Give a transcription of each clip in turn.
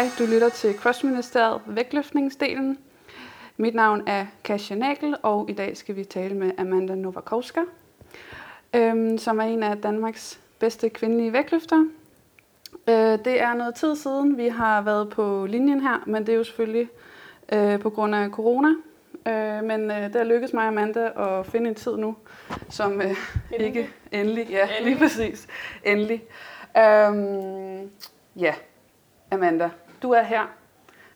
Hej, du lytter til Crossministeriet, vægtløftningsdelen. Mit navn er Kasia Nagel, og i dag skal vi tale med Amanda Novakowska, som er en af Danmarks bedste kvindelige vægtløftere. Det er noget tid siden, vi har været på linjen her, men det er jo selvfølgelig på grund af corona. Men der lykkedes mig og Amanda at finde en tid nu, som ikke endelig. Ja, endelig. Lige præcis. Endelig. Ja, Amanda, du er her.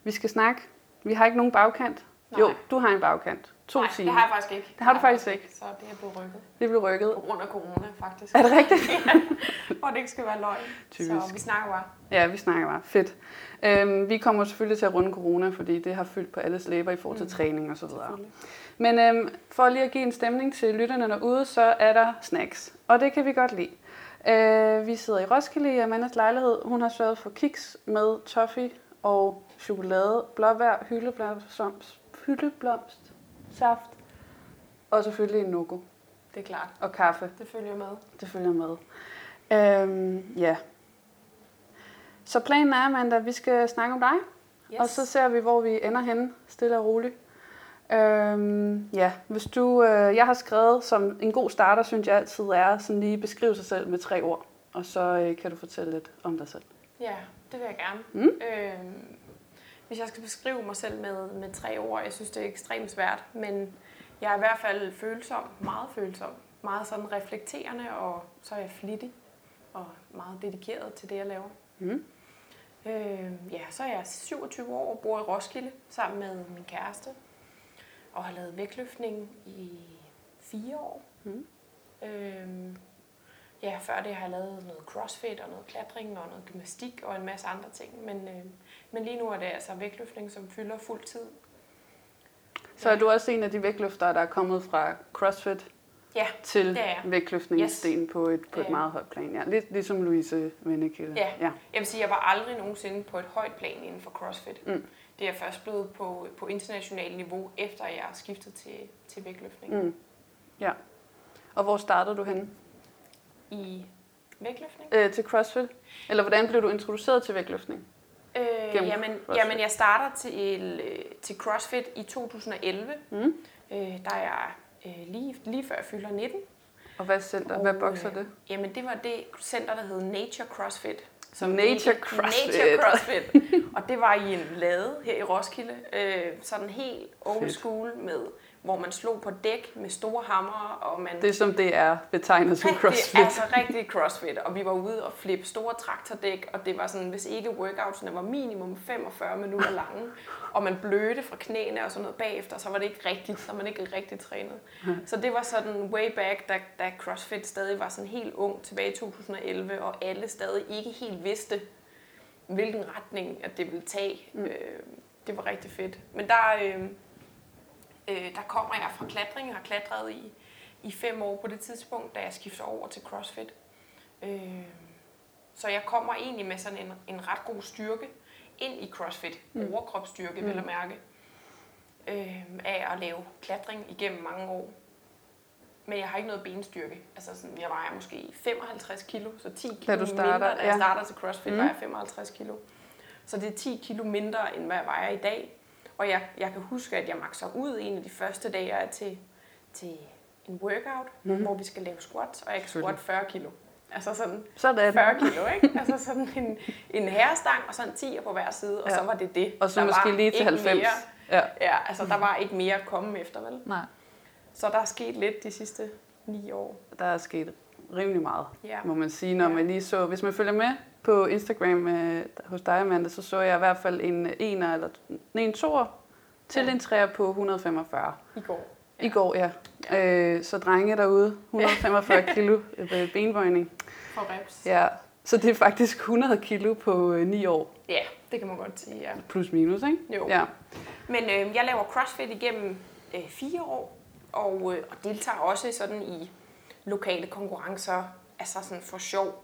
Vi skal snakke. Vi har ikke nogen bagkant. Nej. Jo, du har en bagkant. Nej, det har jeg faktisk ikke. Det har du faktisk ikke. Så det er blevet rykket. Det er blevet rykket. På grund af corona, faktisk. Er det rigtigt? Ja, hvor det ikke skal være løgn. Typisk. Så vi snakker bare. Ja, vi snakker bare. Fedt. Vi kommer selvfølgelig til at runde corona, fordi det har fyldt på alles læber i forhold til træning og så videre. Men for lige at give en stemning til lytterne derude, så er der snacks. Og det kan vi godt lide. Vi sidder i Roskilde i Amandas lejlighed. Hun har sørget for kiks med toffee og chokolade, blåbær, hyldeblomst, saft og selvfølgelig en Noko. Det er klart. Og kaffe. Det følger med. Det følger med. Ja. Så planen er, Amanda, at vi skal snakke om dig. Yes. Og så ser vi, hvor vi ender henne, stille og roligt. Ja, hvis du, jeg har skrevet, som en god starter, synes jeg altid er, sådan lige beskrive sig selv med 3 ord, og så kan du fortælle lidt om dig selv. Ja, det vil jeg gerne. Hvis jeg skal beskrive mig selv med 3 ord, jeg synes, det er ekstremt svært, men jeg er i hvert fald følsom, meget sådan reflekterende, og så er jeg flittig og meget dedikeret til det, jeg laver. Ja, så er jeg 27 år og bor i Roskilde sammen med min kæreste. Og har lavet vægtløftning i 4 år. Ja, før det har jeg lavet noget crossfit og noget klatring og noget gymnastik og en masse andre ting. Men lige nu er det altså vægtløftning, som fylder fuld tid. Så er du også en af de vægtløftere, der er kommet fra crossfit til vægtløftningsdelen på et meget højt plan. Ja. Lidt ligesom Louise Vennekilde. Ja. Ja, jeg vil sige, jeg var aldrig nogensinde på et højt plan inden for crossfit. Det er jeg først blevet på internationalt niveau, efter jeg har skiftet til vægtløftning. Ja. Og hvor startede du henne? I vægtløftning? Til CrossFit? Eller hvordan blev du introduceret til vægtløftning? Jamen, jeg starter til CrossFit i 2011. Der er jeg lige før jeg fylder 19. Og hvad center? Hvad bokser det? Jamen, det var det center, der hed Nature CrossFit. Som Nature CrossFit. Og det var i en lade her i Roskilde, sådan helt old school, hvor man slog på dæk med store hammer. Og man, det er som det er betegnet som CrossFit. Det er altså rigtig CrossFit, og vi var ude og flippe store traktordæk, og det var sådan, hvis ikke workoutsene var minimum 45 minutter lange, og man blødte fra knæene og sådan noget bagefter, så var det ikke rigtigt, så man ikke rigtig trænet. Så det var sådan way back, da CrossFit stadig var sådan helt ung tilbage i 2011, og alle stadig ikke helt vidste, hvilken retning at det ville tage. Det var rigtig fedt. Men der kommer jeg fra klatring. Jeg har klatret i 5 år på det tidspunkt, da jeg skifter over til CrossFit. Så jeg kommer egentlig med sådan en ret god styrke ind i CrossFit. Overkropsstyrke, vil jeg mærke. Af at lave klatring igennem mange år. Men jeg har ikke noget benstyrke. Altså, sådan, jeg vejer måske 55 kilo, så 10 kilo mindre, da jeg starter til CrossFit, vejer jeg 55 kilo. Så det er 10 kilo mindre, end hvad jeg vejer i dag. Og jeg kan huske, at jeg makser ud en af de første dage, jeg er til en workout, hvor vi skal lave squats, og jeg kan squat 40 kilo. Altså sådan 40 kilo, ikke? Altså sådan en herrestang, og sådan 10 på hver side, og så var det det. Og så der måske var lige til 90. Mere, ja, altså der var ikke mere at komme efter, vel? Nej. Så der er sket lidt de sidste 9 år. Der er sket rimelig meget, må man sige. Når man lige så, hvis man følger med på Instagram hos dig, Amanda, så så jeg i hvert fald en ener eller en toer til en treer på 145. I går. Ja. I går, ja. Så drenge derude, 145 kilo benbøjning. For reps. Ja, så det er faktisk 100 kilo på 9 år. Ja, det kan man godt sige, ja. Plus minus, ikke? Jo. Ja. Men jeg laver CrossFit igennem 4 år. Og deltager også sådan i lokale konkurrencer, altså sådan for sjov.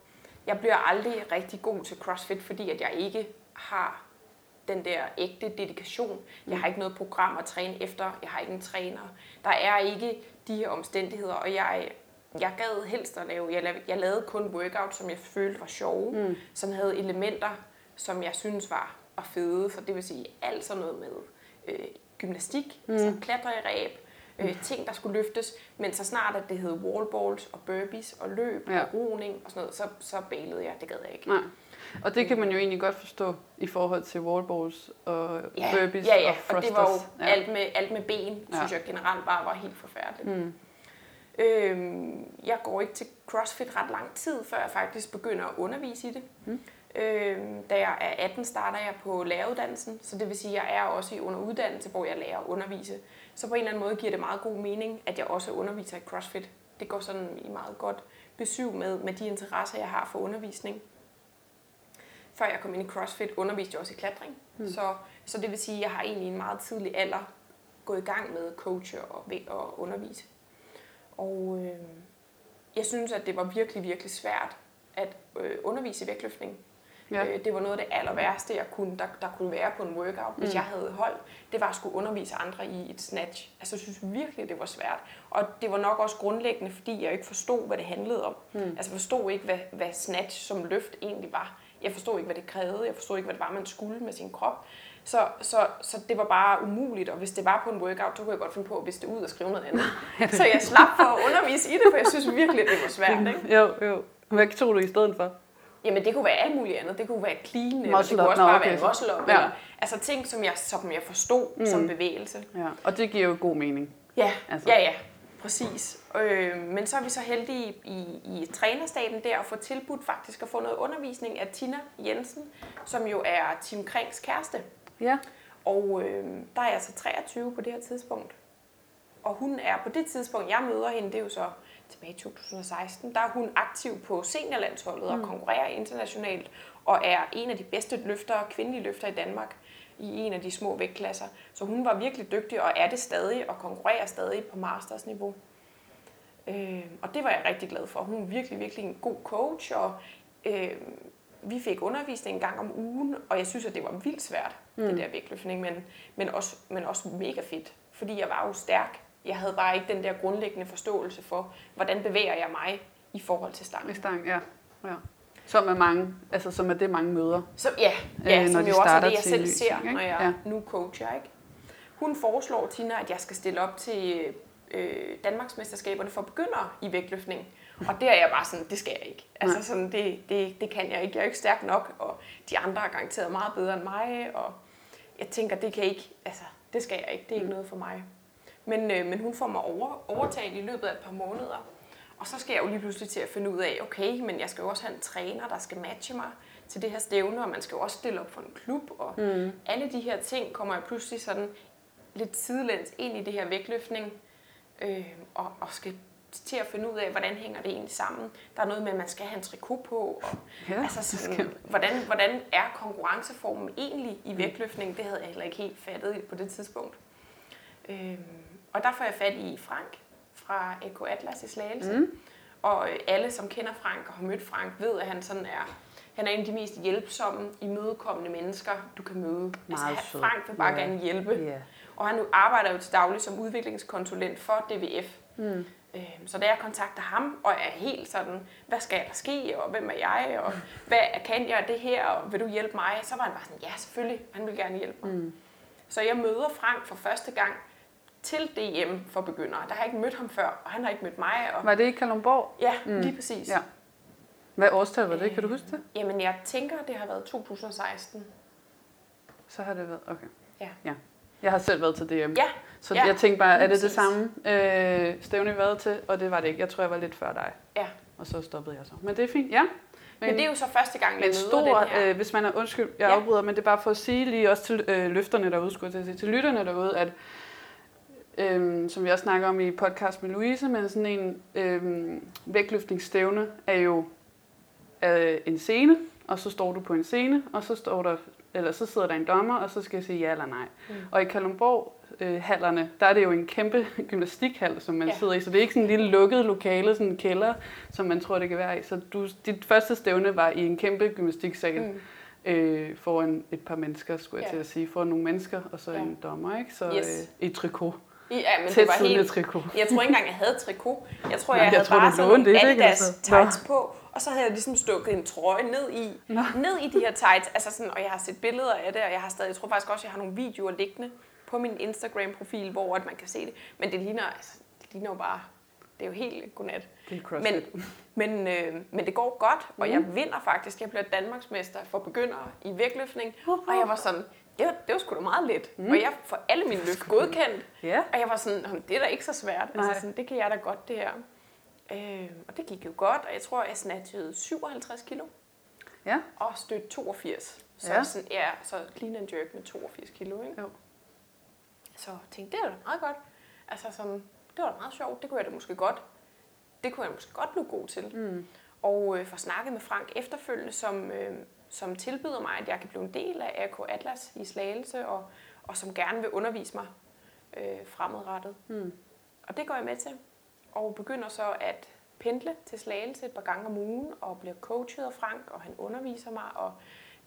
Jeg bliver aldrig rigtig god til CrossFit, fordi at jeg ikke har den der ægte dedikation. Jeg har ikke noget program at træne efter, jeg har ikke en træner. Der er ikke de her omstændigheder, og jeg gad helst at lave. Jeg lavede kun workout, som jeg følte var sjove, som havde elementer, som jeg synes var og fede, så det vil sige alt sådan noget med gymnastik, altså klatre i ræb, ting, der skulle løftes, men så snart, at det hed wallballs og burpees og løb og roning og sådan noget, så bailede jeg, det gad jeg ikke. Nej. Og det kan man jo egentlig godt forstå i forhold til wallballs og burpees og thrusters. Og det var jo alt med ben, synes jeg generelt bare var helt forfærdeligt. Mm. Jeg går ikke til CrossFit ret lang tid, før jeg faktisk begynder at undervise i det. Mm. Da jeg er 18, starter jeg på læreruddannelsen, så det vil sige, at jeg er også under uddannelse, hvor jeg lærer at undervise. Så på en eller anden måde giver det meget god mening, at jeg også underviser i CrossFit. Det går sådan i meget godt besyv med de interesser, jeg har for undervisning. Før jeg kom ind i CrossFit, underviste jeg også i klatring. Mm. Så det vil sige, at jeg har egentlig en meget tidlig alder gået i gang med coache og undervise. Og jeg synes, at det var virkelig, virkelig svært at undervise i vægtløftning. Ja. Det var noget af det aller værste, jeg kunne, der kunne være på en workout, hvis jeg havde hold. Det var at skulle undervise andre i et snatch. Altså, jeg synes virkelig, det var svært. Og det var nok også grundlæggende, fordi jeg ikke forstod, hvad det handlede om. Altså, jeg forstod ikke, hvad snatch som løft egentlig var. Jeg forstod ikke, hvad det krævede. Jeg forstod ikke, hvad det var, man skulle med sin krop. Så det var bare umuligt, og hvis det var på en workout, så kunne jeg godt finde på at viste det ud og skrive noget andet. Så jeg slap for at undervise i det, for jeg synes virkelig, det var svært, ikke? Jo. Hvad tog du i stedet for? Jamen, det kunne være alt muligt andet. Det kunne være clean, eller det kunne også bare være muscle up. Ja. Altså ting, som jeg forstod som bevægelse. Ja. Og det giver jo god mening. Ja, altså. Ja. Præcis. Men så er vi så heldige i trænerstaben der at få tilbudt faktisk at få noget undervisning af Tina Jensen, som jo er Tim Krings kæreste. Ja. Og der er jeg så 23 på det her tidspunkt. Og hun er på det tidspunkt, jeg møder hende, det er jo så tilbage i 2016, der er hun aktiv på seniorlandsholdet og konkurrerer internationalt og er en af de bedste løftere, kvindelige løftere i Danmark i en af de små vægtklasser. Så hun var virkelig dygtig og er det stadig og konkurrerer stadig på mastersniveau. Og det var jeg rigtig glad for. Hun er virkelig, virkelig en god coach, og vi fik undervisning en gang om ugen, og jeg synes, at det var vildt svært, det der vægtløftning, men også mega fedt, fordi jeg var jo stærk. Jeg havde bare ikke den der grundlæggende forståelse for, hvordan bevæger jeg mig i forhold til stangen. Ja. Som er det mange møder. Som jo også er det, jeg selv ser, når jeg nu coacher. Ikke? Hun foreslår, Tina, at jeg skal stille op til Danmarksmesterskaberne for begyndere i vægtløftning. Og der er jeg bare sådan, det skal jeg ikke. Altså sådan, det kan jeg ikke. Jeg er ikke stærk nok, og de andre er garanteret meget bedre end mig. Og jeg tænker, det skal jeg ikke. Det er ikke noget for mig. Men hun får mig overtalt i løbet af et par måneder. Og så skal jeg jo lige pludselig til at finde ud af, okay, men jeg skal jo også have en træner, der skal matche mig til det her stævne, og man skal jo også stille op for en klub, og alle de her ting kommer jeg pludselig sådan lidt sidelæns ind i det her vægtløftning, og skal til at finde ud af, hvordan hænger det egentlig sammen. Der er noget med, at man skal have en trikot på, og hvordan er konkurrenceformen egentlig i vægtløftning? Det havde jeg heller ikke helt fattet på det tidspunkt. Og der får jeg fat i Frank fra IK Atlas i Slagelse. Og alle, som kender Frank og har mødt Frank, ved, at han er en af de mest hjælpsomme, imødekommende mennesker, du kan møde. Altså, Frank vil bare gerne hjælpe. Yeah. Og han arbejder jo til daglig som udviklingskonsulent for DVF. Så da jeg kontakter ham, og er helt sådan, hvad skal der ske, og hvem er jeg, og hvad kan jeg det her, og vil du hjælpe mig? Så var han bare sådan, ja selvfølgelig, han vil gerne hjælpe mig. Så jeg møder Frank for første gang til DM for begyndere. Der har jeg ikke mødt ham før, og han har ikke mødt mig. Og... Var det i Kalundborg? Ja, lige præcis. Ja. Hvad årstal var det? Kan du huske det? Jamen, jeg tænker, det har været 2016. Så har det været, okay. Ja. Jeg har selv været til DM. Ja. Så jeg tænkte bare, er det samme stævne, I været til? Og det var det ikke. Jeg tror, jeg var lidt før dig. Ja. Og så stoppede jeg så. Men det er fint, ja. Men det er jo så første gang, jeg møder den her. Hvis man er undskyld, jeg afbryder, men det er bare for at sige lige også til løfterne derude, skulle jeg til lytterne derude, at som vi også snakker om i podcast med Louise, men sådan en vægtløftningsstævne er jo en scene, og så står du på en scene, og så står der, eller så sidder der en dommer, og så skal jeg sige ja eller nej. Og i Kalundborg hallerne, der er det jo en kæmpe gymnastikhal, som man sidder i, så det er ikke sådan en lille lukket lokale, sådan en kælder, som man tror, det kan være i. Så dit første stævne var i en kæmpe gymnastiksal foran et par mennesker, skulle jeg til at sige, foran nogle mennesker, og så en dommer, ikke? Så yes. I trikot. Ja, men det var helt... Jeg tror ikke engang, jeg havde trikot. Jeg tror, jeg havde tror, bare sådan en Adidas tights på. Og så havde jeg ligesom stukket en trøje ned i de her tights. Altså sådan, og jeg har set billeder af det, og jeg har stadig... Jeg tror faktisk også, jeg har nogle videoer liggende på min Instagram-profil, hvor man kan se det. Men det ligner, altså, det ligner jo bare... Det er jo helt godnat. Men det går godt, og jeg vinder faktisk. Jeg bliver Danmarksmester for begyndere i vægtløftning. Og jeg var sådan... Det var sgu da meget let, og jeg får alle mine løft godkendt, og jeg var sådan, det er da ikke så svært, altså sådan, det kan jeg da godt det her. Og det gik jo godt, og jeg tror, jeg snatchede 57 kilo, og stødte 82, så clean and jerk med 82 kilo, ikke? Jo. Så tænkte, det var da meget godt, altså sådan, det var da meget sjovt, det kunne jeg måske godt blive god til. Og for snakket med Frank efterfølgende, som tilbyder mig, at jeg kan blive en del af AK Atlas i Slagelse, og som gerne vil undervise mig fremadrettet. Og det går jeg med til, og begynder så at pendle til Slagelse et par gange om ugen, og bliver coachet af Frank, og han underviser mig, og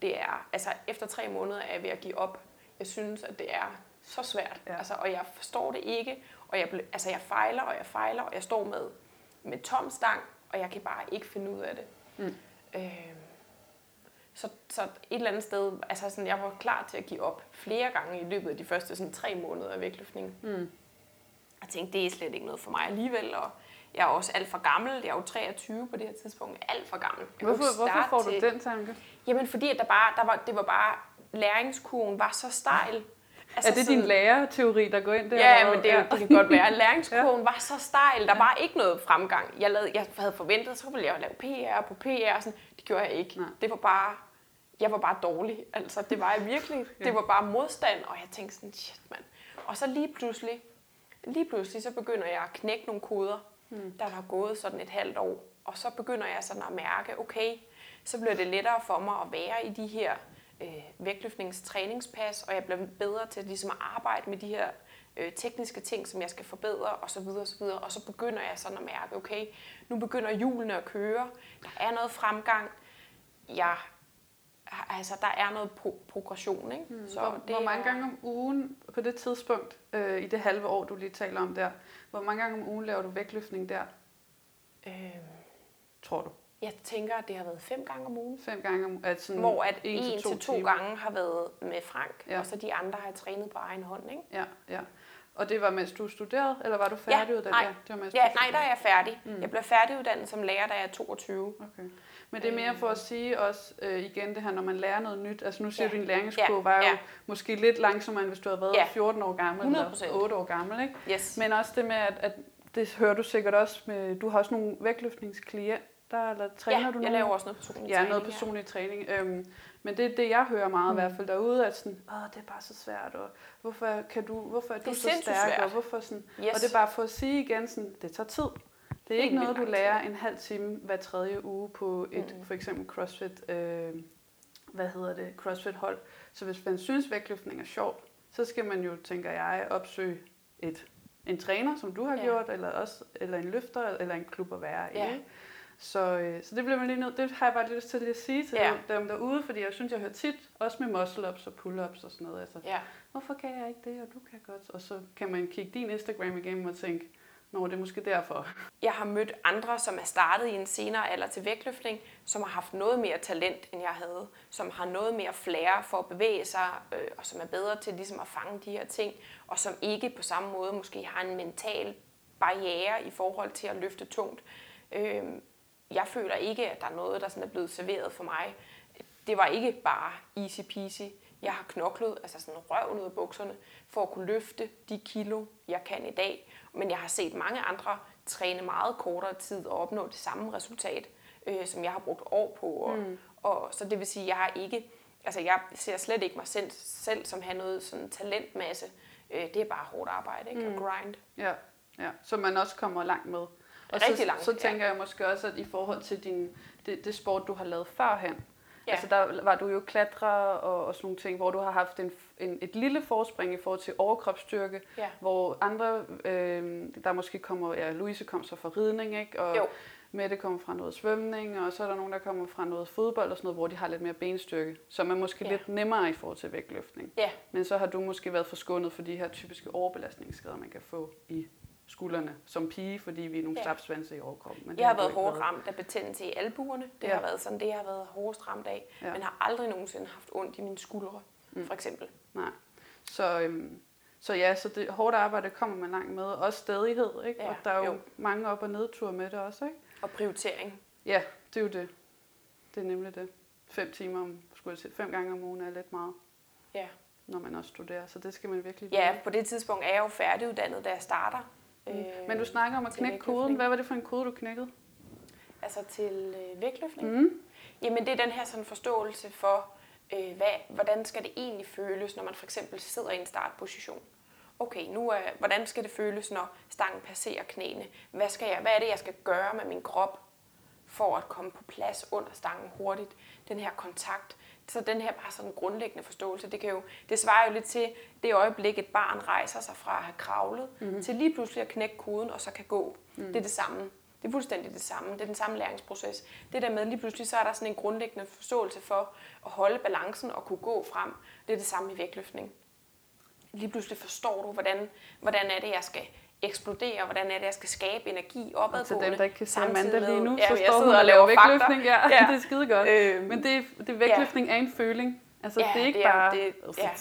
det er, altså efter 3 måneder er jeg ved at give op. Jeg synes, at det er så svært, altså, og jeg forstår det ikke, og jeg fejler, og jeg står med tom stang, og jeg kan bare ikke finde ud af det. Så et eller andet sted, altså sådan, jeg var klar til at give op flere gange i løbet af de første sådan 3 måneder af vægtløftning. Jeg tænkte, det er slet ikke noget for mig alligevel, og jeg er også alt for gammel. Jeg er jo 23 på det her tidspunkt, alt for gammel. Hvorfor får du den tanke? Jamen fordi, at det var bare, læringskurven var så stejl. Altså, er det sådan, din lærerteori, der går ind der? Ja, men det kan godt være. Læringskurven var så stejl, der var ikke noget fremgang. Jeg havde forventet, så ville jeg lave PR på PR, og sådan. Det gjorde jeg ikke. Nej. Jeg var bare dårlig. Altså, det var jeg virkelig. Det var bare modstand, og jeg tænkte sådan, shit, mand. Og så lige pludselig så begynder jeg at knække nogle koder, der har gået sådan et halvt år. Og så begynder jeg sådan at mærke, okay, så bliver det lettere for mig at være i de her vægtløftningstræningspas, og jeg bliver bedre til ligesom at arbejde med de her tekniske ting, som jeg skal forbedre, og så videre, og så videre. Og så begynder jeg sådan at mærke, okay, nu begynder hjulene at køre, der er noget fremgang, der er noget progression, ikke? Så hvor mange gange om ugen på det tidspunkt, i det halve år, du lige taler om der, hvor mange gange om ugen laver du vægtløftning der? Tror du? Jeg tænker, at det har været 5 gange om ugen. 5 gange om ugen. Altså hvor at 1 til 2 gange har været med Frank, og så de andre har trænet på egen hånd, ikke? Ja, ja. Og det var, mens du studerede, eller var du færdiguddannet? Nej, der er jeg færdig. Jeg blev færdiguddannet som lærer, da jeg er 22. Okay. Men det er mere for at sige også igen det her, når man lærer noget nyt. Altså nu siger du, din læringskurve var jo måske lidt langsommere, end hvis du havde været 14 år gammel 100%. Eller 8 år gammel, ikke? Yes. Men også det med, at det hører du sikkert også med, du har også nogle vægtløftningsklienter, eller træner du noget? Jeg laver også noget personlig træning. Ja, noget personlig træning. Men det er det, jeg hører meget i hvert fald derude, at sådan, det er bare så svært, og hvorfor er du så stærk, og hvorfor sådan, og det er bare for at sige igen, sådan, det tager tid. Det er ikke noget, du lærer en halv time hver 3. uge på et, for eksempel CrossFit, CrossFit-hold. Så hvis man synes, vægtløftning er sjovt, så skal man jo, tænker jeg, opsøge en træner, som du har gjort, eller en løfter, eller en klub at være i. Ja. Så det bliver man lige nødt. Det har jeg bare lyst til at sige til dem derude, fordi jeg synes, jeg hører tit, også med muscle-ups og pull-ups og sådan noget. Altså, hvorfor kan jeg ikke det, og du kan godt? Og så kan man kigge din Instagram igennem og tænke, nå, det er måske derfor. Jeg har mødt andre, som er startet i en senere alder til vægtløftning, som har haft noget mere talent, end jeg havde, som har noget mere flair for at bevæge sig, og som er bedre til ligesom at fange de her ting, og som ikke på samme måde måske har en mental barriere i forhold til at løfte tungt. Jeg føler ikke, at der er noget, der sådan er blevet serveret for mig. Det var ikke bare easy peasy. Jeg har knoklet, altså sådan røven ud af bukserne, for at kunne løfte de kilo, jeg kan i dag. Men jeg har set mange andre træne meget kortere tid og opnå det samme resultat, som jeg har brugt år på. Og så det vil sige, at jeg har ikke, altså jeg ser slet ikke mig selv som have noget sådan talentmasse. Det er bare hårdt arbejde, ikke? Og grind. Ja, så man også kommer langt med. Og så tænker jeg måske også, at i forhold til det sport, du har lavet førhen, altså der var du jo klatrer og sådan nogle ting, hvor du har haft et lille forspring i forhold til overkropsstyrke, hvor andre, der måske kommer, Louise kom så fra ridning, ikke? Og Mette kommer fra noget svømning, og så er der nogen, der kommer fra noget fodbold og sådan noget, hvor de har lidt mere benstyrke, som er måske lidt nemmere i forhold til vægtløftning. Ja. Men så har du måske været forskundet for de her typiske overbelastningsskader, man kan få i skuldrene som pige, fordi vi er nogle slapsvanse i overkroppen. Men jeg har været hårdt ramt af betændelse i albuerne. Det har været sådan, det jeg har været hårdest ramt af. Ja. Men har aldrig nogensinde haft ondt i mine skuldre, for eksempel. Nej. Så det hårdt arbejde kommer man langt med. Også stædighed, ikke? Ja, og der er jo mange op- og nedture med det også, ikke? Og prioritering. Ja, det er jo det. Det er nemlig det. 5 gange om ugen er lidt meget. Ja. Når man også studerer, så det skal man virkelig vide. Ja, på det tidspunkt er jeg jo færdiguddannet, da jeg starter. Men du snakker om at knække koden. Hvad var det for en kode, du knækkede? Altså til vægtløftning? Jamen, det er den her sådan forståelse for, hvordan skal det egentlig føles, når man for eksempel sidder i en startposition. Okay, hvordan skal det føles, når stangen passerer knæene? Hvad er det, jeg skal gøre med min krop for at komme på plads under stangen hurtigt? Den her kontakt. Så den her bare sådan grundlæggende forståelse, det svarer jo lidt til det øjeblik, et barn rejser sig fra at have kravlet, til lige pludselig at knække koden og så kan gå. Det er det samme. Det er fuldstændig det samme. Det er den samme læringsproces. Det der med lige pludselig, så er der sådan en grundlæggende forståelse for at holde balancen og kunne gå frem. Det er det samme i vægtløftning. Lige pludselig forstår du, hvordan er det, jeg skal eksplodere, hvordan er det, jeg skal skabe energi opadgående. Og til dem, der ikke kan se Amanda lige nu, så står hun og laver vægtløftning. Ja, det er skide godt. Men det vægtløftning er en føling. Altså, det er ikke bare...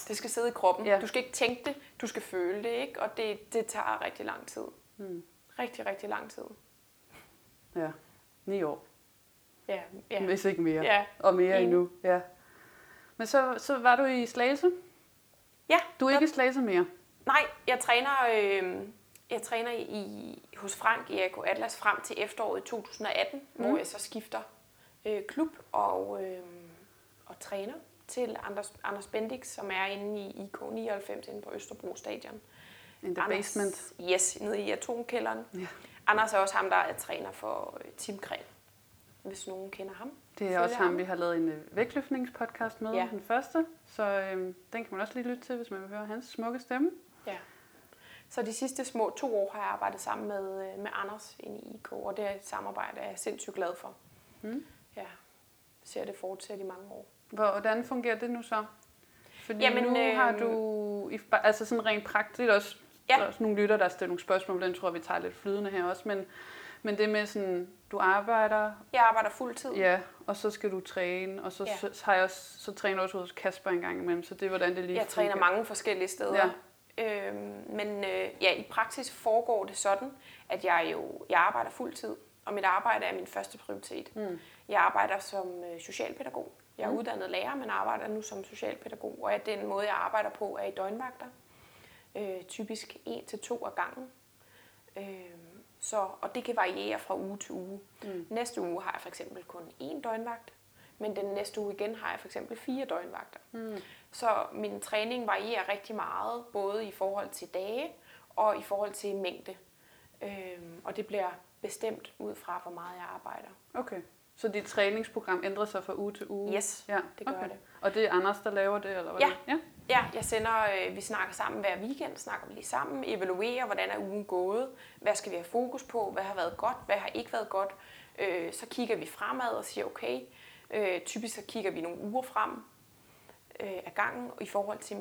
Det skal sidde i kroppen. Ja. Du skal ikke tænke det, du skal føle det, ikke? Og det tager rigtig lang tid. Rigtig, rigtig lang tid. Ja, 9 år. Ja. Hvis ikke mere. Ja. Og mere endnu. Ja. Men så var du i Slagelse? Ja. Du er ikke i Slagelse mere? Nej, jeg træner... Jeg træner hos Frank i IK Atlas frem til efteråret 2018, hvor jeg så skifter klub og træner til Anders Bendix, som er inde i IK 99 inde på Østerbro Stadion. In the basement. Yes, nede i atomkælderen. Yeah. Anders er også ham, der er træner for Team Gren, hvis nogen kender ham. Det er også ham, vi har lavet en vægtløftningspodcast med, den første. Så den kan man også lige lytte til, hvis man vil høre hans smukke stemme. Ja. Så de sidste små 2 år har jeg arbejdet sammen med Anders inde i IK, og det samarbejde er jeg sindssygt glad for. Ja, ser det fortsætte i mange år. Hvordan fungerer det nu så? Fordi nu har du, altså sådan rent praktisk også, der er også nogle lytter, der stiller nogle spørgsmål, den tror jeg, vi tager lidt flydende her også, men det med sådan, du arbejder... Jeg arbejder fuldtid. Ja, og så skal du træne, og så træner du også hos Kasper en gang imellem, så det er hvordan det lige Jeg fungerer. Træner mange forskellige steder. Ja. I praksis foregår det sådan, at jeg arbejder fuldtid, og mit arbejde er min første prioritet. Jeg arbejder som socialpædagog. Jeg er uddannet lærer, men arbejder nu som socialpædagog, og at den måde, jeg arbejder på, er i døgnvagter. Typisk 1 til 2 af gangen. Og det kan variere fra uge til uge. Næste uge har jeg for eksempel kun 1 døgnvagt, men den næste uge igen har jeg for eksempel 4 døgnvagter. Så min træning varierer rigtig meget, både i forhold til dage og i forhold til mængde. Og det bliver bestemt ud fra, hvor meget jeg arbejder. Okay, så dit træningsprogram ændrer sig fra uge til uge? Yes, det gør det. Og det er Anders, der laver det, eller hvad? Ja, jeg sender, vi snakker sammen hver weekend, snakker vi lige sammen, evaluerer, hvordan er ugen gået, hvad skal vi have fokus på, hvad har været godt, hvad har ikke været godt. Så kigger vi fremad og siger, okay, typisk så kigger vi nogle uger frem af gangen i forhold til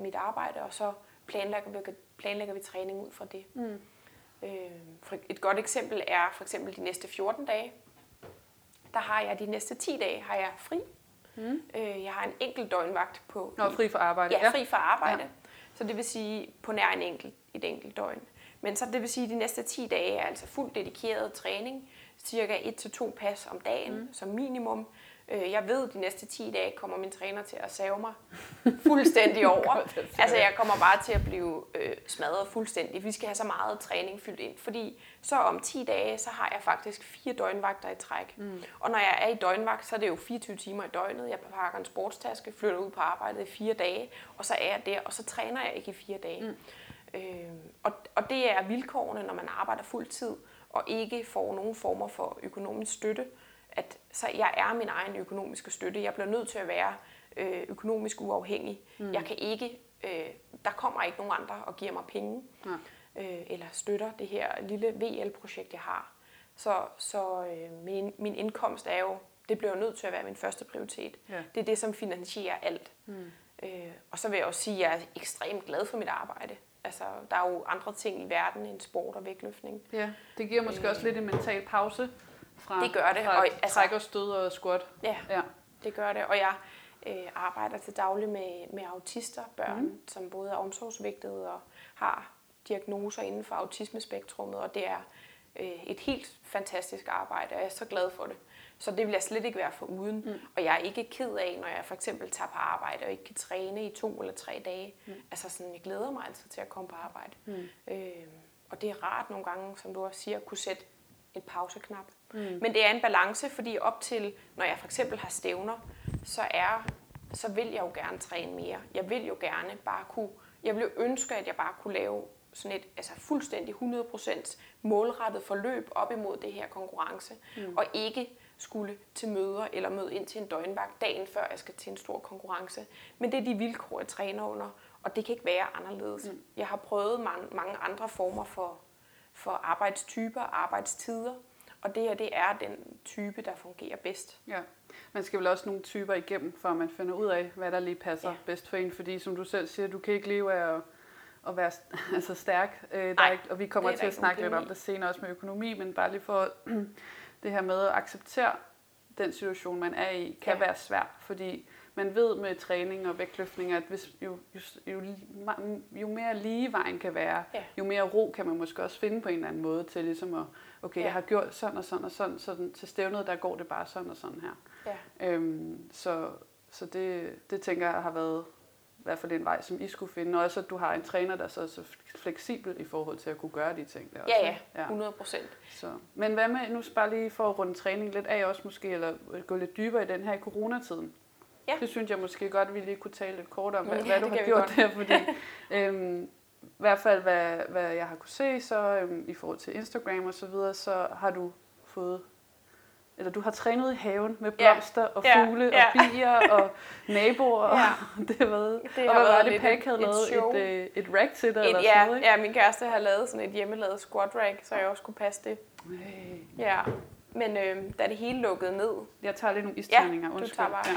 mit arbejde, og så planlægger vi træning ud fra det. Et godt eksempel er for eksempel de næste 14 dage. Der har jeg de næste 10 dage har jeg fri. Jeg har en enkelt døgnvagt på... fri for arbejde. Ja, fri for arbejde. Ja. Så det vil sige på nær et enkelt døgn. Men så det vil sige, at de næste 10 dage er altså fuldt dedikeret træning. Cirka 1 til 2 pas om dagen som minimum. Jeg ved, at de næste 10 dage kommer min træner til at save mig fuldstændig over. Altså, jeg kommer bare til at blive smadret fuldstændig. Vi skal have så meget træning fyldt ind, fordi så om 10 dage, så har jeg faktisk 4 døgnvagter i træk. Og når jeg er i døgnvagt, så er det jo 24 timer i døgnet. Jeg pakker en sportstaske, flytter ud på arbejdet i 4 dage, og så er jeg der, og så træner jeg ikke i 4 dage. Og det er vilkårene, når man arbejder fuldtid og ikke får nogen former for økonomisk støtte. Så jeg er min egen økonomiske støtte. Jeg bliver nødt til at være økonomisk uafhængig. Jeg kan ikke, der kommer ikke nogen andre og giver mig penge eller støtter det her lille VL-projekt, jeg har. Så min indkomst er jo, det bliver jo nødt til at være min første prioritet. Ja. Det er det, som finansierer alt. Mm. Og så vil jeg også sige, at jeg er ekstremt glad for mit arbejde. Altså, der er jo andre ting i verden end sport og vægtløftning. Ja, det giver måske også lidt en mental pause fra, det gør det. Fra og, altså, træk og stød og squat. Ja, ja, det gør det. Og jeg arbejder til daglig med autister, børn, som både er omsorgsvægtede og har diagnoser inden for autismespektrummet. Og det er et helt fantastisk arbejde, og jeg er så glad for det. Så det vil jeg slet ikke være foruden. Mm. Og jeg er ikke ked af, når jeg for eksempel tager på arbejde og ikke kan træne i 2 eller 3 dage. Mm. Altså sådan, jeg glæder mig altså til at komme på arbejde. Mm. Og det er rart nogle gange, som du også siger, at kunne sætte en pauseknap. Mm. Men det er en balance, fordi op til, når jeg for eksempel har stævner, så vil jeg jo gerne træne mere. Jeg vil jo gerne bare kunne, jeg ville ønske, at jeg bare kunne lave sådan et altså fuldstændig 100% målrettet forløb op imod det her konkurrence, og ikke skulle til møder eller møde ind til en døgnvagt dagen før jeg skal til en stor konkurrence. Men det er de vilkår, jeg træner under, og det kan ikke være anderledes. Mm. Jeg har prøvet mange andre former for arbejdstyper, arbejdstider, og det her, det er den type, der fungerer bedst. Ja, man skal vel også nogle typer igennem, for at man finder ud af, hvad der lige passer bedst for en, fordi som du selv siger, du kan ikke leve af at være altså stærk. Og vi kommer til at snakke lidt om det senere også med økonomi, men bare lige for det her med at acceptere den situation, man er i, kan være svær, fordi man ved med træning og vægtløftning, at hvis jo mere lige vejen kan være, jo mere ro kan man måske også finde på en eller anden måde til ligesom at, okay, jeg har gjort sådan og sådan og sådan, så til stævnet, der går det bare sådan og sådan her. Ja. Så det tænker jeg har været i hvert fald en vej, som I skulle finde, og også at du har en træner, der så er så fleksibel i forhold til at kunne gøre de ting der også. Ja, 100%. Så. Men hvad med, nu bare lige for at runde træning lidt af også måske, eller gå lidt dybere i den her i coronatiden. Ja. Det synes jeg måske godt, vi lige kunne tale lidt kort om, hvad du har gjort der, fordi i hvert fald, hvad jeg har kunne se, så i forhold til Instagram og så videre, så har du fået, eller du har trænet i haven med blomster og fugle og bier og naboer, og det ved. Og hvad var det, Peg havde lavet et rack til dig? Eller sådan noget, ikke? Ja, min kæreste har lavet sådan et hjemmelavet squat rack, så jeg også kunne passe det. Hey. Ja, men da det hele lukkede ned. Jeg tager lige nogle isterninger, undskyld. Ja, du tager bare. Ja.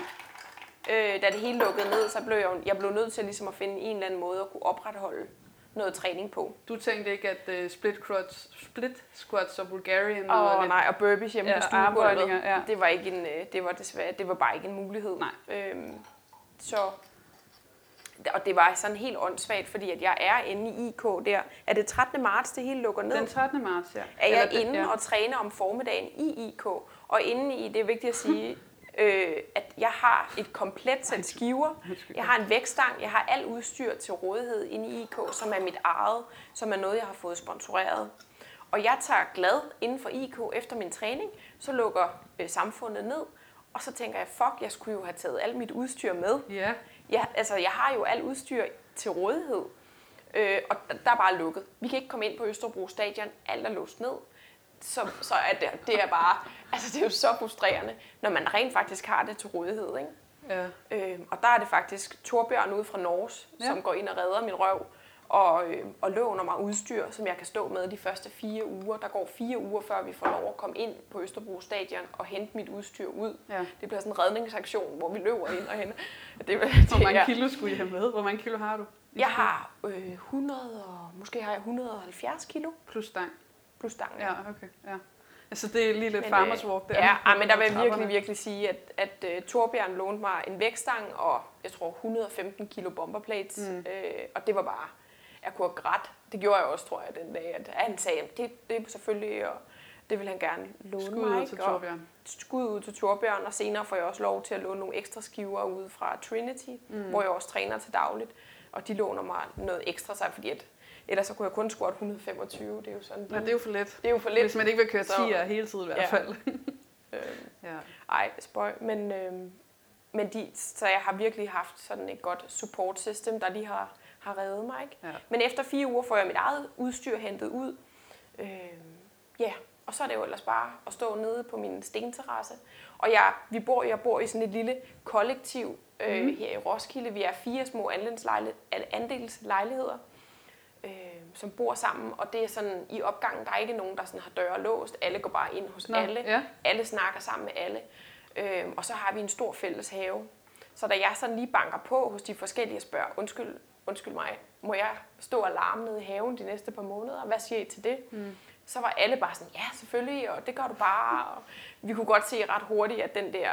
Da det hele lukkede ned, så blev jeg blev nødt til ligesom at finde en eller anden måde at kunne opretholde noget træning på. Du tænkte ikke, at split squats og Bulgarian og nej, og burpees hjemme på stuegulvet, det var ikke det var bare ikke en mulighed. Nej. Og det var sådan helt åndssvagt, fordi at jeg er inde i IK der. Er det 13. marts, det hele lukker ned? Den 13. marts, ja. Er jeg inde og træner om formiddagen i IK, og inde i, det er vigtigt at sige, at jeg har et komplet sæt skiver, jeg har en vægtstang, jeg har alt udstyr til rådighed inde i IK, som er mit eget, som er noget, jeg har fået sponsoreret. Og jeg tager glad inden for IK efter min træning, så lukker samfundet ned, og så tænker jeg, fuck, jeg skulle jo have taget alt mit udstyr med. Yeah. Jeg har jo alt udstyr til rådighed, og der er bare lukket. Vi kan ikke komme ind på Østerbro Stadion, alt er låst ned. Så er det er bare, altså det er jo så frustrerende, når man rent faktisk har det til rådighed, ikke? Ja. Og der er det faktisk Torbjørn ude fra Norge, som går ind og redder min røv og låner mig udstyr, som jeg kan stå med de første 4 uger. Der går 4 uger, før vi får lov at komme ind på Østerbro Stadion og hente mit udstyr ud. Ja. Det bliver sådan en redningsaktion, hvor vi løber ind og henter. Hvor mange kilo skulle I have med? Hvor mange kilo har du? Jeg har 100 og måske har jeg 170 kilo. Plus stang. Ja, okay. Ja. Altså det er lige lidt farmers walk der. Ja, men der vil jeg virkelig sige, at Torbjørn lånte mig en vægtstang og jeg tror 115 kilo bomberplates, og det var bare, jeg kunne have grædt. Det gjorde jeg også, tror jeg, den dag, at han sagde, at det er selvfølgelig, og det vil han gerne låne mig. Skud ud til Torbjørn, og senere får jeg også lov til at låne nogle ekstra skiver ude fra Trinity, hvor jeg også træner til dagligt, og de låner mig noget ekstra, fordi at ellers så kunne jeg kun squat 125, det er jo sådan. Ja, det er jo for lidt. Hvis man ikke vil køre 10'er hele tiden i hvert fald. Ej, spøj. Så jeg har virkelig haft sådan et godt support system, der lige har reddet mig, ikke? Ja. Men efter 4 uger får jeg mit eget udstyr hentet ud. Og så er det jo ellers bare at stå nede på min stenterrasse. Og jeg bor i sådan et lille kollektiv her i Roskilde. Vi er 4 små andelslejligheder. som bor sammen, og det er sådan, i opgangen, der er ikke nogen, der sådan har døre låst, alle går bare ind hos alle, ja. Alle snakker sammen med alle, og så har vi en stor fælles have. Så da jeg sådan lige banker på hos de forskellige og spørger, undskyld mig, må jeg stå og larme nede i haven de næste par måneder, hvad siger I til det? Mm. Så var alle bare sådan, ja selvfølgelig, og det gør du bare. Og vi kunne godt se ret hurtigt, at den der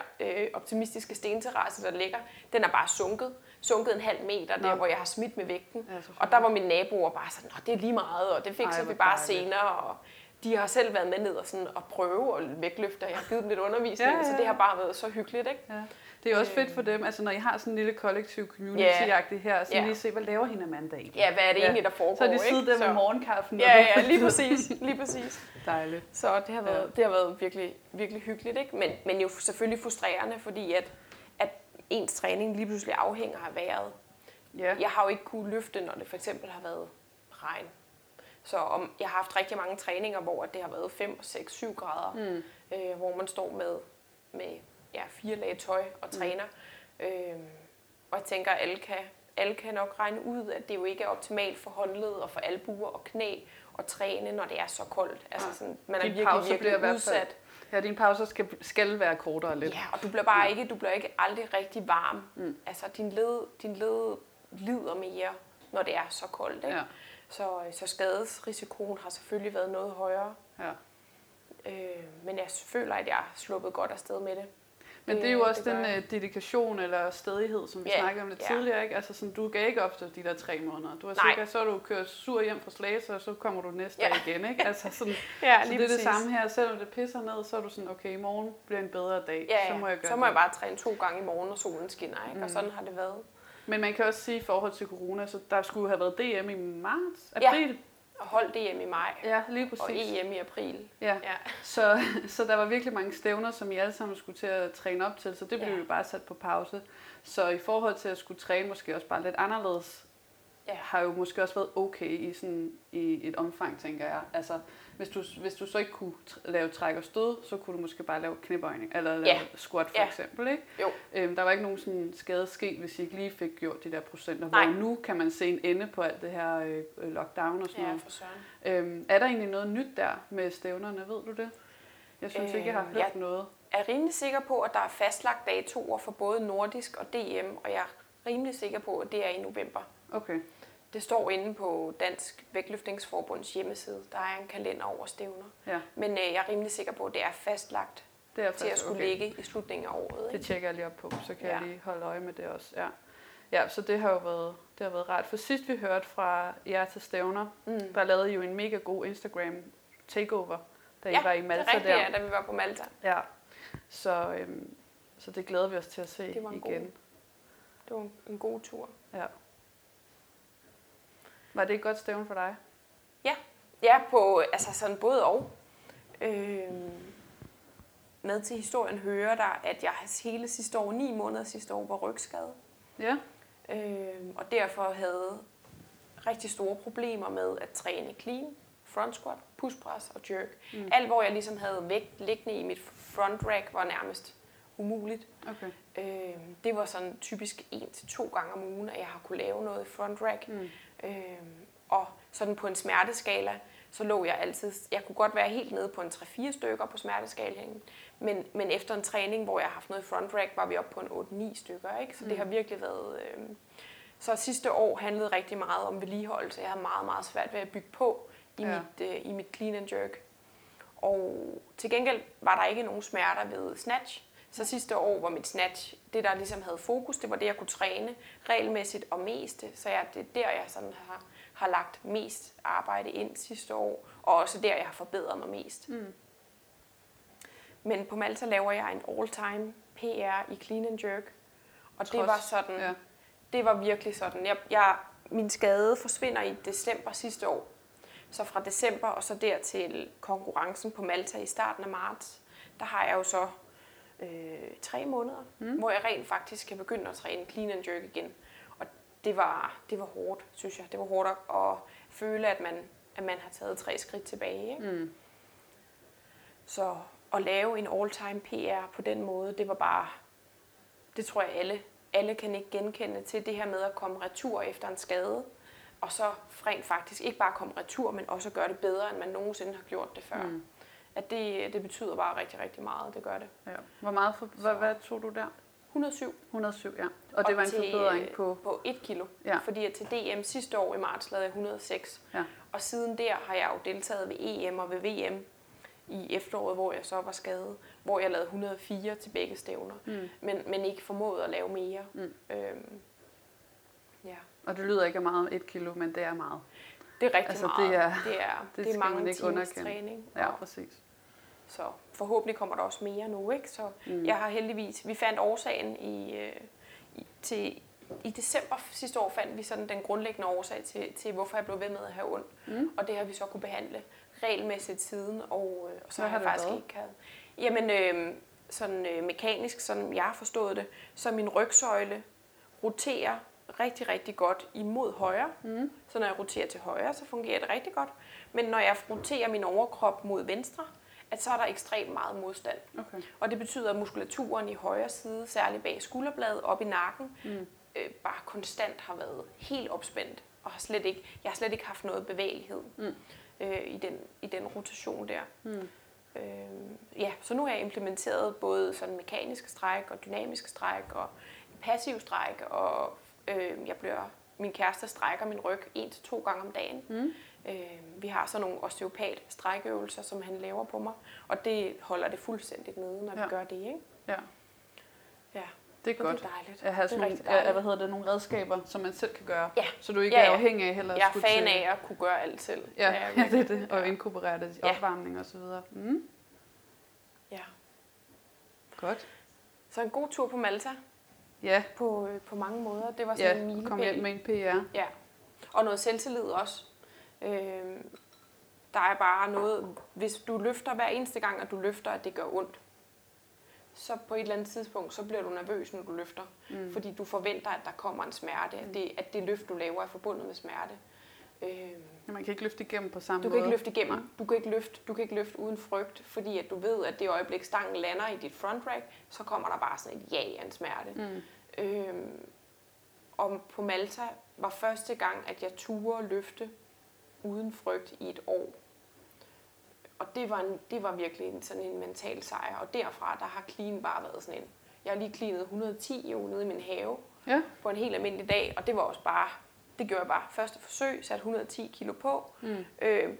optimistiske stenterrasse, der ligger, den er bare sunket 0,5 meter, der hvor jeg har smidt med vægten. Ja, og der var mine naboer bare sådan, det er lige meget, og det fikser vi bare senere. Og de har selv været med ned og, sådan, og prøve og vægtløfte, og jeg har givet dem lidt undervisning, ja. Så det har bare været så hyggeligt, ikke? Ja. Det er også fedt for dem, altså når I har sådan en lille kollektiv community-agtig her, så lige se, hvad laver hende Amanda egentlig? Ja, hvad er det egentlig, der foregår, ikke? Så de sidder der med morgenkaffen. Ja, lige præcis, lige præcis. Dejligt. Så det har været, det har været virkelig, virkelig hyggeligt, ikke? Men jo selvfølgelig frustrerende, fordi at ens træning lige pludselig afhænger af vejret. Ja. Jeg har jo ikke kunnet løfte, når det for eksempel har været regn. Så jeg har haft rigtig mange træninger, hvor det har været 5, 6, 7 grader, hvor man står med 4 lag tøj og træner. Og jeg tænker, at alle kan nok regne ud, at det jo ikke er optimalt for håndled og for albuer og knæ og træne, når det er så koldt. Altså sådan, man er virkelig udsat. Ja, dine pauser skal være kortere lidt. Ja, og du bliver bare ikke aldrig rigtig varm. Mm. Altså, din led lider mere, når det er så koldt, ikke? Ja. Så skadesrisikoen har selvfølgelig været noget højere. Ja. Men jeg føler, at jeg er sluppet godt afsted med det. Men det er jo også den dedikation eller stædighed, som vi snakkede om lidt tidligere, ikke? Altså sådan, du gav ikke op til de der 3 måneder. Du har sikkert, så du kører sur hjem fra Slagelse, og så kommer du næste dag igen, ikke? Altså sådan, så det er det samme her. Selvom det pisser ned, så er du sådan, okay, i morgen bliver en bedre dag, så må jeg gøre det. Så må jeg bare træne 2 gange i morgen, og solen skinner, ikke? Og sådan har det været. Men man kan også sige, i forhold til corona, så der skulle have været DM i marts, april. Ja. Og holdt DM i maj. Ja, lige præcis. Og EM i april. Ja. Så der var virkelig mange stævner, som I alle sammen skulle til at træne op til, så det blev jo bare sat på pause. Så i forhold til at skulle træne måske også bare lidt anderledes, har jo måske også været okay i et omfang, tænker jeg. Altså, hvis du så ikke kunne lave træk og stød, så kunne du måske bare lave knæbøjning, eller lave squat for eksempel, ikke? Jo. Der var ikke nogen sådan skade sket, hvis I ikke lige fik gjort de der procenter. Nej. Hvor nu kan man se en ende på alt det her lockdown og sådan noget. For søren. Er der egentlig noget nyt der med stævnerne, ved du det? Jeg synes ikke, jeg har hørt noget. Jeg er rimelig sikker på, at der er fastlagt datoer for både nordisk og DM, og jeg er rimelig sikker på, at det er i november. Okay. Det står inde på Dansk Vægtløftningsforbunds hjemmeside. Der er en kalender over stævner. Ja. Men jeg er rimelig sikker på, at det er fastlagt til at skulle ligge i slutningen af året. Ikke? Det tjekker jeg lige op på, så kan jeg lige holde øje med det også. Ja. Ja, så det har jo været, rart. For sidst vi hørte fra jer til stævner, der lavede I jo en mega god Instagram takeover, da I var i Malta der. Ja, det er rigtigt, da vi var på Malta. Ja, så det glæder vi os til at se igen. Det var en god tur. Ja. Var det et godt stævne for dig? Ja, på altså sådan både og. Med til historien hører der, at jeg hele sidste år, 9 måneder sidste år, var rygskadet. Ja. Og derfor havde rigtig store problemer med at træne clean, front squat, push press og jerk. Mm. Alt hvor jeg ligesom havde vægt liggende i mit front rack var nærmest umuligt. Okay. Det var sådan typisk 1 til 2 gange om ugen, at jeg har kunne lave noget i front rack. Mm. Og sådan på en smerteskala, så lå jeg altid, jeg kunne godt være helt nede på en 3-4 stykker på smerteskalaen, men efter en træning, hvor jeg har haft noget front rack, var vi oppe på en 8-9 stykker, ikke? Så det har virkelig været, så sidste år handlede rigtig meget om vedligeholdelse, jeg havde meget, meget svært ved at bygge på i, mit clean and jerk, og til gengæld var der ikke nogen smerter ved snatch. Så sidste år var mit snatch, det der ligesom havde fokus, det var det, jeg kunne træne regelmæssigt og mest. Så det er der, jeg sådan har lagt mest arbejde ind sidste år, og også der, jeg har forbedret mig mest. Mm. Men på Malta laver jeg en all-time PR i clean and jerk, og det var sådan, det var virkelig sådan. Min skade forsvinder i december sidste år, så fra december og så der til konkurrencen på Malta i starten af marts, der har jeg jo så 3 måneder, hvor jeg rent faktisk kan begynde at træne clean and jerk igen. Og det var hårdt, synes jeg. Det var hårdt at føle, at man har taget 3 skridt tilbage. Ikke? Mm. Så at lave en all-time PR på den måde, det var bare, det tror jeg alle kan ikke genkende til, det her med at komme retur efter en skade. og så rent faktisk ikke bare komme retur, men også gøre det bedre, end man nogensinde har gjort det før. Mm. At det betyder bare rigtig, rigtig meget, det gør det. Ja. Hvor meget, hvad tog du der? 107. 107, ja. Og det var en forbedring på 1 kilo. Ja. Fordi jeg til DM sidste år i marts lavede jeg 106. Ja. Og siden der har jeg jo deltaget ved EM og ved VM i efteråret, hvor jeg så var skadet. Hvor jeg lavede 104 til begge stævner. Mm. Men ikke formåede at lave mere. Mm. Ja. Og det lyder ikke meget 1 kilo, men det er meget. Det er rigtig altså, meget. Det er mange timers træning. Ja, præcis. Så forhåbentlig kommer der også mere nu, ikke? Så jeg har heldigvis... Vi fandt årsagen i december sidste år, fandt vi sådan den grundlæggende årsag til hvorfor jeg blev ved med at have ondt. Mm. Og det har vi så kunne behandle regelmæssigt siden, og så har jeg faktisk været? Ikke haft... Jamen, sådan mekanisk, som jeg har forstået det, så min rygsøjle roterer rigtig, rigtig godt imod højre. Mm. Så når jeg roterer til højre, så fungerer det rigtig godt. Men når jeg roterer min overkrop mod venstre, at så er der ekstremt meget modstand. Okay. Og det betyder, at muskulaturen i højre side, særligt bag skulderbladet, op i nakken, bare konstant har været helt opspændt. Og har jeg har slet ikke haft noget bevægelighed i den rotation der. Mm. Ja, så nu har jeg implementeret både sådan mekaniske stræk og dynamiske stræk og passiv stræk. Og min kæreste strækker min ryg 1-2 gange om dagen. Mm. Vi har sådan nogle osteopat-strækøvelser, som han laver på mig, og det holder det fuldstændigt nede, når vi gør det, ikke? Ja. Ja. Det er godt. Det er dejligt. Jeg har sådan nogle redskaber, som man selv kan gøre, så du ikke er afhængig af heller. Jeg er fan af at kunne gøre alt selv. Ja, det er det. Og inkorporere det i opvarmning og så videre. Mm. Ja. Godt. Så en god tur på Malta. Ja. På mange måder. Det var sådan en milepæl. Kom hjem med en PR. Ja. Og noget selvtillid også. Der er bare noget, hvis du løfter hver eneste gang, at du løfter, at det gør ondt, så på et eller andet tidspunkt, så bliver du nervøs, når du løfter, fordi du forventer, at der kommer en smerte, at det løft, du laver, er forbundet med smerte. Man kan ikke løfte igennem på samme måde. Du kan ikke løfte uden frygt, fordi at du ved, at det øjeblik, stangen lander i dit front rack, så kommer der bare sådan et ja af en smerte. Og på Malta var første gang, at jeg turde løfte uden frygt i et år. Og det var virkelig sådan en mental sejr. Og derfra, der har clean bare været sådan en... Jeg har lige cleanet 110 jo nede i min have på en helt almindelig dag. Og det var også bare... Det gjorde jeg bare første forsøg, satte 110 kilo på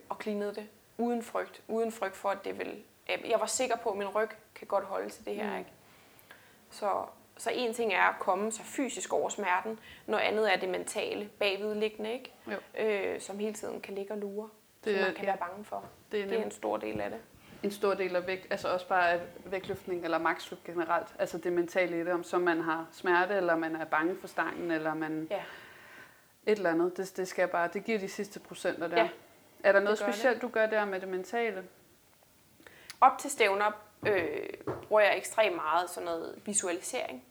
og cleanede det uden frygt. Uden frygt for, at det ville... Jeg var sikker på, at min ryg kan godt holde til det her, ikke? Så en ting er at komme så fysisk over smerten, noget andet er det mentale, bagvedliggende, ikke? Som hele tiden kan ligge og lure, som man kan være bange for. Det er en stor del af det. En stor del af vægt, altså også bare vægtløftning eller magtsløft generelt, altså det mentale i det, om så man har smerte, eller man er bange for stangen, eller man et eller andet. Det skal bare, det giver de sidste procenter der. Ja. Er der noget specielt, du gør der med det mentale? Op til stævner bruger jeg ekstremt meget sådan noget visualisering.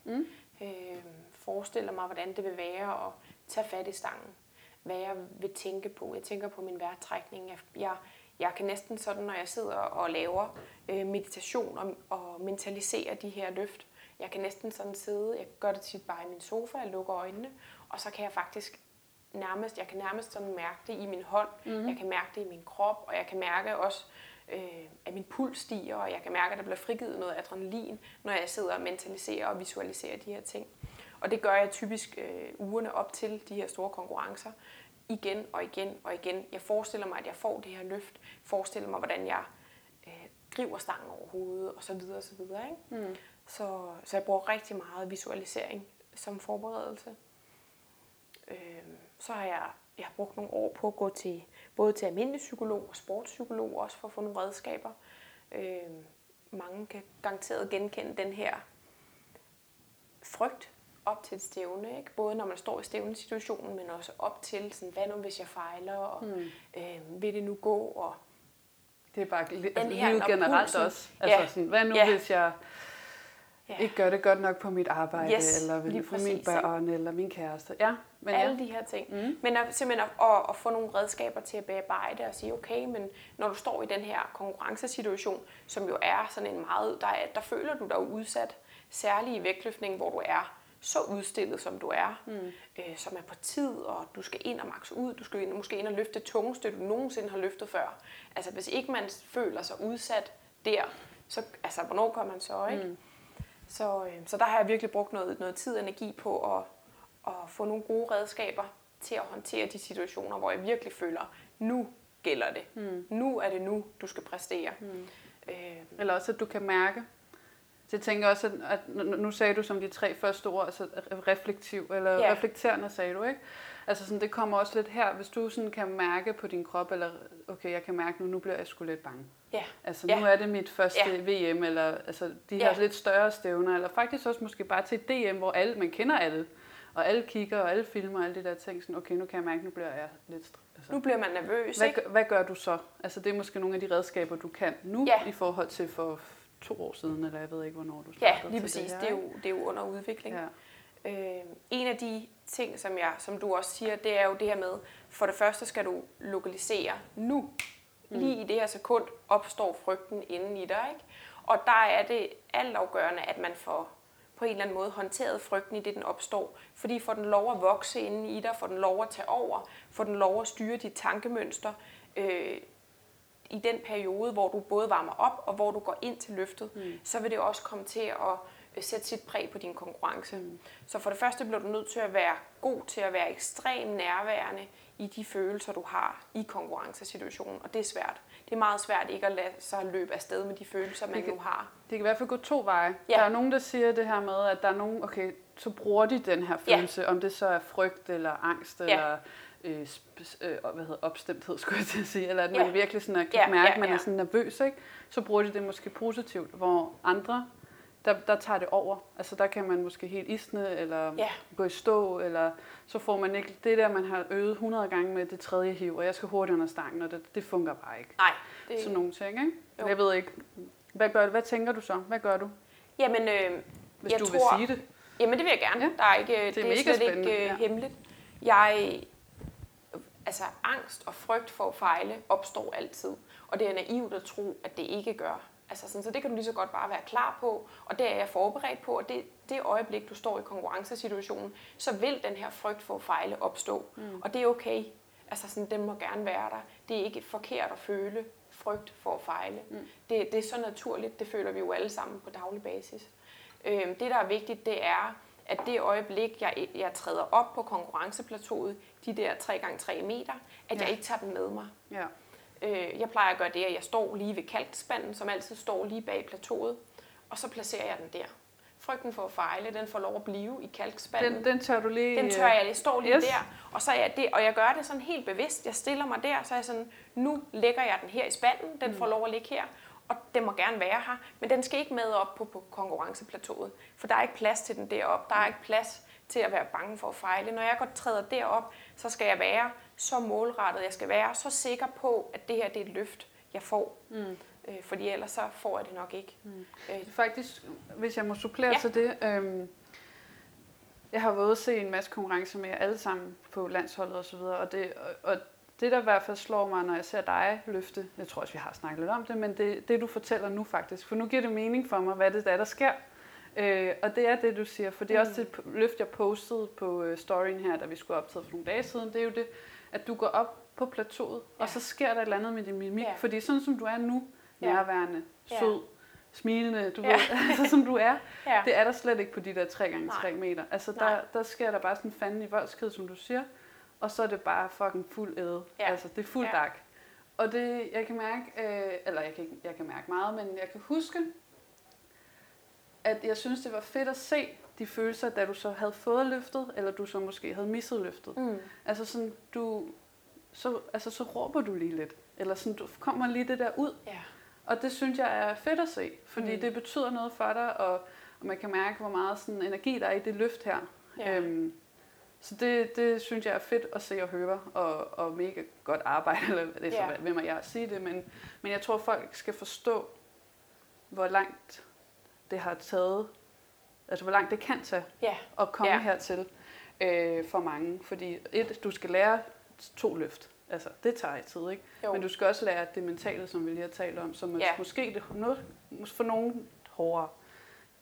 Forestiller mig, hvordan det vil være at tage fat i stangen. Hvad jeg vil tænke på. Jeg tænker på min vejrtrækning. Jeg kan næsten sådan, når jeg sidder og laver meditation og mentaliserer de her løft. Jeg kan næsten sådan sidde, jeg gør det tit bare i min sofa, jeg lukker øjnene, og så kan jeg faktisk nærmest sådan mærke det i min hånd, jeg kan mærke det i min krop, og jeg kan mærke også, at min puls stiger, og jeg kan mærke, at der bliver frigivet noget adrenalin, når jeg sidder og mentaliserer og visualiserer de her ting. Og det gør jeg typisk ugerne op til de her store konkurrencer, igen og igen og igen. Jeg forestiller mig, at jeg får det her løft, forestiller mig, hvordan jeg griber stangen over hovedet, og så videre, og så videre, ikke? Mm. Så jeg bruger rigtig meget visualisering som forberedelse. Så har jeg har brugt nogle år på at gå til både til almindelig psykolog og sportspsykolog også for at få nogle redskaber. Mange kan garanteret genkende den her frygt op til et stævne, ikke? Både når man står i stævnesituationen, men også op til sådan, hvad nu hvis jeg fejler, og vil det nu gå, og det er bare livet generelt også. Altså sådan, hvad nu hvis jeg ikke gør det godt nok på mit arbejde, eller på mine børn, eller min kæreste. Ja, men alle de her ting. Mm. Men simpelthen at få nogle redskaber til at bearbejde og sige, okay, men når du står i den her konkurrencesituation, som jo er sådan en meget, der føler du dig udsat, særligt i vægtløftning, hvor du er så udstillet, som du er, som er på tid, og du skal ind og makse ud, du skal ind, måske ind og løfte det tungeste, du nogensinde har løftet før. Altså, hvis ikke man føler sig udsat der, så, altså, hvornår kommer man så, ikke? Så der har jeg virkelig brugt noget tid og energi på at få nogle gode redskaber til at håndtere de situationer, hvor jeg virkelig føler, nu gælder det. Nu er det nu, du skal præstere. Eller også, at du kan mærke. Så jeg tænker også, at nu sagde du som de tre første ord, altså reflektiv, eller reflekterende sagde du, ikke? Altså sådan, det kommer også lidt her, hvis du sådan kan mærke på din krop, eller okay, jeg kan mærke nu bliver jeg sgu lidt bange. Altså nu er det mit første VM, eller altså de her lidt større stævner, eller faktisk også måske bare til DM, hvor alle, man kender alle, og alle kigger, og alle filmer, og alle de der ting, sådan, okay, nu kan jeg mærke, nu bliver jeg lidt altså, nu bliver man nervøs, ikke? Hvad gør du så? Altså det er måske nogle af de redskaber, du kan nu, i forhold til for 2 år siden, eller jeg ved ikke, hvornår du startede. Ja, lige præcis. Det er jo under udvikling. Ja. En af de ting, som du også siger, det er jo det her med, for det første skal du lokalisere nu. Lige i det her sekund opstår frygten inden i dig, ikke? Og der er det altafgørende, at man får på en eller anden måde håndteret frygten i det, den opstår. Fordi får den lov at vokse inden i dig, får den lov at tage over, får den lov at styre dit tankemønster, i den periode, hvor du både varmer op, og hvor du går ind til løftet, så vil det også komme til at sætte sit præg på din konkurrence. Så for det første bliver du nødt til at være god til at være ekstremt nærværende i de følelser, du har i konkurrencesituationen, og det er svært. Det er meget svært ikke at lade sig løbe afsted med de følelser, man nu har. Det kan i hvert fald gå 2 veje. Ja. Der er nogen, der siger det her med, at der er nogen, okay, så bruger de den her følelse, om det så er frygt eller angst, eller opstemthed, skulle jeg til at sige, eller at man virkelig sådan at mærke, at man er sådan nervøs, ikke? Så bruger de det måske positivt, hvor andre, der tager det over. Altså der kan man måske helt isne, eller gå i stå, eller så får man ikke det der, man har øvet 100 gange med det tredje hiv, og jeg skal hurtigt under stangen, og det fungerer bare ikke. Nej. Det... Sådan nogle ting, ikke? Jo. Jeg ved ikke, hvad tænker du så? Hvad gør du? Jamen, hvis jeg du tror... vil sige det. Jamen det vil jeg gerne. Ja. Der er ikke, det er mega slet spændende. Ikke hemmeligt. Altså angst og frygt for at fejle opstår altid, og det er naivt at tro, at det ikke gør. Altså sådan, så det kan du lige så godt bare være klar på, og det er jeg forberedt på, og det øjeblik, du står i konkurrencesituationen, så vil den her frygt for at fejle opstå, og det er okay. Altså sådan, den må gerne være der. Det er ikke forkert at føle frygt for at fejle. Det er så naturligt, det føler vi jo alle sammen på daglig basis. Det, der er vigtigt, det er, at det øjeblik, jeg træder op på konkurrenceplateauet, de der 3x3 meter, at jeg ikke tager dem med mig. Ja. Jeg plejer at gøre det, at jeg står lige ved kalkspanden, som altid står lige bag plateauet, og så placerer jeg den der. Frygten for at fejle, den får lov at blive i kalkspanden. Den tør du lige? Den tør jeg, jeg står lige der, og så er jeg det, og jeg gør det sådan helt bevidst. Jeg stiller mig der, så er jeg sådan, nu lægger jeg den her i spanden, den får lov at ligge her, og den må gerne være her, men den skal ikke med op på konkurrenceplateauet, for der er ikke plads til den deroppe. Der er ikke plads til at være bange for at fejle. Når jeg godt træder derop, så skal jeg være så målrettet, jeg skal være så sikker på, at det her det er et løft, jeg får. Fordi ellers så får jeg det nok ikke. Faktisk, hvis jeg må supplere til det, jeg har været at se en masse konkurrencer med jer alle sammen på landsholdet osv., og det, der i hvert fald slår mig, når jeg ser dig løfte, jeg tror også, vi har snakket lidt om det, men det du fortæller nu faktisk, for nu giver det mening for mig, hvad det er, der sker. Og det er det, du siger, for det er også det løft, jeg postede på storyen her, da vi skulle optage for nogle dage siden, det er jo det, at du går op på plateauet, og så sker der et eller andet med din mimik, fordi sådan som du er nu, nærværende, sød, smilende, du ved, altså som du er, det er der slet ikke på de der 3x3 meter. Altså der sker der bare sådan fanden i voldsked, som du siger, og så er det bare fucking fuld æde. Ja. Altså, det er fuld dag. Og det, jeg kan mærke, jeg kan mærke meget, men jeg kan huske, at jeg synes, det var fedt at se de følelser, da du så havde fået løftet, eller du så måske havde misset løftet. Altså sådan, så råber du lige lidt, eller sådan, du kommer lige det der ud. Ja. Og det synes jeg er fedt at se, fordi det betyder noget for dig, og man kan mærke, hvor meget sådan energi der er i det løft her. Ja. Så det synes jeg er fedt at se og høre, og mega godt arbejde, eller det er så, hvem er jeg at sige det, men jeg tror, folk skal forstå, hvor langt det har taget, altså hvor langt det kan tage at komme hertil for mange. Fordi du skal lære 2 løft, altså det tager i tid, ikke? Jo. Men du skal også lære det mentale, som vi lige har talt om, som måske det noget, for nogen hårdere.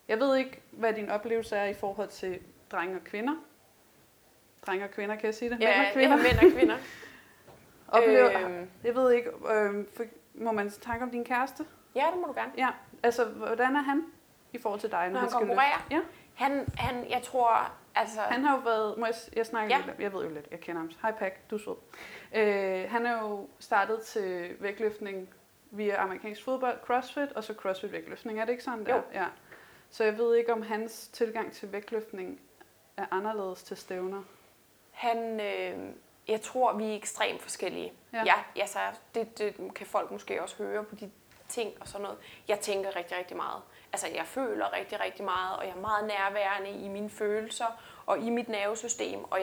Jeg ved ikke, hvad din oplevelse er i forhold til drenge og kvinder. Drenge og kvinder, kan jeg sige det? Ja, mænd og kvinder. Ja, mænd og kvinder. Oplever, jeg ved ikke, må man tanke om din kæreste? Ja, det må du gerne. Ja, altså, hvordan er han i forhold til dig? Når han konkurrerer? Ja. Han, jeg tror, altså... Han har jo været... Må jeg snakke lidt? Jeg ved jo lidt, jeg kender ham. Hej, Pak, du er sød. Han er jo startet til vægtløftning via amerikansk fodbold, CrossFit, og så CrossFit-vægtløftning. Er det ikke sådan der? Jo. Ja. Så jeg ved ikke, om hans tilgang til vægtløftning er anderledes til stævner. Han... Jeg tror, vi er ekstremt forskellige. Ja. Altså, det kan folk måske også høre på de ting og sådan noget. Jeg tænker rigtig, rigtig meget. Altså, jeg føler rigtig, rigtig meget, og jeg er meget nærværende i mine følelser og i mit nervesystem. Og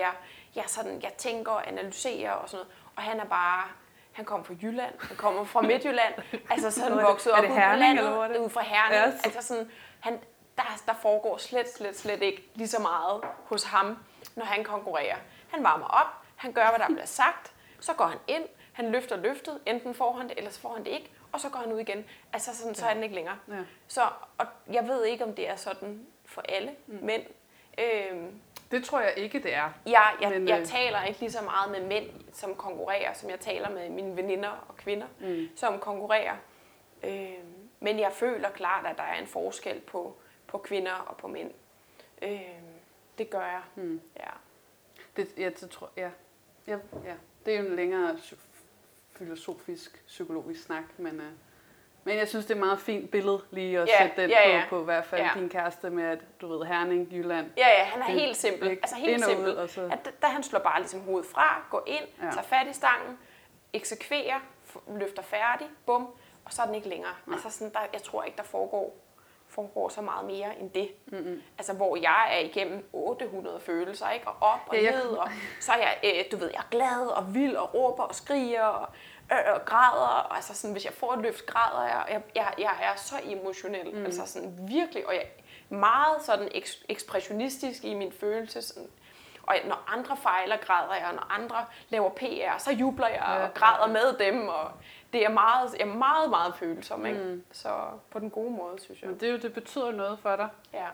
jeg tænker og analyserer og sådan noget. Og han er bare... Han kommer fra Jylland, han kommer fra Midtjylland. Altså, så han voksede op ude på landet, ude fra Herning. Yes. Altså, sådan, han, der foregår slet ikke lige så meget hos ham, når han konkurrerer. Han varmer op. Han gør, hvad der bliver sagt, så går han ind, han løfter løftet, enten får han det, eller så får han det ikke, og så går han ud igen. Altså sådan, så er den ikke længere. Ja. Så, og jeg ved ikke, om det er sådan for alle mænd. Det tror jeg ikke, det er. Jeg taler ikke lige så meget med mænd, som konkurrerer, som jeg taler med mine veninder og kvinder, som konkurrerer. Men jeg føler klart, at der er en forskel på kvinder og på mænd. Det gør jeg. Mm. Ja. Det er jo en længere filosofisk, psykologisk snak, men jeg synes, det er et meget fint billede lige at sætte den på i hvert fald din kæreste med, at du ved, Herning, Jylland. Ja, han er helt simpel. Altså helt simpel. Ud, så... at der han slår bare ligesom hovedet fra, går ind, tager fat i stangen, eksekverer, løfter færdig, bum, og så er den ikke længere. Nej. Altså sådan, jeg tror ikke, der foregår så meget mere end det. Mm-hmm. Altså, hvor jeg er igennem 800 følelser, ikke? Og op og ned, og så er jeg, jeg er glad og vild og råber og skriger og græder. Og altså sådan, hvis jeg får et løft, græder jeg. Jeg er så emotionel, altså sådan virkelig, og jeg er meget sådan ekspressionistisk i min følelse. Sådan. Og når andre fejler, græder jeg, og når andre laver PR, så jubler jeg og græder med dem, og det er meget, jeg er meget, meget følsom, ikke? Så på den gode måde, synes jeg. Men det betyder noget for dig,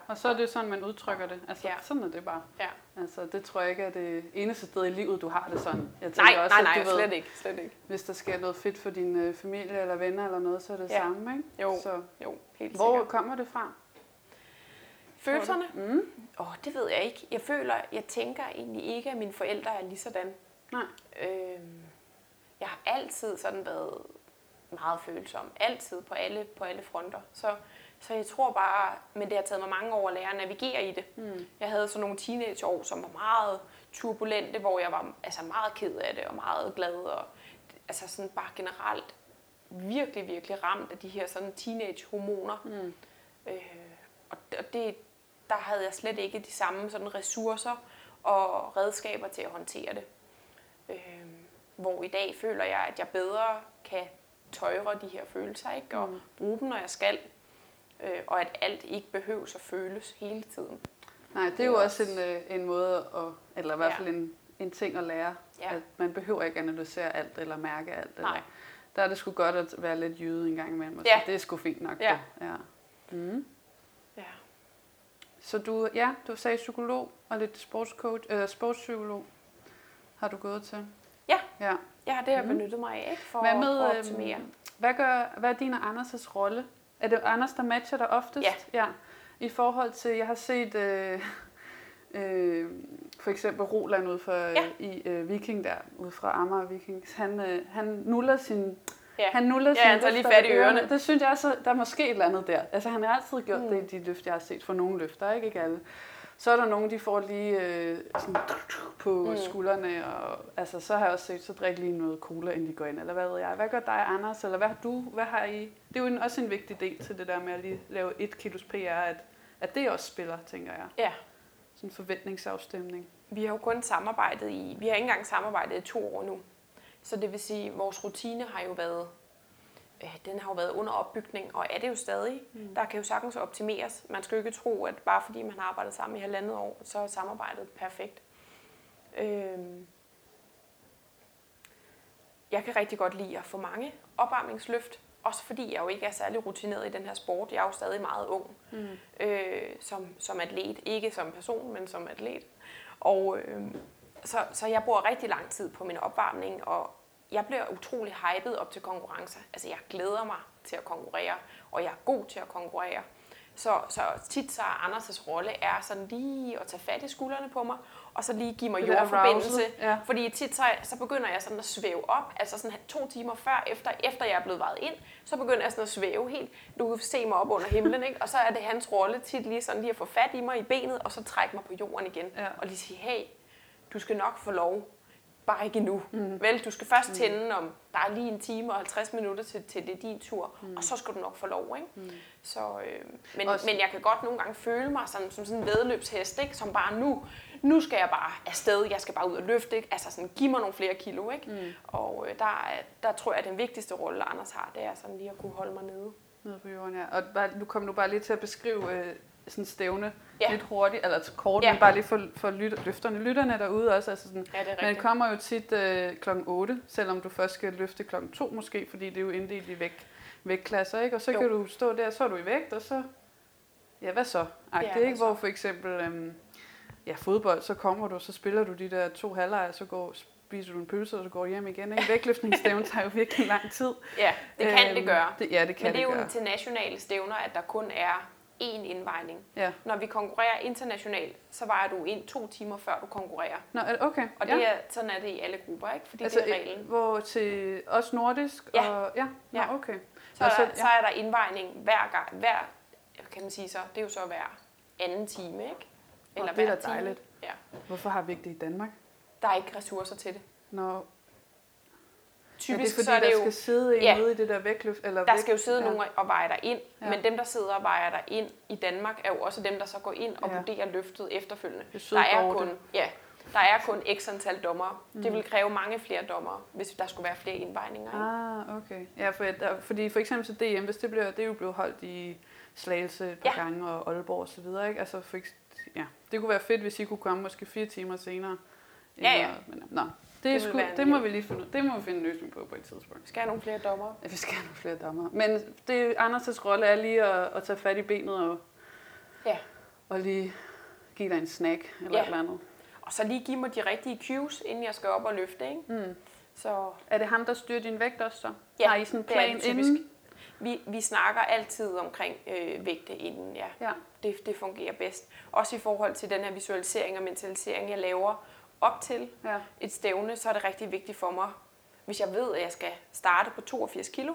og så er det jo sådan, man udtrykker det. Altså, sådan er det bare. Ja. Altså, det tror jeg ikke er det eneste sted i livet, du har det sådan. Jeg tænker nej, slet ikke. Hvis der sker noget fedt for din familie eller venner eller noget, så er det samme, ikke? Jo, helt sikkert. Hvor kommer det fra? Følelserne? Det ved jeg ikke. Jeg tænker egentlig ikke, at mine forældre er lige sådan. Nej. Jeg har altid sådan været meget følsom. Altid på alle fronter. Så jeg tror bare, men det har taget mig mange år at lære at navigere i det. Jeg havde sådan nogle teenageår, som var meget turbulente, hvor jeg var altså meget ked af det og meget glad og altså sådan bare generelt virkelig, virkelig ramt af de her sådan teenage-hormoner. Og det, der havde jeg slet ikke de samme sådan ressourcer og redskaber til at håndtere det. Hvor i dag føler jeg, at jeg bedre kan tøjre de her følelser, ikke? Og bruge dem, når jeg skal. Og at alt ikke behøves at føles hele tiden. Nej, det er jo også en måde, at, eller i hvert fald en ting at lære. Ja. At man behøver ikke analysere alt eller mærke alt. Nej. Eller, der er det sgu godt at være lidt jyde en gang imellem. Ja. Det er sgu fint nok. Ja. Det. Ja. Mm. Ja. Så du sagde psykolog og lidt sportspsykolog har du gået til. Ja, det har jeg benyttet mig af for at optimere. Hvad er din og Anders' rolle? Er det Anders, der matcher dig oftest? Ja. I forhold til, jeg har set for eksempel Roland ud for, i Viking der, ud fra Amager Vikings. Han nuller sin... Ja. Han nuller sine løfter lige fat i ørerne. Det synes jeg også, der er måske et eller andet der. Altså, han har altid gjort det i de løfter, jeg har set for nogle løfter, ikke alle. Så er der nogen, de får lige sådan, på skuldrene, og altså, så har jeg også set, så drikker lige noget cola, inden de går ind, eller hvad ved jeg. Hvad gør dig, Anders, eller hvad har I? Det er jo også en vigtig del til det der med at lige lave 1 kilos PR, at det også spiller, tænker jeg. Ja. Sådan en forventningsafstemning. Vi har jo kun samarbejdet vi har ikke engang samarbejdet i 2 år nu. Så det vil sige, at vores rutine har jo været, under opbygning, og er det jo stadig. Der kan jo sagtens optimeres. Man skal jo ikke tro, at bare fordi man har arbejdet sammen i 1,5 år, så er samarbejdet perfekt. Jeg kan rigtig godt lide at få mange opvarmningsløft. Også fordi jeg jo ikke er særlig rutineret i den her sport. Jeg er jo stadig meget ung som atlet. Ikke som person, men som atlet. Og så jeg bruger rigtig lang tid på min opvarmning, og jeg bliver utrolig hyped op til konkurrencer. Altså jeg glæder mig til at konkurrere, og jeg er god til at konkurrere. Så tit så Anders' rolle er sådan lige at tage fat i skuldrene på mig, og så lige give mig jordforbindelse. Ja. Fordi tit så begynder jeg sådan at svæve op, altså sådan 2 timer før, efter jeg er blevet vejet ind, så begynder jeg sådan at svæve helt. Du kan se mig op under himlen, ikke? Og så er det hans rolle tit lige sådan lige at få fat i mig i benet, og så trække mig på jorden igen. Ja. Og lige sige, hey, du skal nok få lov, bare ikke endnu. Mm. Vel, du skal først tænde om, der er lige 1 time og 50 minutter til det er din tur, og så skal du nok få lov, ikke? Mm. Men jeg kan godt nogle gange føle mig som sådan en væddeløbshest, ikke? Som bare nu skal jeg bare afsted, jeg skal bare ud og løfte, ikke? Altså sådan, giv mig nogle flere kilo, ikke? Mm. Og der tror jeg, at den vigtigste rolle, Anders har, det er sådan lige at kunne holde mig nede. Nede på jorden, ja. Og nu kom du bare lige til at beskrive sådan stævne lidt hurtigt, eller kort, men bare lige for lytterne derude også. Altså sådan, man kommer jo tit klokken 8, selvom du først skal løfte klokken 2 måske, fordi det er jo inddelt i vægtklasser, ikke? Og så kan du stå der, så er du i vægt, og så, ja, hvad så? Det er ikke, hvor for eksempel fodbold, så kommer du, så spiller du de der 2 halvleje, så spiser du en pølse, og så går hjem igen, ikke? Vægtløftningsstævnen tager jo virkelig lang tid. Ja, det kan det gøre. Men det er jo til nationale stævner, at der kun er 1 indvejning. Ja. Når vi konkurrerer internationalt, så vejer du ind 2 timer før du konkurrerer. Nå, okay. Og det er sådan er det i alle grupper, ikke? Fordi altså, det er reglen. Hvor til også nordisk og Nå, okay. Så er der indvejning hver gang, kan man sige så. Det er jo så hver anden time, ikke? Eller det er da dejligt. Ja. Hvorfor har vi ikke det i Danmark? Der er ikke ressourcer til det. Nå. Typisk det er, fordi, så er det jo, skal sidde ude i det der vægtløft, eller der skal jo sidde nogen og veje dig ind, men dem der sidder og vejer dig ind i Danmark er jo også dem der så går ind og vurderer løftet efterfølgende. Der er kun x antal dommere. Det vil kræve mange flere dommere, hvis der skulle være flere indvejninger. Ikke? Ah, okay. Ja, fordi for eksempel til DM, hvis det er jo blevet holdt i Slagelse et par gange og Aalborg og så videre, ikke? Altså det kunne være fedt, hvis I kunne komme måske 4 timer senere. Det må vi lige finde ud. Det må vi finde en løsning på et tidspunkt. Vi skal have nogle flere dommere. Ja, vi skal have nogle flere dommere. Men det Anders' rolle er lige at tage fat i benet og lige give dig en snack eller et eller andet. Og så lige give mig de rigtige cues, inden jeg skal op og løfte, ikke? Mm. Så er det ham der styrer din vægt også så? Ja, har I sådan en plan inden? Vi snakker altid omkring vægte inden, Det fungerer bedst. Også i forhold til den her visualisering og mentalisering jeg laver op til et stævne, så er det rigtig vigtigt for mig, hvis jeg ved, at jeg skal starte på 82 kilo,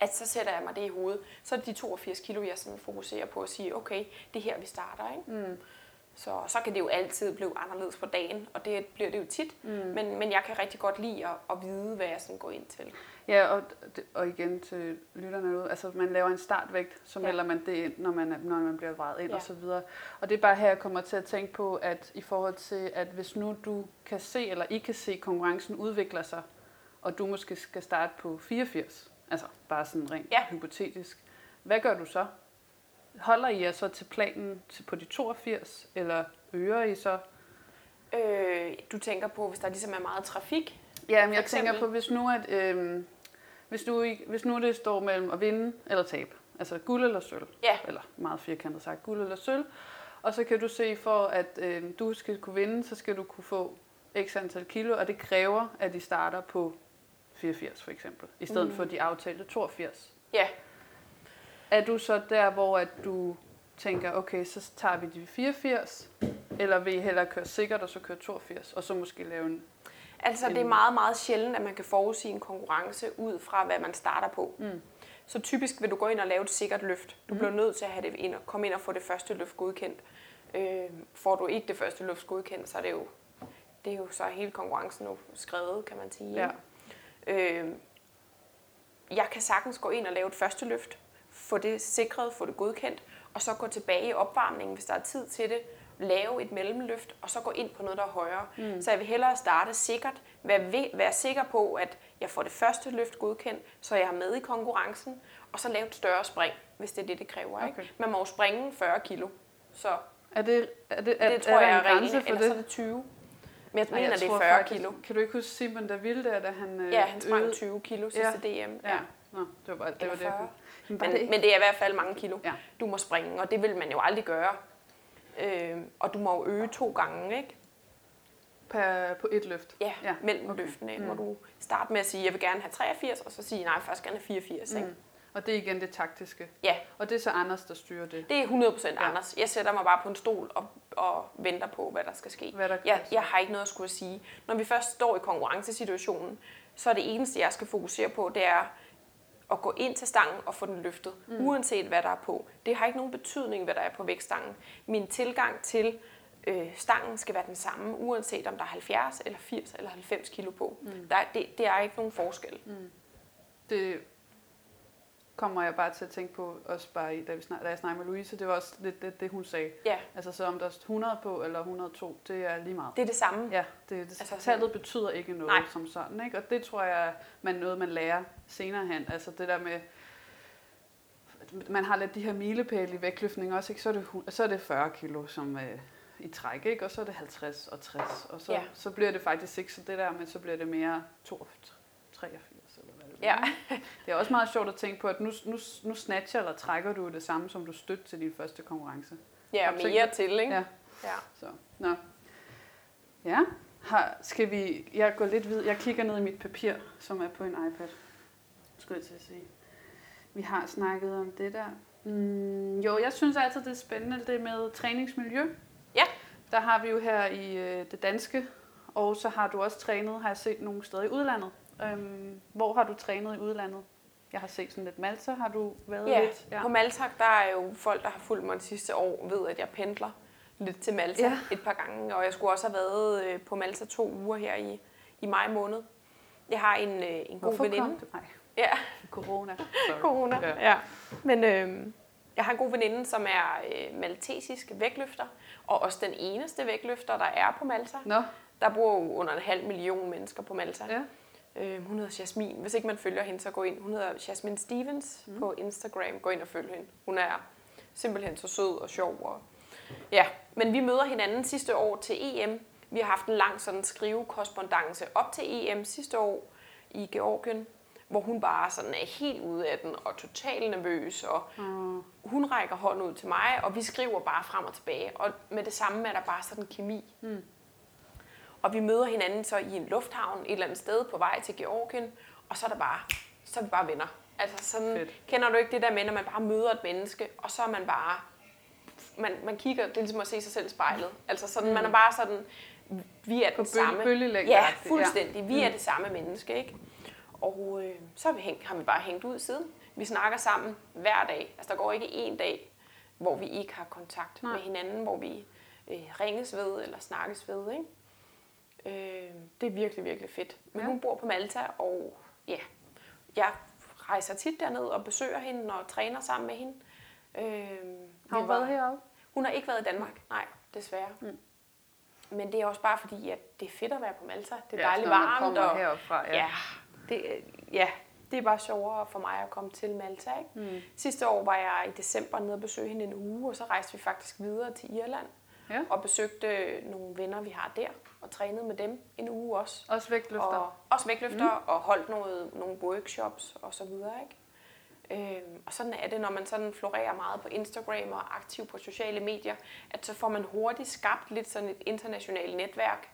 at så sætter jeg mig det i hovedet. Så er det de 82 kilo, jeg sådan fokuserer på at sige, okay, det er her, vi starter. Ikke? Mm. Så kan det jo altid blive anderledes på dagen, og det bliver det jo tit, men jeg kan rigtig godt lide at vide, hvad jeg sådan går ind til. Ja, og igen til lytterne ud, altså man laver en startvægt, så melder man det ind, når man bliver vejet ind og så videre. Og det er bare her, jeg kommer til at tænke på, at i forhold til, at hvis nu du kan se, eller I kan se, at konkurrencen udvikler sig, og du måske skal starte på 84, altså bare sådan rent hypotetisk, hvad gør du så? Holder I jer så til planen på de 82, eller øger I så? Du tænker på, hvis der ligesom er meget trafik? Ja, men jeg tænker på, hvis nu det står mellem at vinde eller tabe, altså guld eller sølv, eller meget firkantet sagt, guld eller sølv, og så kan du se for, at du skal kunne vinde, så skal du kunne få x antal kilo, og det kræver, at I starter på 84 for eksempel, i stedet for de aftalte 82. Ja. Er du så der, hvor at du tænker, okay, så tager vi de 84, eller vil I hellere køre sikkert, og så køre 82, og så måske lave en... Altså, det er meget, meget sjældent, at man kan forudsige en konkurrence ud fra, hvad man starter på. Mm. Så typisk vil du gå ind og lave et sikkert løft. Du bliver nødt til at have det ind og komme ind og få det første løft godkendt. Får du ikke det første løft godkendt, så er det er jo så hele konkurrencen nu skrevet, kan man sige. Ja. Jeg kan sagtens gå ind og lave et første løft, få det sikret, få det godkendt, og så gå tilbage i opvarmningen, hvis der er tid til det, lave et mellemløft, og så gå ind på noget, der er højere. Mm. Så jeg vil hellere starte sikkert, være sikker på, at jeg får det første løft godkendt, så jeg er med i konkurrencen, og så lave et større spring, hvis det er det kræver. Okay. Ikke? Man må jo springe 40 kilo, så det tror jeg er reglen, eller så er det 20. Men jeg mener, det er 40 kilo. Kan du ikke huske Simon, der ville det, da han... Ja, han sprang 20 kilo sidste DM. Ja. Nå, det var bare det. Var det. Men det er i hvert fald mange kilo, ja, du må springe, og det vil man jo aldrig gøre. Og du må jo øge 2 gange, ikke? På et løft? Ja, ja, mellem løftene. Okay. Hvor du starter med at sige, jeg vil gerne have 83, og så sige, nej, først gerne have 84. Ikke? Mm. Og det er igen det taktiske? Ja. Og det er så Anders, der styrer det? Det er 100% ja. Anders. Jeg sætter mig bare på en stol og venter på, hvad der skal ske. Jeg har ikke noget at skulle sige. Når vi først står i konkurrencesituationen, så er det eneste, jeg skal fokusere på, det er at gå ind til stangen og få den løftet, uanset hvad der er på. Det har ikke nogen betydning, hvad der er på vægtstangen. Min tilgang til stangen skal være den samme, uanset om der er 70 eller 80 eller 90 kilo på. Det er ikke nogen forskel. Det kommer jeg bare til at tænke på, også bare da jeg snakkede med Louise, det var også lidt det hun sagde. Ja. Altså så om der er 100 på eller 102, det er lige meget. Det er det samme. Ja, altså, tallet betyder ikke noget som sådan, ikke? Og det tror jeg, man lærer senere hen. Altså det der med, man har lidt de her milepæle i vægtløftning også, ikke? Så er det 40 kilo, som i træk, ikke? Og så er det 50 og 60, og så bliver det faktisk ikke så det der, men så bliver det mere 82, 83 eller hvad det bliver. Ja. Det er også meget sjovt at tænke på, at nu snatcher eller trækker du det samme, som du stødte til din første konkurrence. Ja, og mere til, ikke? Ja. Ja. Så. Nå. Ja. Jeg går lidt videre. Jeg kigger ned i mit papir, som er på en iPad. Skal jeg til at sige. Vi har snakket om det der. Jo, jeg synes altid, det er spændende, det med træningsmiljø. Ja. Der har vi jo her i det danske, og så har du også trænet, har jeg set nogle steder i udlandet. Hvor har du trænet i udlandet? Jeg har set sådan lidt Malta, har du været lidt? Ja, på Malta, der er jo folk, der har fulgt mig de sidste år, ved, at jeg pendler lidt til Malta et par gange, og jeg skulle også have været på Malta 2 uger her i maj måned. Jeg har en god veninde. Hvorfor kom du? Nej. Ja. Corona. Sorry. Corona, ja. Men jeg har en god veninde, som er maltesisk vægtløfter, og også den eneste vægtløfter, der er på Malta. No. Der bor jo under 500.000 mennesker på Malta. Ja. Hun hedder Jasmine. Hvis ikke man følger hende, så gå ind. Hun hedder Jasmine Stevens på Instagram. Gå ind og følg hende. Hun er simpelthen så sød og sjov. Og ja. Men vi møder hinanden sidste år til EM. Vi har haft en lang sådan skrivekorrespondance op til EM sidste år i Georgien, hvor hun bare sådan er helt ude af den og totalt nervøs, og hun rækker hånden ud til mig, og vi skriver bare frem og tilbage, og med det samme er der bare sådan kemi. Og vi møder hinanden så i en lufthavn et eller andet sted på vej til Georgien, og så er vi bare venner. Altså sådan, kender du ikke det der med, når man bare møder et menneske, og så er man bare, man kigger, det er ligesom at se sig selv i spejlet. Altså sådan, man er bare sådan, vi er den samme. Ja, fuldstændig. Vi er det samme menneske, ikke? Og så har vi bare hængt ud siden. Vi snakker sammen hver dag. Altså der går ikke en dag, hvor vi ikke har kontakt med hinanden, hvor vi ringes ved eller snakkes ved, ikke? Det er virkelig, virkelig fedt. Men hun bor på Malta, og ja, jeg rejser tit derned og besøger hende og træner sammen med hende. Har hun været heroppe? Hun har ikke været i Danmark, nej, desværre. Men det er også bare fordi, at det er fedt at være på Malta. Det er dejligt varmt. Og heroppefra, det er bare sjovere for mig at komme til Malta, ikke? Sidste år var jeg i december nede og besøgte hende en uge, og så rejste vi faktisk videre til Irland og besøgte nogle venner, vi har der, og trænede med dem en uge også. Også vægtløfter. Og holdt nogle workshops og så videre, ikke? Og sådan er det, når man sådan florerer meget på Instagram og aktiv på sociale medier, at så får man hurtigt skabt lidt sådan et internationalt netværk.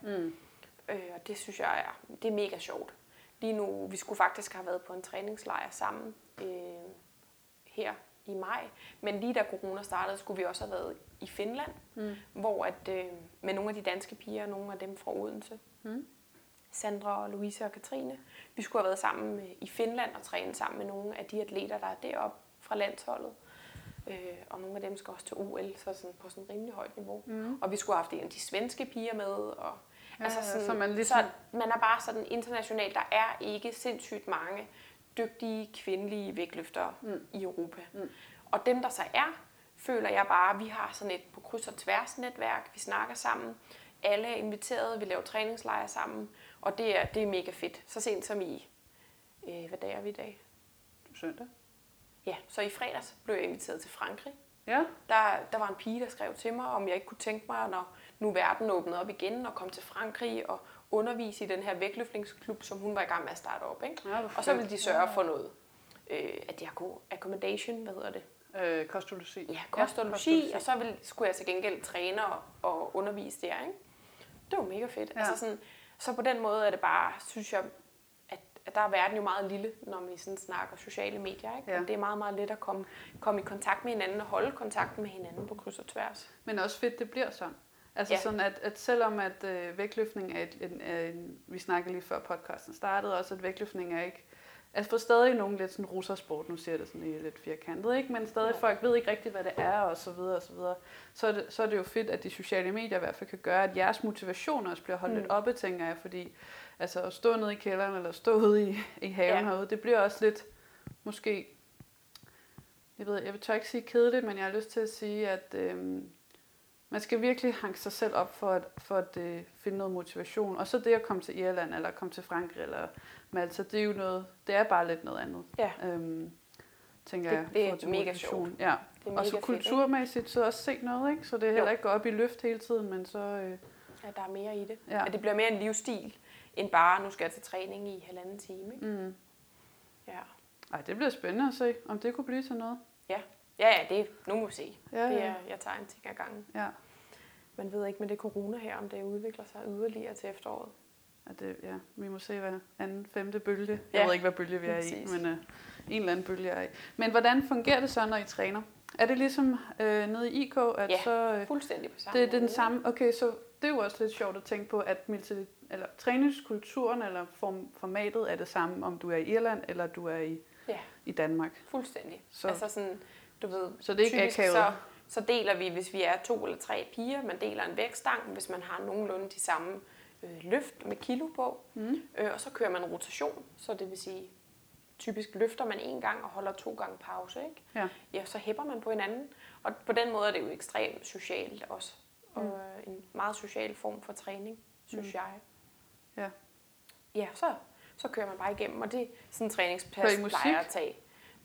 Og det synes jeg det er mega sjovt. Lige nu, vi skulle faktisk have været på en træningslejr sammen her i maj, men lige da corona startede, skulle vi også have været i Finland, hvor at, med nogle af de danske piger, nogle af dem fra Odense, Sandra, Louise og Katrine, vi skulle have været sammen i Finland og træne sammen med nogle af de atleter, der er deroppe fra landsholdet, og nogle af dem skal også til OL, så sådan på sådan et rimelig højt niveau, og vi skulle have haft en af de svenske piger med, og altså sådan, så man, ligesom, så man er bare sådan internationalt, der er ikke sindssygt mange dygtige kvindelige vægtløftere i Europa. Og dem der så er, føler jeg bare, vi har sådan et på kryds og tværs netværk, vi snakker sammen, alle er inviteret, vi laver træningslejre sammen, og det er mega fedt. Så sent som i, hvad dag er vi i dag? Søndag. Ja, så i fredags blev jeg inviteret til Frankrig. Ja. Der var en pige, der skrev til mig, om jeg ikke kunne tænke mig, når nu verden åbnede op igen, og komme til Frankrig og undervise i den her vægtløftningsklub, som hun var i gang med at starte op. Ikke? Ja, og så ville de sørge for noget. at de har god accommodation, hvad hedder det? Kost og logi. Ja, kost og logi, og så skulle jeg til gengæld træne og undervise der, ikke? Det var mega fedt. Ja. Altså sådan, så på den måde er det bare, synes jeg, at der er verden jo meget lille, når man sådan snakker sociale medier, ikke? Ja. Men det er meget, meget let at komme i kontakt med hinanden og holde kontakten med hinanden på kryds og tværs. Men også fedt, det bliver sådan. Altså ja. Sådan, at selvom at vægtløftning er vi snakkede lige før podcasten startede også, at vægtløftning er ikke, altså for stadig nogen lidt sådan russersport, nu siger det sådan i lidt firkantet, ikke? Men stadig folk ved ikke rigtigt, hvad det er, og så videre, og så videre. Så er det jo fedt, at de sociale medier i hvert fald kan gøre, at jeres motivation også bliver holdt lidt oppe, tænker jeg, fordi altså at stå nede i kælderen, eller stå ude i haven herude, det bliver også lidt, måske, jeg vil tør ikke sige kedeligt, men jeg har lyst til at sige, at man skal virkelig hanke sig selv op for at finde noget motivation. Og så det at komme til Irland, eller komme til Frankrig, eller Malta, det er jo noget, det er bare lidt noget andet. Ja. Tænker jeg. Det er mega sjovt. Ja. Og så kulturmæssigt, så også se noget, ikke? Så det er heller ikke gå op i løft hele tiden, men så... Ja, der er mere i det. Ja. At det bliver mere en livsstil, end bare, nu skal jeg til træning i 1,5 time, ikke? Mm. Ja. Ej, det bliver spændende at se, om det kunne blive til noget. Ja. Ja, det nu må vi se. Ja, ja. Jeg tager en ting ad gangen. Ja. Man ved ikke med det corona her, om det udvikler sig yderligere til efteråret. Ja, vi må se, hvad anden, femte bølge. Jeg ved ikke, hvad bølge vi er i, men en eller anden bølge er i. Men hvordan fungerer det så, når I træner? Er det ligesom nede i IK? At ja, så, fuldstændig på samme måde. Det er den samme. Okay, så det er jo også lidt sjovt at tænke på, at eller træningskulturen eller formatet er det samme, om du er i Irland eller du er i Danmark. Fuldstændig. Så. Altså sådan... Du ved, så det er ikke typisk, så deler vi, hvis vi er 2 eller 3 piger, man deler en vægtstang, hvis man har nogenlunde de samme løft med kilo på, og så kører man rotation, så det vil sige, typisk løfter man 1 gang og holder 2 gange pause, ikke? Ja. Ja, så hæpper man på hinanden, og på den måde er det jo ekstremt socialt også, og en meget social form for træning, synes jeg. Ja. Ja, så kører man bare igennem, og det er sådan en træningsplads, plejer at tage.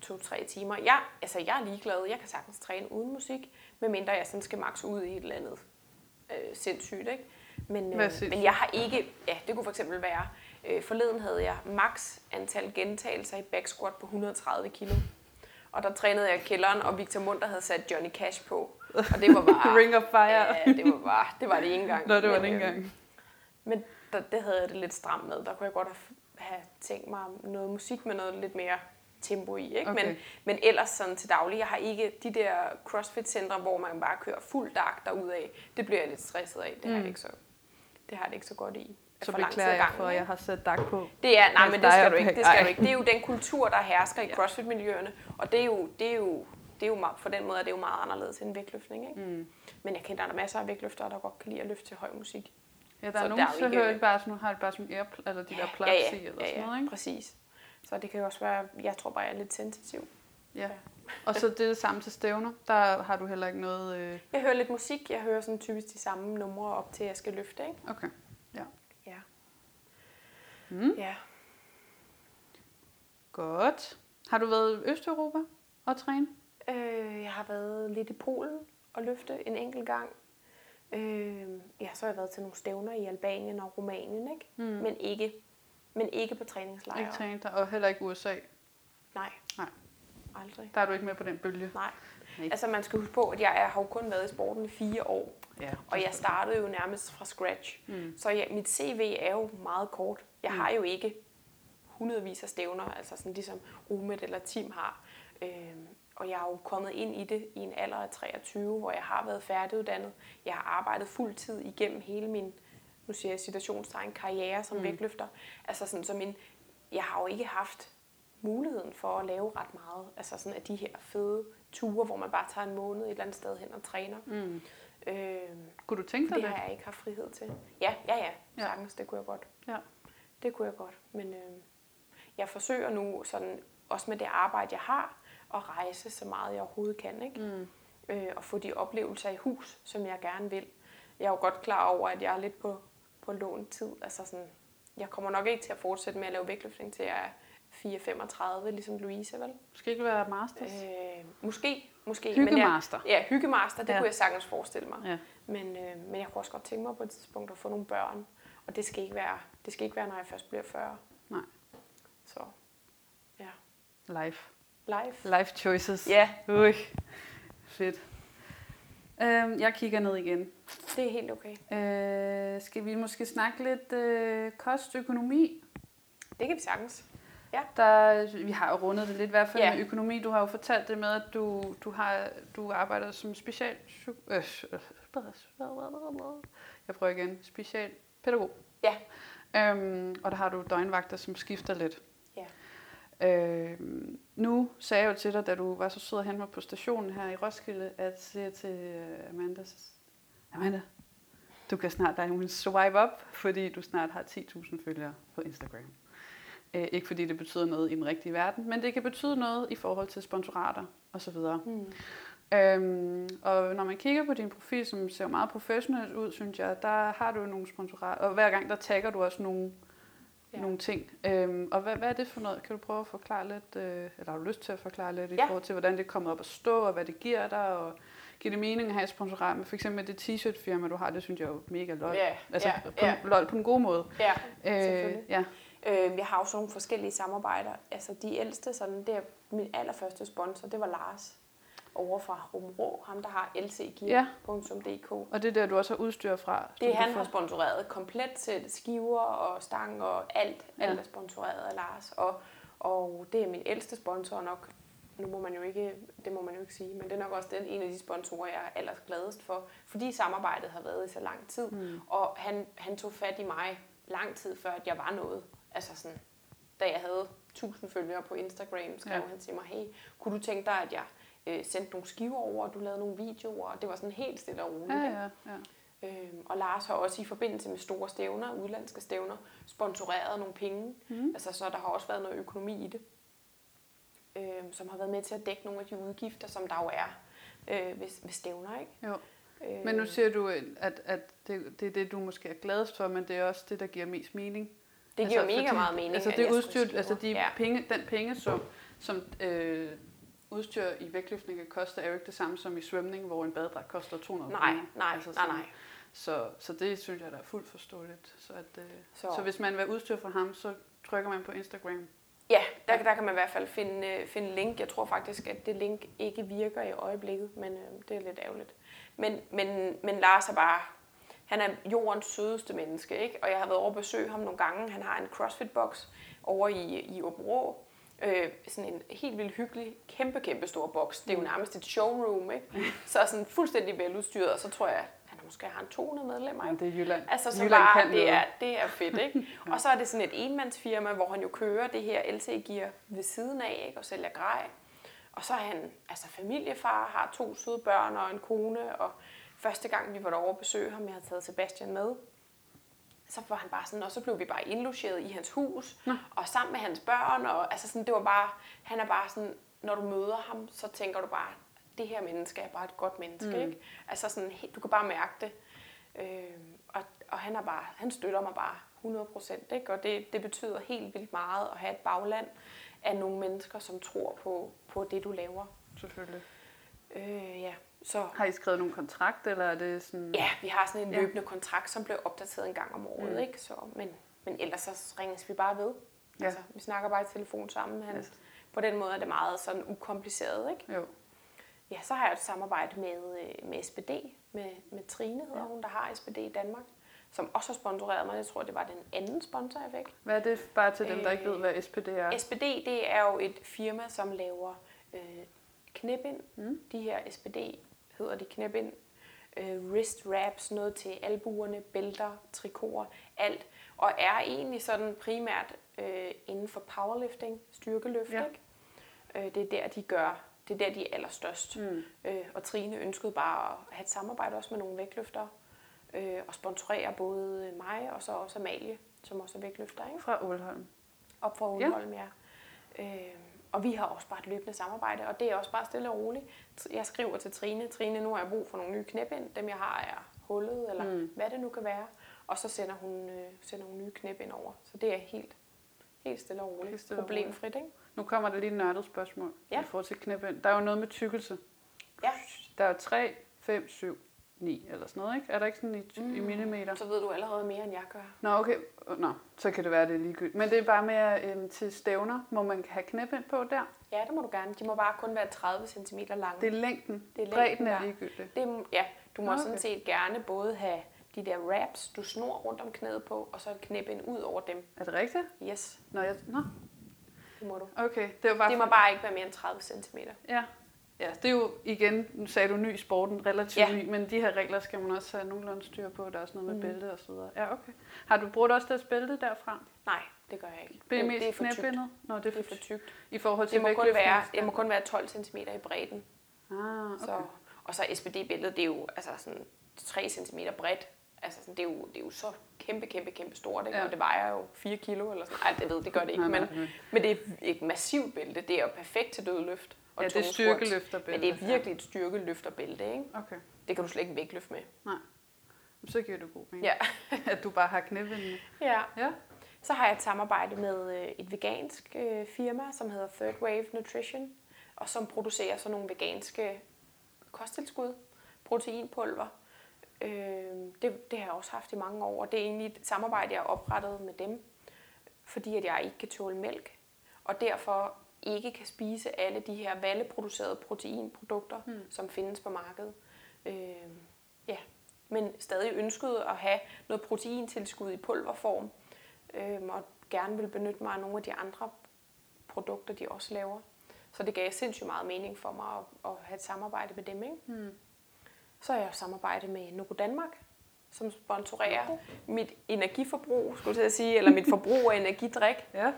2-3 timer. Jeg er ligeglad. Jeg kan sagtens træne uden musik, medmindre jeg sådan skal max ud i et eller andet sindssygt, ikke? Men jeg har ikke... Ja, det kunne for eksempel være... forleden havde jeg max antal gentagelser i back squat på 130 kilo. Og der trænede jeg i kælderen, og Victor Munter havde sat Johnny Cash på. Og det var bare... Ring of Fire. Ja, det var det ene gang. Nå, det var det ene gang. Men det havde jeg det lidt stramt med. Der kunne jeg godt have tænkt mig noget musik med noget lidt mere... tempo i, ikke? Okay. Men ellers sådan til daglig, jeg har ikke de der CrossFit-centre, hvor man bare kører fuld dag derudaf. Det bliver jeg lidt stresset af. Det har det ikke så godt i. Så beklager jeg for, at jeg har sat dag på. Det er, nej, men det skal du ikke. Det skal du ikke. Det er jo den kultur, der hersker i CrossFit-miljøerne, og det er jo meget, på den måde er det jo meget anderledes end vægtløftning, ikke? Mm. Men jeg kender der masser af vægtløftere, der godt kan lide at løfte til høj musik. Ja, der er nogen, der hører ikke bare sådan, nu har det bare sådan airplay, eller de der plugs i, eller sådan noget, ikke? Præcis. Så det kan jo også være, jeg tror bare, jeg er lidt sensitiv. Ja, og så det er det samme til stævner. Der har du heller ikke noget... Jeg hører lidt musik. Jeg hører sådan typisk de samme numre op til, at jeg skal løfte, ikke? Okay, ja. Mm. Ja. Godt. Har du været i Østeuropa og træne? Jeg har været lidt i Polen og løfte en enkelt gang. Ja, så har jeg været til nogle stævner i Albanien og Rumænien, ikke? Mm. Men ikke på træningslejre. Ikke træning, og heller ikke USA? Nej. Aldrig. Der er du ikke med på den bølge? Nej. Altså man skal huske på, at jeg har jo kun været i sporten i 4 år. Ja, og jeg startede jo nærmest fra scratch. Mm. Så mit CV er jo meget kort. Jeg har jo ikke hundredvis af stævner, altså sådan ligesom Umet eller Tim har. Og jeg er jo kommet ind i det i en alder af 23, hvor jeg har været færdiguddannet. Jeg har arbejdet fuldtid igennem hele min... nu siger jeg situationstegn, karriere som vægtløfter, altså sådan som jeg har jo ikke haft muligheden for at lave ret meget, altså sådan af de her fede ture, hvor man bare tager en måned et eller andet sted hen og træner. Mm. Kunne du tænke dig det? Det har jeg ikke haft frihed til. Ja. Sagtens, det kunne jeg godt. Ja. Det kunne jeg godt, men jeg forsøger nu sådan, også med det arbejde, jeg har, at rejse så meget, jeg overhovedet kan, ikke? Mm. Og få de oplevelser i hus, som jeg gerne vil. Jeg er jo godt klar over, at jeg er lidt på lånt tid. Altså sådan, jeg kommer nok ikke til at fortsætte med at lave vægtløftning til jeg er 4-35, ligesom Louise, vel? Måske ikke være masters? Måske. Hyggemaster. Men hyggemaster, det kunne jeg sagtens forestille mig. Ja. Men jeg kunne også godt tænke mig på et tidspunkt at få nogle børn. Og det skal ikke være, når jeg først bliver 40. Nej. Så, ja. Life choices. Ja. Yeah. Fedt. Jeg kigger ned igen. Det er helt okay. Skal vi måske snakke lidt kostøkonomi? Det kan vi sagtens. Ja. Vi har jo rundet det lidt i hvert fald med økonomi. Du har jo fortalt det med, at du arbejder som specialpædagog. Ja. Og der har du døgnvagter, som skifter lidt. Ja. Nu sagde jeg jo til dig, da du var så sød og hente mig på stationen her i Roskilde, at sige til Amanda, du kan snart swipe up, fordi du snart har 10.000 følgere på Instagram. Ikke fordi det betyder noget i den rigtige verden, men det kan betyde noget i forhold til sponsorater osv. Og når man kigger på din profil, som ser meget professionelt ud, synes jeg, der har du nogle sponsorater, og hver gang der tagger du også nogle ting. Og hvad er det for noget? Kan du prøve at forklare lidt, eller har du lyst til at forklare lidt i forhold til, hvordan det er kommet op at stå, og hvad det giver dig, og giver det mening at have et sponsorat med? For eksempel det t-shirt firma, du har, det synes jeg jo mega lol. Yeah. Altså lol på en god måde. Yeah, selvfølgelig. Ja, selvfølgelig. Jeg har jo sådan nogle forskellige samarbejder. Altså de ældste, sådan der, min allerførste sponsor, det var Lars over fra Rområ, ham der har lcg.dk. Og det er der, du også har udstyr fra? Det han har sponsoreret komplet til skiver og stang og alt. Ja. Alt er sponsoreret af Lars. Og det er min ældste sponsor nok. Nu må man jo ikke, det må man jo ikke sige, men det er nok også den en af de sponsorer, jeg er allergladest for, fordi samarbejdet har været i så lang tid. Og han tog fat i mig lang tid før, at jeg var noget. Altså sådan, da jeg havde 1000 følgere på Instagram, skrev han til mig, hey, kunne du tænke dig, at jeg sendte nogle skiver over, og du lavede nogle videoer, og det var sådan helt stille og roligt. Ja. Og Lars har også i forbindelse med store stævner, udlandske stævner, sponsoreret nogle penge. Altså, så der har også været noget økonomi i det, som har været med til at dække nogle af de udgifter, som der jo er ved stævner, ikke? Jo. Men nu siger du, at det er det, du måske er gladest for, men det er også det, der giver mest mening. Det giver mega meget mening. Altså, det udstyr, altså den pengesum, som udstyr i vægtløftning koster, er jo ikke det samme som i svømning, hvor en badedragt koster 200 kroner. Nej. Så det synes jeg, der er fuldt forståeligt. Så hvis man vil have udstyr fra ham, så trykker man på Instagram. Ja, der kan man i hvert fald finde link. Jeg tror faktisk, at det link ikke virker i øjeblikket, men det er lidt ærgerligt. Men Lars er bare... Han er jordens sødeste menneske, ikke? Og jeg har været over at besøge ham nogle gange. Han har en CrossFit-boks over i Åbenrå. Sådan en helt vildt hyggelig, kæmpe stor boks. Det er jo nærmest et showroom, ikke? Så sådan fuldstændig veludstyret, og så tror jeg, han måske har 200 medlemmer, ikke? Det er Jylland. Altså, så Jylland bare, det er fedt, ikke? Og så er det sådan et enmandsfirma, hvor han jo kører det her LC-gear ved siden af, ikke? Og sælger grej. Og så er han altså familiefar, har 2 søde børn og en kone, og første gang vi var derovre at besøge ham, jeg havde taget Sebastian med, så var han bare sådan, og så blev vi bare indlogeret i hans hus, og sammen med hans børn, og altså sådan, det var bare, han er bare sådan, når du møder ham, så tænker du bare, det her menneske er bare et godt menneske, ikke? Altså sådan, du kan bare mærke det, og han støtter mig bare 100%, ikke? Og det betyder helt vildt meget at have et bagland af nogle mennesker, som tror på det, du laver. Selvfølgelig. Så. Har I skrevet nogen kontrakt, eller er det sådan... Ja, vi har sådan en løbende kontrakt, som blev opdateret en gang om året, ikke? Så, men ellers så ringes vi bare ved. Ja. Altså, vi snakker bare i telefon sammen. På den måde er det meget sådan ukompliceret, ikke? Jo. Ja, så har jeg et samarbejde med SPD, med Trine, hedder hun, der har SPD i Danmark, som også har sponsoreret mig. Jeg tror, det var den anden sponsor, jeg fik. Hvad er det bare til dem, der ikke ved, hvad SPD er? SPD, det er jo et firma, som laver knæbind. De her SPD... hedder de knæbind, wrist wraps, noget til albuerne, bælter, trikoter, alt. Og er egentlig sådan primært inden for powerlifting, styrkeløft, ikke? Det er der, de er allerstørst. Og Trine ønskede bare at have et samarbejde også med nogle vægtløftere, og sponsorere både mig og så også Amalie, som også er vægtløfter, ikke? Fra Aulholm. Op fra Aulholm, ja. Og vi har også bare et løbende samarbejde, og det er også bare stille og roligt. Jeg skriver til Trine, nu har jeg brug for nogle nye knæbind, dem jeg har er hullet, eller hvad det nu kan være. Og så sender hun nye knæbind over, så det er helt stille og roligt, problemfrit, ikke? Nu kommer der lige et nørdet spørgsmål i forhold til knæbind. Der er jo noget med tykkelse. Ja. Der er 3, 5, 7. 9 eller sådan noget, ikke? Er der ikke sådan i millimeter? Så ved du allerede mere, end jeg gør. Nå, okay. Nå, så kan det være, det er ligegyldigt. Men det er bare mere til stævner, må man have knæbind på der? Ja, det må du gerne. De må bare kun være 30 cm lange. Det er længden? Bredden er ligegyldigt? Det, ja, du må sådan set gerne både have de der wraps, du snor rundt om knæet på, og så knæbind ud over dem. Er det rigtigt? Yes. Nå. Det må du. Okay. Det var bare det må bare ikke være mere end 30 cm. Ja. Ja, det er jo igen, nu sagde du ny sporten, relativt ny, men de her regler skal man også have nogenlunde styr på. Der er også noget med bælte og så videre. Ja, okay. Har du brugt også deres bælte derfra? Nej, det gør jeg ikke. Det er for tykt. Nå, det er for tykt. I forhold til det må kun være 12 cm i bredden. Ah, okay. Og så SPD-bæltet, det er jo altså sådan 3 cm bredt. Altså sådan, det er jo så kæmpe stort, ikke? Ja. Og det vejer jo 4 kilo eller sådan. Ej, det gør det ikke, men det er et massivt bælte. Det er jo perfekt til dødløft. Ja, det er styrkeløfterbælte. Men det er virkelig et styrkeløfterbælte, ikke? Okay. Det kan du slet ikke vægtløfte med. Nej. Så giver det god mening. Ja. At du bare har knæbindene. Ja. Så har jeg et samarbejde med et vegansk firma, som hedder Third Wave Nutrition, og som producerer sådan nogle veganske kosttilskud, proteinpulver. Det har jeg også haft i mange år, og det er egentlig et samarbejde, jeg har oprettet med dem, fordi at jeg ikke kan tåle mælk, og derfor ikke kan spise alle de her valleproducerede proteinprodukter, som findes på markedet. Men stadig ønskede at have noget proteintilskud i pulverform, og gerne ville benytte mig af nogle af de andre produkter, de også laver. Så det gav sindssygt meget mening for mig at have et samarbejde med dem, ikke? Mm. Så har jeg samarbejdet med Noko Danmark, som sponsorerer mit energiforbrug, skulle jeg sige, eller mit forbrug af energidrik. Ja.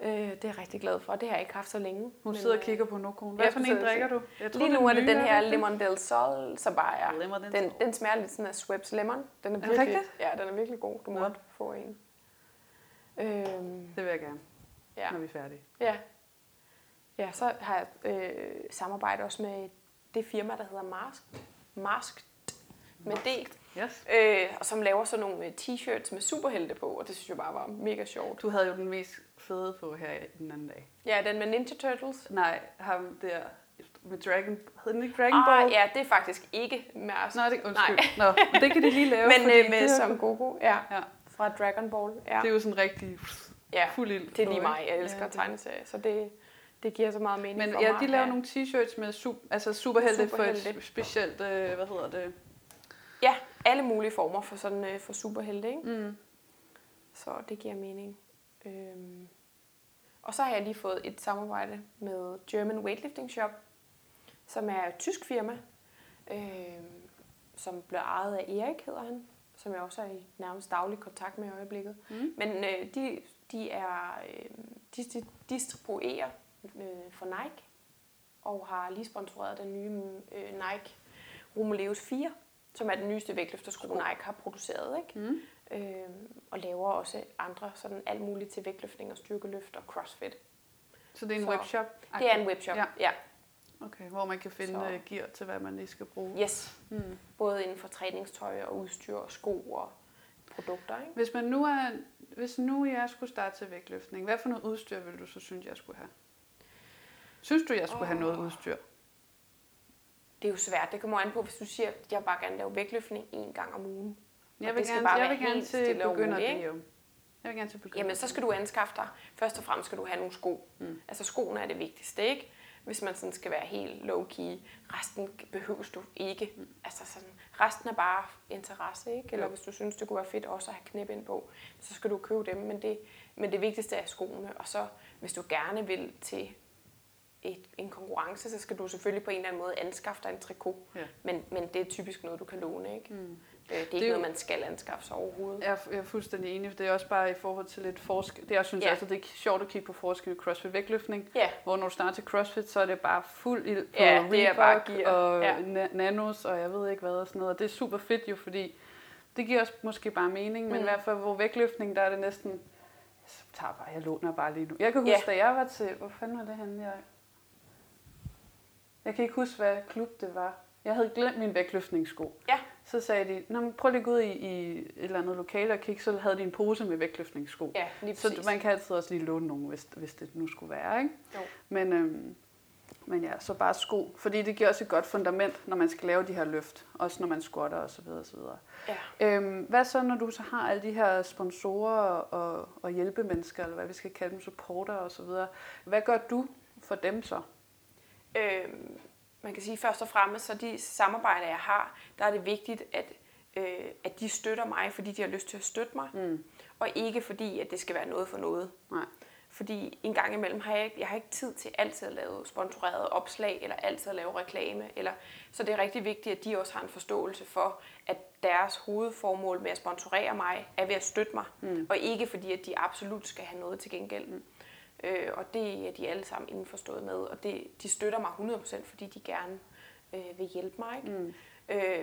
Det er jeg rigtig glad for, det har jeg ikke haft så længe. Hun sidder og kigger på Nokoen. Hvad for en drikker du? Jeg tror, lige nu er det den her Lemon del Sol, så bare jeg. Den smager lidt sådan af Schweppes Lemon. Den er virkelig, den er virkelig god. Du må få en. Det vil jeg gerne, når vi er færdige. Ja. Ja, så har jeg samarbejdet også med det firma, der hedder Mask med D. Yes. Og som laver sådan nogle t-shirts med superhelte på, og det synes jeg bare var mega sjovt. Du havde jo den mest fede på her den anden dag. Ja, den med Ninja Turtles. Nej, ham der med Dragon Ball. Ah, ja, det er faktisk ikke Mærsk. Nå, det undskyld. Nej. Nå, det kan de lige lave. Men med som Goku, fra Dragon Ball. Ja. Det er jo sådan rigtig fuld ild. Det er lige mig, jeg elsker tegneserier, så det giver så meget mening for mig. Men de laver nogle t-shirts med superhelte for et specielt, hvad hedder det? Ja, alle mulige former for sådan for superhelte, ikke? Mm. Så det giver mening. Og så har jeg lige fået et samarbejde med German Weightlifting Shop, som er et tysk firma, som bliver ejet af Erik, hedder han, som jeg også er i nærmest daglig kontakt med i øjeblikket. Mm. Men de distribuerer for Nike og har lige sponsoreret den nye Nike Romuleus 4. som er den nyeste vægtløftersko, Nike har produceret, ikke? Mm. Og laver også andre, sådan alt muligt til vægtløftning og styrkeløft og crossfit. Så det er en webshop? Det er en webshop, ja. Okay, hvor man kan finde gear til, hvad man lige skal bruge? Yes, både inden for træningstøj og udstyr og sko og produkter, ikke? Hvis nu jeg skulle starte til vægtløftning, hvad for noget udstyr ville du så synes, jeg skulle have? Synes du, jeg skulle have noget udstyr? Det er jo svært. Det kommer an på, hvis du siger, at jeg bare gerne laver vægtløftning en gang om ugen. Jeg vil gerne til at begynde. Jamen, så skal du anskaffe dig. Først og fremmest skal du have nogle sko. Mm. Altså, skoene er det vigtigste, ikke? Hvis man sådan skal være helt low-key. Resten behøves du ikke. Mm. Altså, sådan, resten er bare interesse, ikke? Eller hvis du synes, det kunne være fedt også at have knæb ind på, så skal du købe dem. Men det vigtigste er skoene. Og så, hvis du gerne vil til en konkurrence, så skal du selvfølgelig på en eller anden måde anskaffe dig en trikot. Ja. Men det er typisk noget, du kan låne, ikke? Mm. Det er noget, man skal anskaffe sig overhovedet. Jeg er fuldstændig enig, for det er også bare i forhold til lidt forskel. Det, jeg synes altså, det er sjovt at kigge på forskel i CrossFit-vægtløftning, hvor når du starter til CrossFit, så er det bare fuld ild på Reebok og nanos, og jeg ved ikke hvad og sådan noget. Og det er super fedt jo, fordi det giver også måske bare mening, men i hvert fald, hvor vægtløftning, der er det næsten, jeg låner bare lige nu. Jeg kan huske, da jeg var til, hvor fanden var det henne, jeg kan ikke huske, hvad klub det var. Jeg havde glemt min vægtløftningssko. Ja. Så sagde de, nå, prøv lige at gå ud i et eller andet lokale og kigge, så havde de en pose med vægtløftningssko. Ja, så man kan altid også lige låne nogen, hvis det nu skulle være, ikke? Jo. Men Men ja, så bare sko, fordi det giver også et godt fundament, når man skal lave de her løft, også når man squatter og så videre og så videre. Ja. Hvad så, når du så har alle de her sponsorer og hjælpemennesker, eller hvad vi skal kalde dem, supporter og så videre. Hvad gør du for dem så? Man kan sige først og fremmest, så de samarbejder, jeg har, der er det vigtigt, at de støtter mig, fordi de har lyst til at støtte mig, og ikke fordi, at det skal være noget for noget. Nej. Fordi en gang imellem har jeg ikke tid til altid at lave sponsorerede opslag, eller altid at lave reklame. Så det er rigtig vigtigt, at de også har en forståelse for, at deres hovedformål med at sponsorere mig, er ved at støtte mig. Og ikke fordi, at de absolut skal have noget til gengæld. Og det er de alle sammen indforstået med. Og de støtter mig 100%, fordi de gerne vil hjælpe mig. Ikke?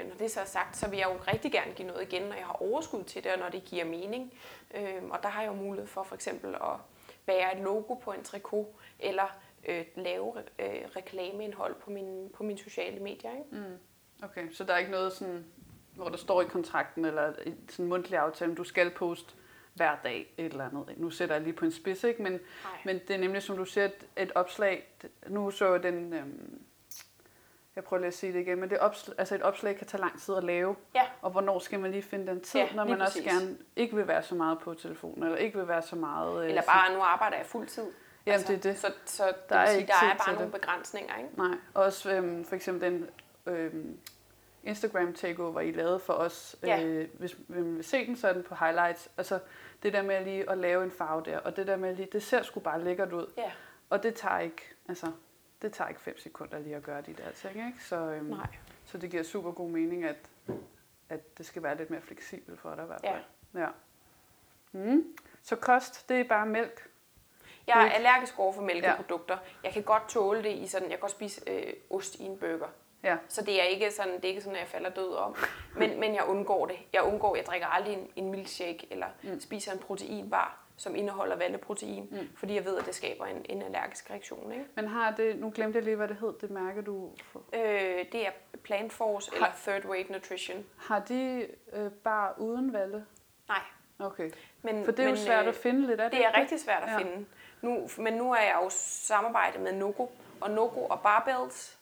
Når det så er sagt, så vil jeg jo rigtig gerne give noget igen, når jeg har overskud til det, og når det giver mening. Og der har jeg jo mulighed for eksempel at bære et logo på en trikot, eller lave reklameindhold på mine sociale medier. Ikke? Okay, så der er ikke noget, sådan, hvor der står i kontrakten, eller i sådan en mundtlig aftale, du skal poste hver dag et eller andet. Nu sætter jeg lige på en spids, ikke? Men det er nemlig, som du siger, et opslag. Nu så den... Jeg prøver lige at sige det igen, men et opslag kan tage lang tid at lave, ja. Og hvornår skal man lige finde den tid, ja, når man også gerne ikke vil være så meget på telefonen, eller ikke vil være så meget... Eller bare, nu arbejder jeg fuldtid. Jamen, altså, det er det. Så det der vil sige, ikke der er bare nogle begrænsninger, ikke? Nej, også for eksempel den Instagram takeover, I lavede for os. Ja. Hvis man vil se den, så er den på highlights. Altså, det der med lige at lave en farve der, og det der med lige... Det ser sgu bare lækkert ud. Ja. Og det tager ikke... Altså, det tager ikke 5 sekunder lige at gøre de der ting, ikke? Så det giver super god mening, at det skal være lidt mere fleksibelt for dig i hvert fald. Ja. Ja. Så kost, det er bare mælk? Jeg er allergisk over for mælkeprodukter. Ja. Jeg kan godt tåle det i sådan, jeg kan godt spise ost i en burger. Ja. Så det er ikke sådan, at jeg falder død om. Men jeg undgår det. Jeg drikker aldrig en milkshake, eller spiser en proteinbar, som indeholder valdeprotein, fordi jeg ved, at det skaber en allergisk reaktion. Ikke? Men har det, nu glemte jeg lige, hvad det hed, det mærker du? Det er Plant Force eller Third Weight Nutrition. Har de bare uden valde? Nej. Okay, for det er jo svært at finde lidt af det. Det er rigtig svært at finde. Nu er jeg jo samarbejdet med NOCCO, og NOCCO og barbells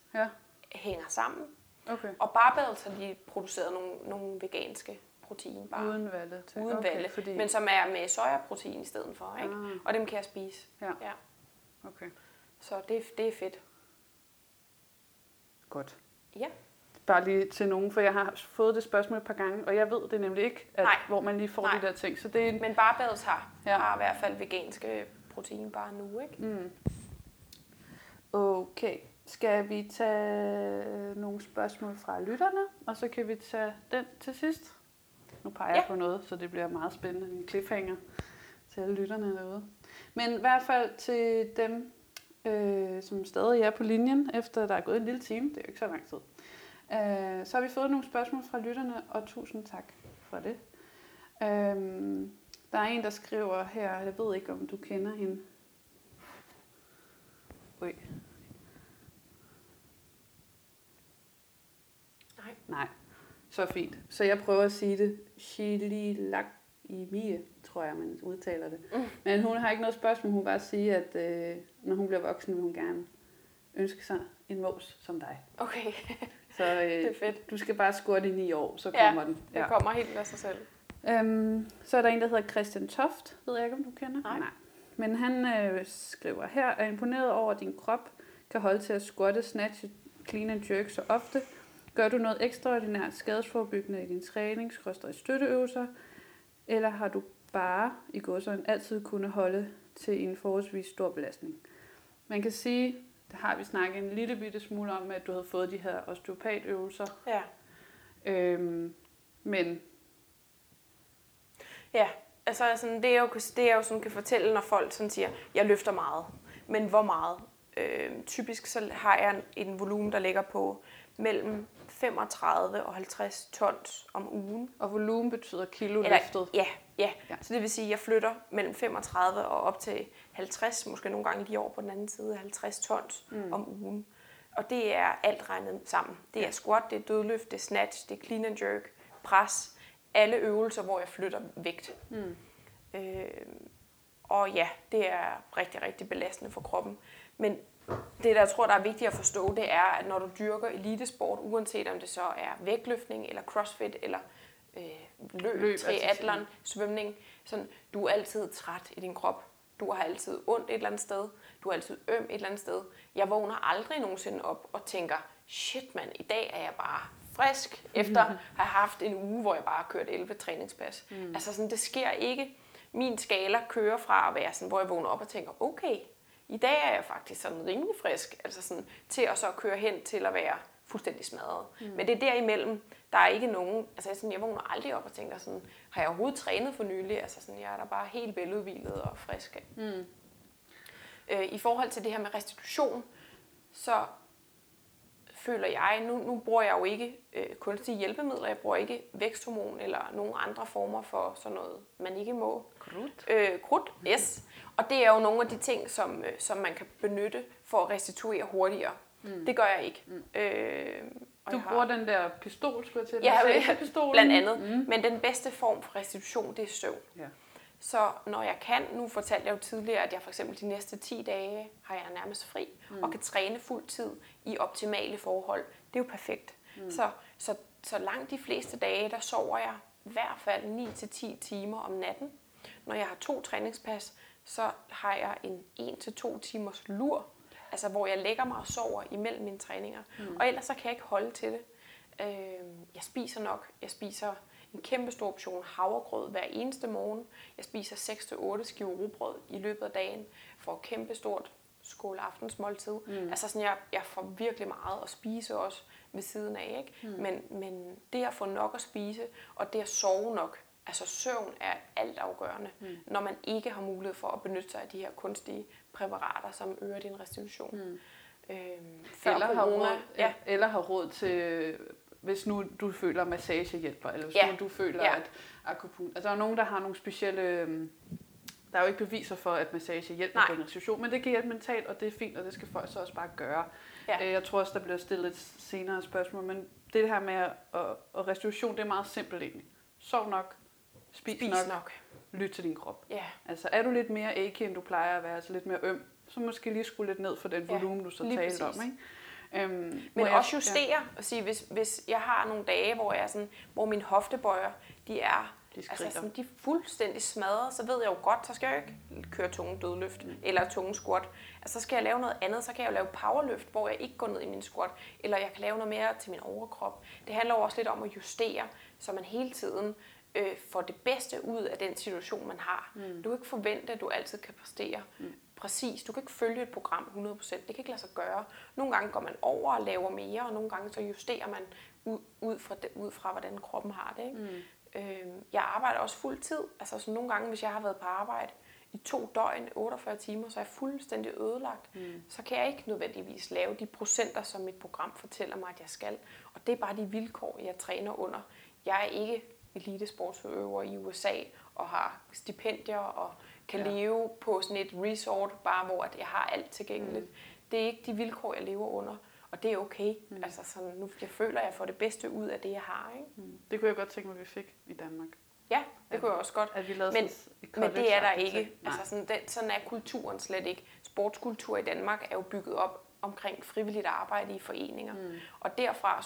hænger sammen. Okay. Og barbells har de produceret nogle veganske proteinbar. Uden valde. Okay, fordi... men som er med sojaprotein i stedet for, ikke? Og dem kan jeg spise. Ja. Ja. Okay. Så det er fedt. Godt. Ja. Bare lige til nogen, for jeg har fået det spørgsmål et par gange, og jeg ved det nemlig ikke, hvor man lige får de der ting. Så det er men barbells har i hvert fald veganske proteinbar nu, ikke? Okay. Skal vi tage nogle spørgsmål fra lytterne, og så kan vi tage den til sidst? Nu peger jeg på noget, så det bliver meget spændende. En cliffhanger til alle lytterne derude. Men i hvert fald til dem, som stadig er på linjen, efter der er gået en lille time. Det er jo ikke så lang tid. Så har vi fået nogle spørgsmål fra lytterne, og tusind tak for det. Der er en, der skriver her, jeg ved ikke, om du kender hende. Nej. Så fint. Så jeg prøver at sige det. Shililak i Mie, tror jeg, man udtaler det. Men hun har ikke noget spørgsmål. Hun vil bare sige, at når hun bliver voksen, vil hun gerne ønske sig en mors som dig. Okay. Så det er fedt. Du skal bare squatte i 9 år, så kommer den. Ja, det kommer helt af sig selv. Så er der en, der hedder Christian Toft. Ved jeg ikke, om du kender? Nej. Men han skriver her, er imponeret over, at din krop kan holde til at squatte, snatche, clean and jerk så ofte. Gør du noget ekstraordinært skadesforbyggende i din træning, i støtteøvelser, eller har du bare i godsøjne altid kunnet holde til en forholdsvis stor belastning? Man kan sige, der har vi snakket en lille bitte smule om, at du havde fået de her osteopatøvelser. Ja. Men... Ja, altså sådan, det er jo sådan, kan fortælle, når folk sådan siger, jeg løfter meget, men hvor meget? Typisk så har jeg en volumen, der ligger på mellem 35 og 50 tons om ugen. Og volumen betyder kilo løftet? Ja. Så det vil sige, at jeg flytter mellem 35 og op til 50, måske nogle gange lige over på den anden side, 50 tons om ugen. Og det er alt regnet sammen. Det er squat, det er dødløft, det er snatch, det er clean and jerk, pres. Alle øvelser, hvor jeg flytter vægt. Og ja, det er rigtig, rigtig belastende for kroppen. Men det, jeg tror, der er vigtigt at forstå, det er, at når du dyrker elitesport, uanset om det så er vægtløftning, eller crossfit, eller løb triathlon, svømning, sådan, du er altid træt i din krop. Du har altid ondt et eller andet sted. Du er altid øm et eller andet sted. Jeg vågner aldrig nogensinde op og tænker, shit mand, i dag er jeg bare frisk, efter at have haft en uge, hvor jeg bare har kørt 11 træningspas. Mm. Altså sådan, det sker ikke. Min skala kører fra at være sådan, hvor jeg vågner op og tænker, okay, i dag er jeg faktisk sådan rimelig frisk, altså sådan, til at så køre hen til at være fuldstændig smadret. Mm. Men det er derimellem, der er ikke nogen, altså sådan, jeg vågner aldrig op og tænker sådan, har jeg overhovedet trænet for nylig? Altså sådan, jeg er da bare helt veludhvilet og frisk. Mm. I forhold til det her med restitution, så føler jeg, nu bruger jeg jo ikke kunstige hjælpemidler, jeg bruger ikke væksthormon eller nogen andre former for sådan noget, man ikke må. Krudt. Krudt, yes. Og det er jo nogle af de ting, som man kan benytte for at restituere hurtigere. Mm. Det gør jeg ikke. Mm. Du bruger den der pistol, skulle jeg til at sige. Ja, blandt andet. Mm. Men den bedste form for restitution, det er søvn. Ja. Så når jeg kan, nu fortalte jeg jo tidligere, at jeg for eksempel de næste 10 dage har jeg nærmest fri, og kan træne fuld tid i optimale forhold. Det er jo perfekt. Mm. Så langt de fleste dage, der sover jeg i hvert fald 9-10 timer om natten. Når jeg har 2 træningspas, så har jeg en 1-2 timers lur, altså hvor jeg lægger mig og sover imellem mine træninger. Mm. Og ellers så kan jeg ikke holde til det. Jeg spiser nok. Jeg spiser en kæmpe stor portion havregrød hver eneste morgen. Jeg spiser 6-8 skiver rugbrød i løbet af dagen. Får kæmpe stort skåleaftensmåltid. Mm. Altså sådan, jeg får virkelig meget at spise også ved siden af, ikke? Mm. Men det at få nok at spise, og det at sove nok, altså søvn er altafgørende, når man ikke har mulighed for at benytte sig af de her kunstige præparater, som øger din restitution. Mm. Eller har råd til, hvis nu du føler massage hjælper, eller hvis nu du føler, at akupunktur. Altså, der er nogen, der har nogle specielle. Der er jo ikke beviser for, at massage hjælper på en restitution, men det kan hjælpe mentalt, og det er fint, og det skal folk så også bare gøre. Ja. Jeg tror også, der bliver stillet et senere spørgsmål, men det her med at restitution, det er meget simpelt egentlig. Sov nok, spis nok, lyt til din krop. Yeah. Altså er du lidt mere ægge, end du plejer at være, altså lidt mere øm, så måske lige skrue lidt ned for den volumen, du så talte om. Ikke? Men også justere og sige, hvis jeg har nogle dage, hvor jeg sådan, hvor mine hoftebøjer, de er fuldstændig smadret, så ved jeg jo godt, så skal jeg jo ikke køre tunge dødløft eller tunge squat. Altså så skal jeg lave noget andet, så kan jeg jo lave powerløft, hvor jeg ikke går ned i min squat, eller jeg kan lave noget mere til min overkrop. Det handler jo også lidt om at justere, så man hele tiden får det bedste ud af den situation, man har. Mm. Du kan ikke forvente, at du altid kan præstere præcis. Du kan ikke følge et program 100%. Det kan ikke lade sig gøre. Nogle gange går man over og laver mere, og nogle gange så justerer man ud fra hvordan kroppen har det, ikke? Mm. Jeg arbejder også fuld tid, altså så nogle gange, hvis jeg har været på arbejde i 2 døgn, 48 timer, så er jeg fuldstændig ødelagt. Mm. Så kan jeg ikke nødvendigvis lave de procenter, som mit program fortæller mig, at jeg skal. Og det er bare de vilkår, jeg træner under. Jeg er ikke elitesportsøver i USA og har stipendier og kan leve på sådan et resort, bare hvor jeg har alt tilgængeligt. Det er ikke de vilkår, jeg lever under. Og det er okay. Altså sådan, nu jeg føler, at jeg får det bedste ud af det, jeg har. Ikke? Mm. Det kunne jeg godt tænke mig, at vi fik i Danmark. Ja, det kunne jeg også godt. At vi lavede men det er der ikke. Altså sådan er kulturen slet ikke. Sportskultur i Danmark er jo bygget op omkring frivilligt arbejde i foreninger. Mm. Og derfra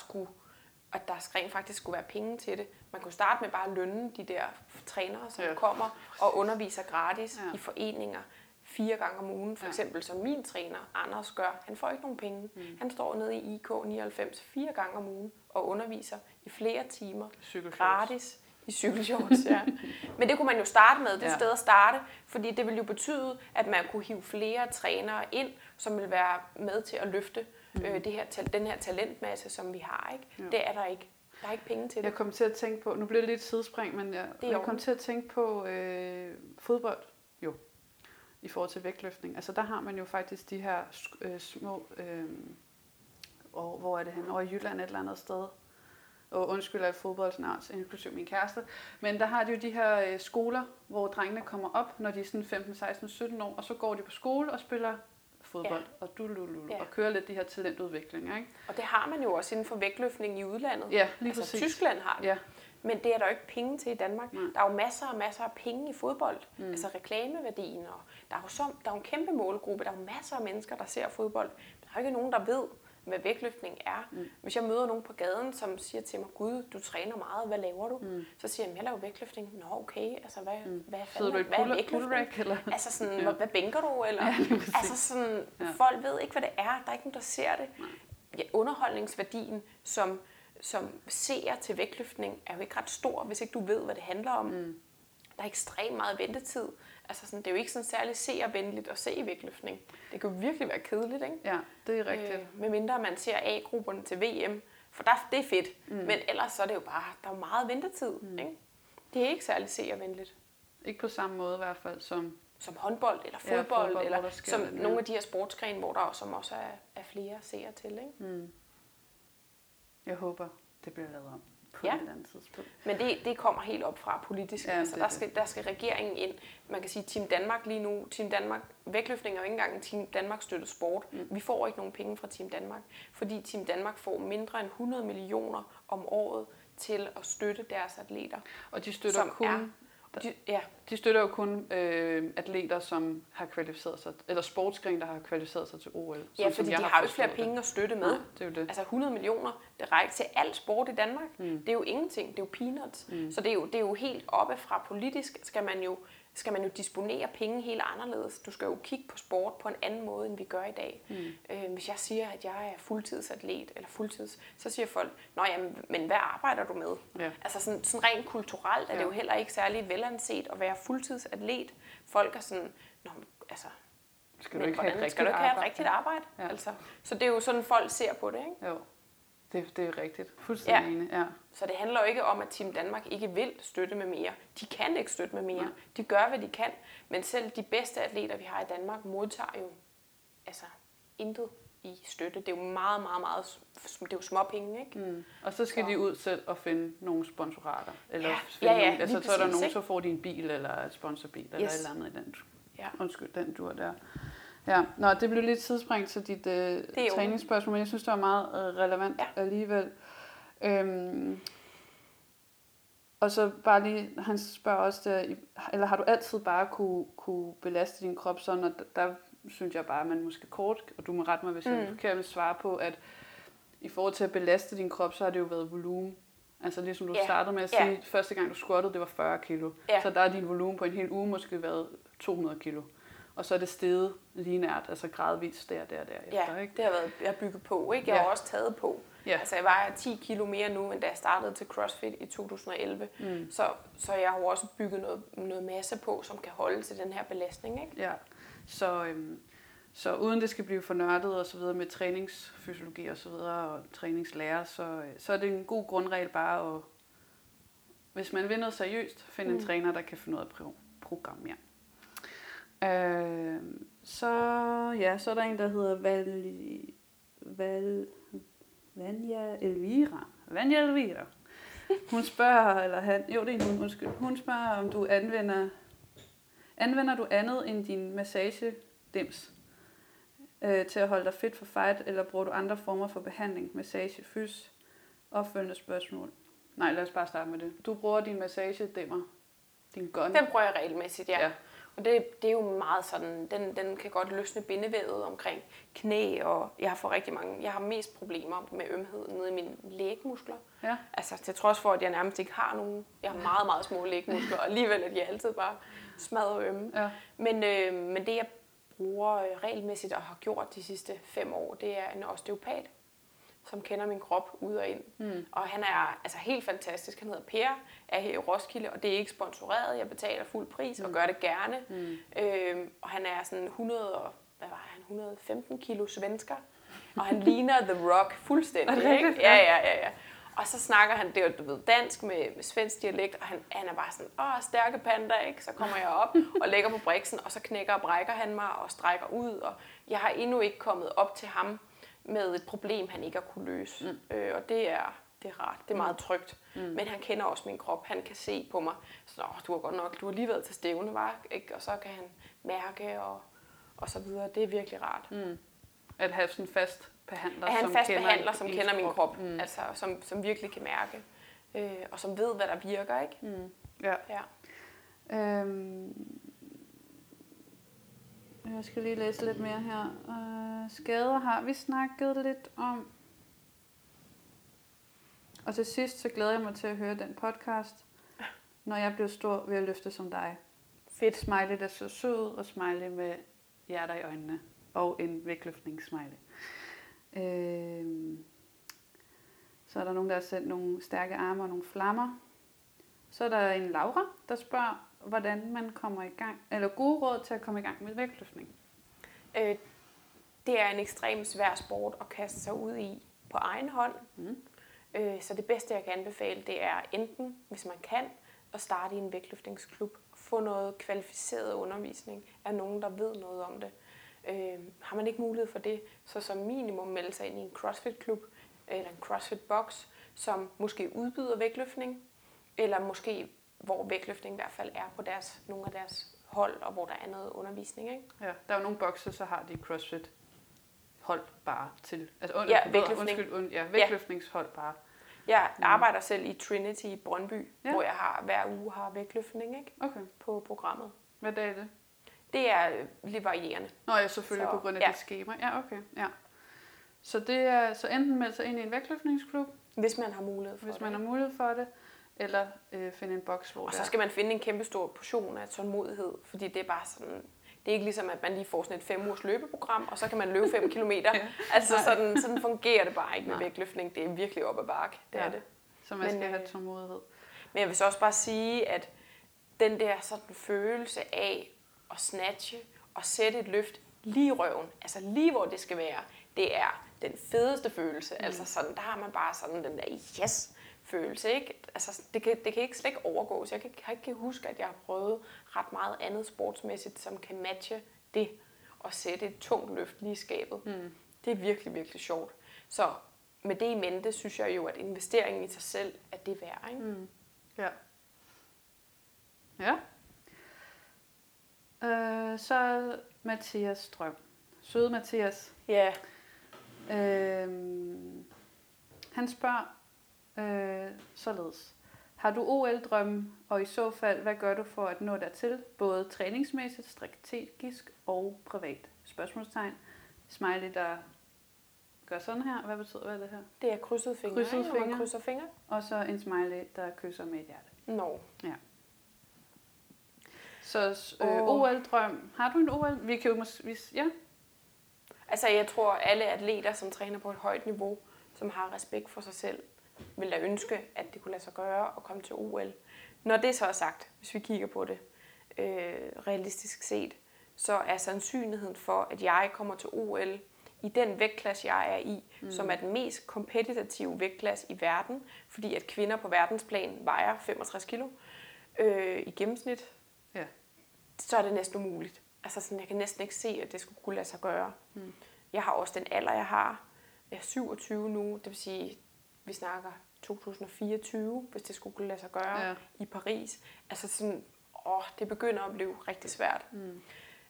at der rent faktisk skulle være penge til det. Man kunne starte med bare at lønne de der trænere, som kommer og underviser gratis i foreninger. 4 gange om ugen, for eksempel, som min træner, Anders, gør. Han får ikke nogen penge. Mm. Han står nede i IK 99 4 gange om ugen og underviser i flere timer gratis i cykelshorts. Ja. Men det kunne man jo starte med, det sted at starte, fordi det ville jo betyde, at man kunne hive flere trænere ind, som ville være med til at løfte den her talentmasse, som vi har. Ikke? Ja. Det er der ikke. Der er ikke penge til det. Jeg kom til at tænke på, nu bliver det lidt sidespring, men jeg kom til at tænke på fodbold. Jo. I forhold til vægtløftning. Altså der har man jo faktisk de her små, hvor er det henne, over i Jylland et eller andet sted, og undskyld af fodboldsnavns, inklusive min kæreste, men der har de jo de her skoler, hvor drengene kommer op, når de er sådan 15, 16, 17 år, og så går de på skole og spiller fodbold og og kører lidt de her talentudviklinger, ikke? Og det har man jo også inden for vægtløftning i udlandet. Ja, lige præcis. Tyskland har det. Ja. Men det er der jo ikke penge til i Danmark. Nej. Der er jo masser og masser af penge i fodbold. Mm. Altså reklameværdien. Og der er jo en kæmpe målgruppe. Der er jo masser af mennesker, der ser fodbold. Der er jo ikke nogen, der ved, hvad vægtløftning er. Mm. Hvis jeg møder nogen på gaden, som siger til mig, Gud, du træner meget, hvad laver du? Mm. Så siger jeg, jeg laver vægtløftning. Nå, okay, altså hvad fanden, hvad er vægtløftning? Eller? Altså sådan, ja. Hvad bænker du? Eller? Ja, altså sådan, ja. Folk ved ikke, hvad det er. Der er ikke nogen, der ser det. Ja, underholdningsværdien, som ser til vægtløftning, er jo ikke ret stor, hvis ikke du ved, hvad det handler om. Mm. Der er ekstremt meget ventetid. Altså sådan, det er jo ikke sådan særlig seervenligt at se i vægtløftning. Det kan jo virkelig være kedeligt, ikke? Ja, det er rigtigt. Medmindre man ser A-grupperne til VM, for det er fedt. Mm. Men ellers så er det jo bare, der er meget ventetid, ikke? Det er ikke særlig seervenligt. Ikke på samme måde i hvert fald som håndbold eller fodbold, ja, eller som det, ja. Nogle af de her sportsgrene, hvor der også, som også er flere seere til, ikke? Mm. Jeg håber, det bliver lavet om. På et eller andet tidspunkt. Men det kommer helt op fra politisk. Ja, altså, der skal regeringen ind. Man kan sige, Team Danmark lige nu, Team Danmark vægtløftning er jo ikke engang en Team Danmark støttet sport. Mm. Vi får ikke nogen penge fra Team Danmark, fordi Team Danmark får mindre end 100 millioner om året til at støtte deres atleter. Og de støtter de støtter jo kun atleter, som har kvalificeret sig, eller sportsgren, der har kvalificeret sig til OL. Ja, fordi de har jo ikke flere penge at støtte med. Ja, det er jo det. Altså 100 millioner, det rækker til al sport i Danmark. Mm. Det er jo ingenting, det er jo peanuts. Mm. Så det er jo helt oppe fra politisk, skal man jo disponere penge helt anderledes. Du skal jo kigge på sport på en anden måde, end vi gør i dag. Mm. Hvis jeg siger, at jeg er fuldtidsatlet, eller fuldtids, så siger folk, nå jamen, men hvad arbejder du med? Ja. Altså sådan rent kulturelt er det jo heller ikke særlig velanset at være fuldtidsatlet. Folk er sådan, nå, altså, skal du ikke have et rigtigt arbejde? Ja. Altså, så det er jo sådan, folk ser på det, ikke? Jo. Det er rigtigt. Fuldstændig enig. Ja. Så det handler jo ikke om, at Team Danmark ikke vil støtte med mere. De kan ikke støtte med mere. Ja. De gør, hvad de kan. Men selv de bedste atleter, vi har i Danmark, modtager jo altså intet i støtte. Det er jo meget, meget, meget... Det er jo småpenge, ikke? Mm. Og så skal de ud selv og finde nogle sponsorater. Eller altså, så er der nogen, ikke? Så får de en bil eller et sponsorbil eller et eller andet i den tur. Ja. Undskyld, den tur der. Ja, nå, det blev lidt tidsspring til dit træningsspørgsmål, men jeg synes, det var meget relevant alligevel. Og så bare lige, han spørger også, eller har du altid bare kunne belaste din krop sådan, og der synes jeg bare, at man måske kort, og du må rette mig, hvis jeg kan svare på, at i forhold til at belaste din krop, så har det jo været volumen. Altså ligesom du startede med at sige, første gang du squattede, det var 40 kilo. Yeah. Så der er din volumen på en hel uge måske været 200 kilo. Og så er det steget linært, altså gradvist der efter, ikke? Det har været, jeg har bygget på, ikke? Jeg har også taget på. Ja. Altså jeg vejer 10 kilo mere nu, end da jeg startede til CrossFit i 2011. Mm. Så jeg har jo også bygget noget masse på, som kan holde til den her belastning, ikke? Ja, så uden det skal blive for nørdet og så videre med træningsfysiologi og så videre og træningslærer, så er det en god grundregel bare at, hvis man vil noget seriøst, finde en træner, der kan finde noget at programmere. Så er der en, der hedder Vanja Elvira. Vanja Elvira. Hun spørger, eller han, jo det er en undskyld. Hun spørger, om du anvender du andet end din massagedims til at holde dig fit for fight, eller bruger du andre former for behandling, massage, fys, opfølgende spørgsmål? Nej, lad os bare starte med det. Du bruger din massagedimmer, din gun. Den bruger jeg regelmæssigt, ja. Og det er jo meget sådan, den kan godt løsne bindevævet omkring knæ, og jeg har mest problemer med ømhed nede i mine lægmuskler. Ja. Altså til trods for, at jeg nærmest ikke har nogen. Jeg har meget, meget små lægmuskler, og alligevel er de altid bare smadret ømme. Ja. Men det, jeg bruger regelmæssigt og har gjort de sidste 5 år, det er en osteopat, som kender min krop ud og ind. Mm. Og han er altså helt fantastisk. Han hedder Per, er her i Roskilde, og det er ikke sponsoreret. Jeg betaler fuld pris og gør det gerne. Mm. Og han er sådan 115 kilo svensker, og han ligner The Rock fuldstændig. Ikke? Ja. Og så snakker han, det er jo, du ved, dansk med svensk dialekt, og han er bare sådan, åh, stærke panda, ikke? Så kommer jeg op og lægger på briksen, og så knækker og brækker han mig og strækker ud, og jeg har endnu ikke kommet op til ham med et problem, han ikke har kunne løse. Mm. Og det er rart. Det er meget trygt. Mm. Men han kender også min krop. Han kan se på mig. Så, du har lige været til stævne, var, ikke? Og så kan han mærke og så videre. Det er virkelig rart. Mm. At have sådan en fast behandler, som kender min krop. Mm. Altså, som virkelig kan mærke og som ved, hvad der virker, ikke? Mm. Ja. Ja. Jeg skal lige læse lidt mere her. Skader har vi snakket lidt om. Og til sidst, så glæder jeg mig til at høre den podcast. Når jeg bliver stor, vil jeg løfte som dig. Fedt. Smiley, der så sød, og smiley med hjerter i øjnene. Og en vægtløftningssmiley. Så er der nogen, der har sendt nogle stærke arme og nogle flammer. Så er der en Laura, der spørger, hvordan man kommer i gang, eller gode råd til at komme i gang med vægtløftning. Det er en ekstremt svær sport at kaste sig ud i på egen hånd. Mm. Så det bedste, jeg kan anbefale, det er enten, hvis man kan, at starte i en vægtløftningsklub. Få noget kvalificeret undervisning af nogen, der ved noget om det. Har man ikke mulighed for det, så som minimum melde sig ind i en CrossFit-klub eller en CrossFit-box, som måske udbyder vægtløftning, eller måske hvor vægtløftning i hvert fald er på deres, nogle af deres hold, og hvor der er noget undervisning, ikke? Ja, der er jo nogle bokser, så har de CrossFit hold bare til. Altså vægtløftningshold bare. Jeg arbejder selv i Trinity i Brøndby, hvor jeg hver uge har vægtløftning, ikke? Okay. På programmet. Hvad dag er det? Det er lidt varierende. Nå ja, selvfølgelig så, på grund af det skema. Ja, okay. Ja. Så det er så enten melde sig ind i en vægtløftningsklub, hvis man har mulighed for det. Eller finde en boks, hvor og så skal man finde en kæmpe stor portion af tålmodighed, fordi det er bare sådan, det er ikke ligesom, at man lige får sådan et 5 ugers løbeprogram, og så kan man løbe 5 kilometer. Altså sådan fungerer det bare ikke med vægtløftning. Det er virkelig op ad bakke, det er det. Så man skal have tålmodighed. Men jeg vil så også bare sige, at den der sådan følelse af at snatche og sætte et løft lige i røven, altså lige hvor det skal være, det er den fedeste følelse. Mm. Altså sådan, der har man bare sådan den der yes-følelse, ikke? Altså det kan ikke slet ikke overgås. Jeg kan ikke huske, at jeg har prøvet ret meget andet sportsmæssigt, som kan matche det og sætte et tungt løft lige i skabet. Mm. Det er virkelig, virkelig sjovt. Så med det i mente, synes jeg jo, at investeringen i sig selv, at det er værd, ikke? Mm. Ja. Ja. Så Mathias Strøm. Søde Mathias. Ja. Han spørger således. Har du OL-drømme, og i så fald, hvad gør du for at nå dertil? Både træningsmæssigt, strategisk og privat? Spørgsmålstegn. Smiley, der gør sådan her. Hvad er det her? Det er krydset fingre. Man krydser fingre. Og så en smiley, der kysser med et hjerte. Nå. Ja. Så OL-drøm. Har du en OL? Vi kan jo ja. Altså, jeg tror, alle atleter, som træner på et højt niveau, som har respekt for sig selv, vil da ønske, at det kunne lade sig gøre at komme til OL. Når det så er sagt, hvis vi kigger på det realistisk set, så er sandsynligheden for, at jeg kommer til OL i den vægtklasse, jeg er i, som er den mest kompetitive vægtklasse i verden, fordi at kvinder på verdensplan vejer 65 kilo i gennemsnit, så er det næsten umuligt. Altså sådan, jeg kan næsten ikke se, at det skulle kunne lade sig gøre. Mm. Jeg har også den alder, jeg har. Jeg er 27 nu, det vil sige, vi snakker 2024, hvis det skulle kunne lade sig gøre i Paris. Altså sådan, det begynder at blive rigtig svært. Mm.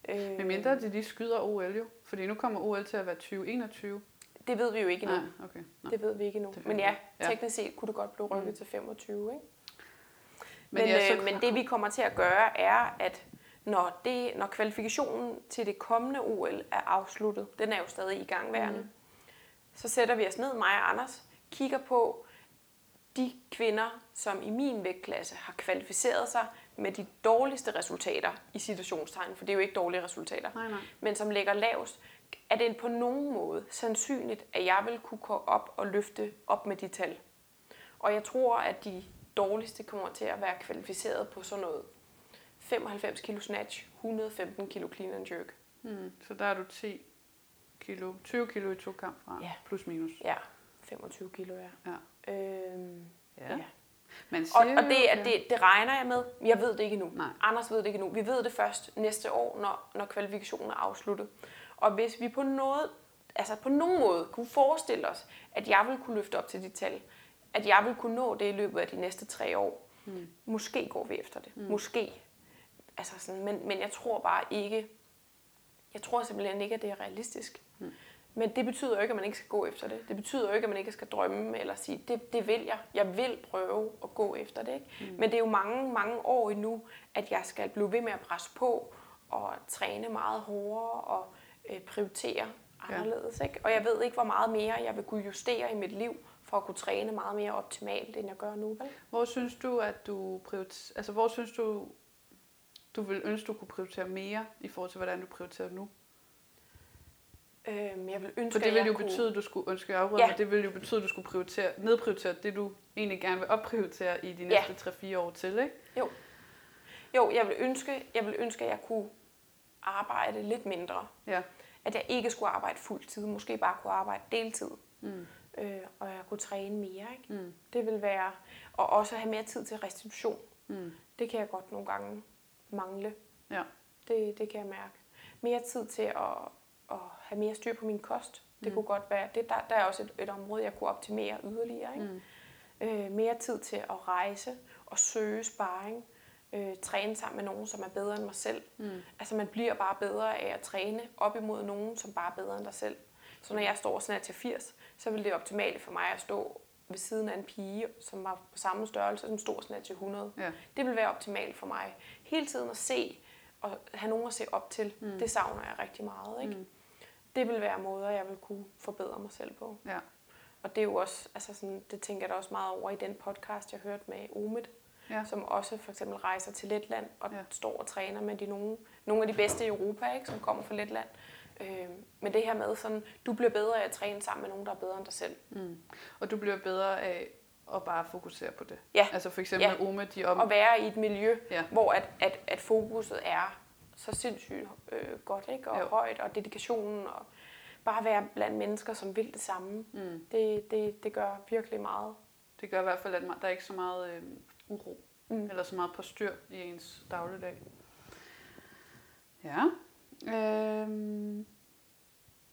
Men mindre de skyder OL jo, fordi nu kommer OL til at være 2021. Det ved vi jo ikke endnu. Nej, okay. Nej. Det ved vi ikke endnu. Men ja, teknisk set kunne det godt blive rykket til 25, ikke? Men det vi kommer til at gøre er, at når kvalifikationen til det kommende OL er afsluttet, den er jo stadig i gangværende, så sætter vi os ned, mig og Anders, kigger på de kvinder, som i min vægtklasse har kvalificeret sig med de dårligste resultater i situationstegn, for det er jo ikke dårlige resultater, nej. Men som ligger lavest, er det på nogen måde sandsynligt, at jeg vil kunne gå op og løfte op med de tal. Og jeg tror, at de dårligste kommer til at være kvalificeret på sådan noget 95 kilo snatch, 115 kilo clean and jerk. Mm, så der er du 10 kilo, 20 kilo i 2 kamp fra, plus minus. Ja, 25 kilo, ja. Ja. Man siger det regner jeg med. Jeg ved det ikke endnu. Nej. Anders ved det ikke endnu. Vi ved det først næste år, når kvalifikationen er afsluttet. Og hvis vi på nogen måde kunne forestille os, at jeg ville kunne løfte op til de tal, at jeg ville kunne nå det i løbet af de næste 3 år, måske går vi efter det. Måske. Altså sådan, men jeg tror simpelthen ikke, at det er realistisk. Men det betyder jo ikke, at man ikke skal gå efter det. Det betyder jo ikke, at man ikke skal drømme eller sige, det vil jeg. Jeg vil prøve at gå efter det. Ikke? Mm. Men det er jo mange, mange år endnu, at jeg skal blive ved med at presse på og træne meget hårdere og prioritere anderledes. Ja. Ikke? Og jeg ved ikke, hvor meget mere jeg vil kunne justere i mit liv for at kunne træne meget mere optimalt, end jeg gør nu. Vel? Hvor synes du, at du prioriterer? Altså, hvor synes du, du vil ønske, du kunne prioritere mere i forhold til, hvordan du prioriterer nu? Jeg vil ønske, for det ville jo betyde, at du skulle det ville jo betyde, at du skulle nedprioritere det, du egentlig gerne vil opprioritere i de næste 3-4 år til, ikke? Jo, jeg vil ønske, at jeg kunne arbejde lidt mindre. Ja. At jeg ikke skulle arbejde fuld tid, måske bare kunne arbejde deltid. Mm. Og jeg kunne træne mere, ikke? Mm. Det vil være, og også have mere tid til restitution. Mm. Det kan jeg godt nogle gange mangle. Ja. Det kan jeg mærke. Mere tid til at have mere styr på min kost. Det kunne godt være. Der er også et område, jeg kunne optimere yderligere. Ikke? Mere tid til at rejse og søge sparring. Træne sammen med nogen, som er bedre end mig selv. Mm. Altså man bliver bare bedre af at træne op imod nogen, som bare er bedre end dig selv. Så når jeg står sådan her til 80, så ville det optimale for mig at stå ved siden af en pige, som var på samme størrelse, som stod sådan her til 100. Ja. Det ville være optimalt for mig. Hele tiden at se og have nogen at se op til, det savner jeg rigtig meget. Ikke? Mm. Det vil være måder, jeg vil kunne forbedre mig selv på. Ja. Og det er jo også, altså sådan, det tænker jeg da også meget over i den podcast, jeg hørte med Omid, som også for eksempel rejser til Letland og står og træner med nogle af de bedste i Europa, ikke, som kommer fra Letland. Men det her med, sådan, du bliver bedre af at træne sammen med nogen, der er bedre end dig selv. Mm. Og du bliver bedre af at bare fokusere på det. Ja. Altså for eksempel Omid, og være i et miljø, hvor at fokuset er så sindssygt godt, ikke? Og højt, og dedikationen, og bare være blandt mennesker, som vil det samme. Mm. Det gør virkelig meget. Det gør i hvert fald, at der er ikke så meget uro, eller så meget postyr i ens dagligdag. Ja.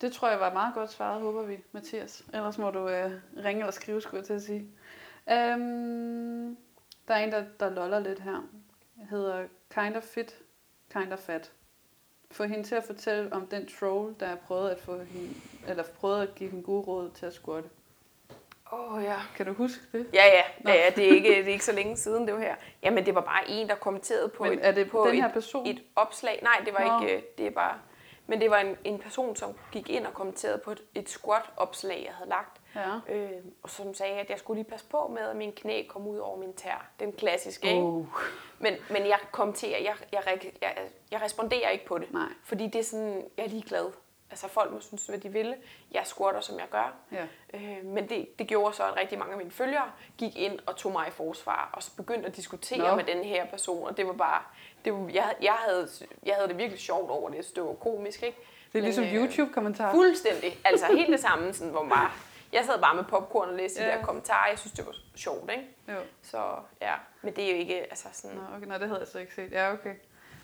Det tror jeg var meget godt svaret, håber vi, Mathias. Ellers må du ringe eller skrive, skulle jeg til at sige. Der er en, der loller lidt her. Jeg hedder Kind of Fit, Kind of Fat. Få hende til at fortælle om den troll, der har prøvet at give hende gode råd til at squatte. Kan du huske det? Ja, det er ikke så længe siden, det var her. Jamen, det var bare en, der kommenterede på et opslag. Nej, det var ikke, det er bare... Men det var en person, som gik ind og kommenterede på et squat-opslag, jeg havde lagt. Ja. Og som sagde, at jeg skulle lige passe på med, at min knæ kom ud over min tær. Den klassiske, ikke? Men jeg kommenterer, jeg responderer ikke på det. Nej. Fordi det er sådan, jeg er ligeglad. Altså folk må synes, hvad de ville. Jeg squatter, som jeg gør. Ja. Men det gjorde så, at rigtig mange af mine følgere gik ind og tog mig i forsvar. Og så begyndte at diskutere med den her person. Og det var bare... Jeg havde det virkelig sjovt over det. Så det var komisk, ikke? Det er ligesom YouTube-kommentarer. Fuldstændig. Altså helt det samme, sådan, hvor bare... Jeg sad bare med popcorn og læste de der kommentarer. Jeg synes, det var sjovt, ikke? Jo. Så ja, men det er jo ikke altså sådan... Nå, det havde jeg så ikke set. Ja, okay.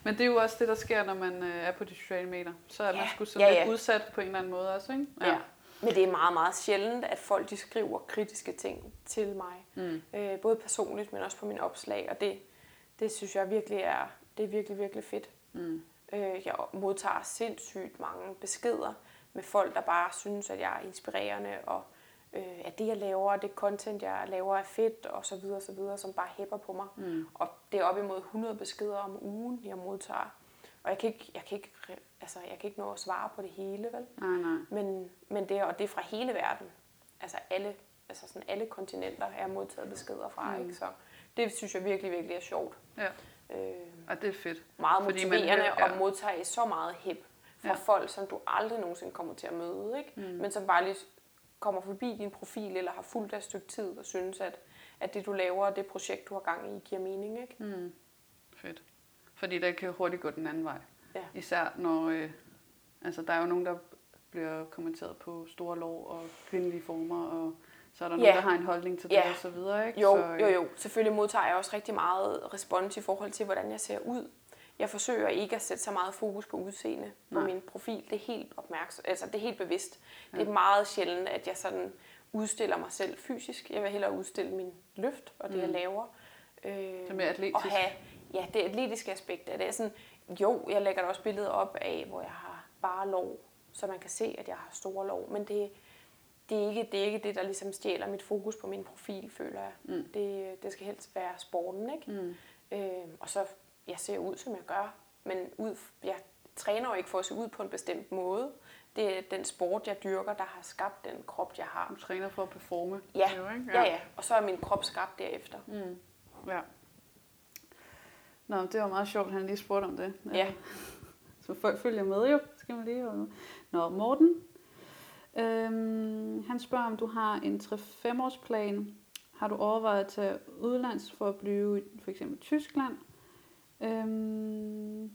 Men det er jo også det, der sker, når man er på de sociale medier. Så er man sgu sådan lidt udsat på en eller anden måde også, ikke? Ja. Men det er meget, meget sjældent, at folk de skriver kritiske ting til mig. Mm. Både personligt, men også på mine opslag. Og det synes jeg virkelig det er virkelig, virkelig fedt. Mm. Jeg modtager sindssygt mange beskeder med folk, der bare synes, at jeg er inspirerende, og at det, jeg laver, det content, jeg laver, er fedt, og så videre, som bare hæpper på mig. Mm. Og det er op imod 100 beskeder om ugen, jeg modtager. Og jeg kan ikke nå at svare på det hele, vel? Nej. Men det er fra hele verden. Altså alle kontinenter er modtaget beskeder fra, ikke? Så det synes jeg virkelig, virkelig er sjovt. Ja. Og det er fedt. Meget motiverende, og modtager I så meget hæp fra folk, som du aldrig nogensinde kommer til at møde, ikke? Mm. Men som bare lige kommer forbi din profil, eller har fulgt dig et stykke tid, og synes, at det, du laver, og det projekt, du har gang i, giver mening, ikke? Mm. Fedt. Fordi der kan hurtigt gå den anden vej. Ja. Især når... der er jo nogen, der bliver kommenteret på store lår og kvindelige former, og så er der nogen, der har en holdning til det, og så videre, ikke? Jo. Selvfølgelig modtager jeg også rigtig meget respons i forhold til, hvordan jeg ser ud. Jeg forsøger ikke at sætte så meget fokus på udseende på min profil. Det er helt opmærksom, altså det er helt bevidst. Ja. Det er meget sjældent, at jeg sådan udstiller mig selv fysisk. Jeg vil hellere udstille min løft og det jeg laver. Som er atletisk. Og have det atletiske aspekt af det. Sådan, jeg lægger da også billeder op af, hvor jeg har bare lår så man kan se, at jeg har store lår. Men det er ikke det, der ligesom stjæler mit fokus på min profil, føler jeg. Mm. Det skal helst være sporten, ikke? Mm. Og så, jeg ser ud, som jeg gør, men jeg træner jo ikke for at se ud på en bestemt måde. Det er den sport, jeg dyrker, der har skabt den krop, jeg har. Du træner for at performe. Ja, jo, ikke? Ja. Og så er min krop skabt derefter. Mm. Ja. Nå, det var meget sjovt, han lige spurgte om det. Ja. Så folk følger med jo. Skal man lige holde med. Nå, Morten. Han spørger, om du har en 3-5-årsplan. Har du overvejet at tage udlands for at blive for eksempel Tyskland?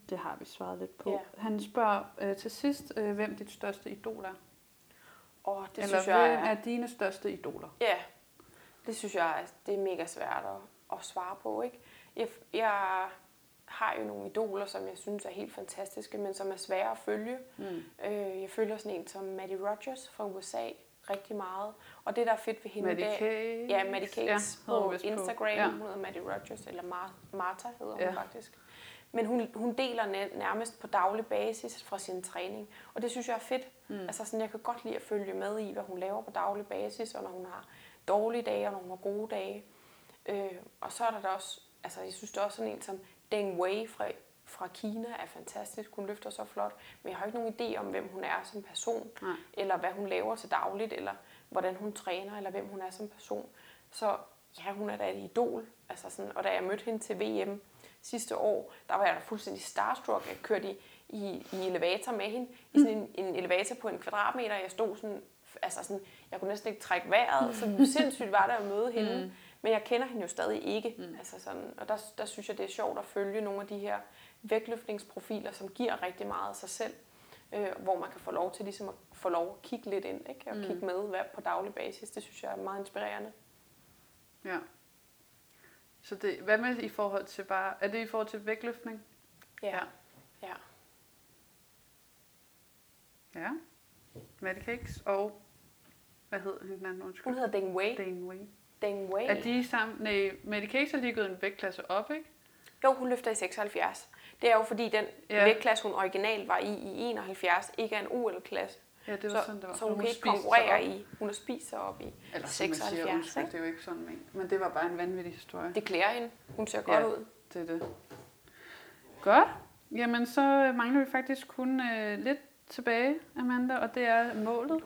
Det har vi svaret lidt på. Yeah. Han spørger til sidst, hvem dit største idol er? Det eller synes jeg, hvem er dine største idoler? Ja, yeah. Det synes jeg, det er mega svært at svare på, ikke? Jeg har jo nogle idoler, som jeg synes er helt fantastiske, men som er svære at følge. Mm. Jeg følger sådan en som Maddie Rogers fra USA rigtig meget. Og det, der er fedt ved hende i dag... Ja, Maddie Cakes på Instagram. Ja. Hun hedder Maddie Rogers, eller Marta hedder hun faktisk. Men hun deler nærmest på daglig basis fra sin træning. Og det synes jeg er fedt. Mm. Altså sådan, jeg kan godt lide at følge med i, hvad hun laver på daglig basis, og når hun har dårlige dage, og når hun har gode dage. Og så er der også... Altså, jeg synes, der er også sådan en som Deng Wei fra Kina er fantastisk. Hun løfter så flot. Men jeg har ikke nogen idé om, hvem hun er som person. Nej. Eller hvad hun laver til dagligt. Eller hvordan hun træner. Eller hvem hun er som person. Så ja, hun er da et idol. Altså sådan, og da jeg mødte hende til VM sidste år, der var jeg da fuldstændig starstruck. Jeg kørte i elevator med hende. I sådan en elevator på en kvadratmeter. Jeg stod sådan... Altså sådan, jeg kunne næsten ikke trække vejret. Så sindssygt var det at møde hende. Mm. Men jeg kender hende jo stadig ikke. Mm. Altså sådan, og der synes jeg, det er sjovt at følge nogle af de her vægtløftningsprofiler, som giver rigtig meget af sig selv. Hvor man kan få lov til ligesom at få lov at kigge lidt ind, ikke? Og kigge med på daglig basis. Det synes jeg er meget inspirerende. Ja. Så det, hvad med i forhold til bare... Er det i forhold til vægtløftning? Ja. Ja. Maddie Cakes og... Hvad hed hende den anden? Undskyld. Hun hedder Deng Wei. Er de sammen? Nej, Maddie Cakes har lige gået en vægtklasse op, ikke? Jo, hun løfter i 76. Det er jo fordi, den vægtklasse, hun originalt var i 71, ikke er en OL-klasse. Ja, det var sådan, det var. Så hun kan ikke konkurrere i. Hun har spist sig op i eller 76. Siger, undskyld, det er jo ikke sådan, men det var bare en vanvittig historie. Det klæder hende. Hun ser godt ud. Det er det. Godt. Jamen, så mangler vi faktisk kun lidt tilbage, Amanda, og det er målet.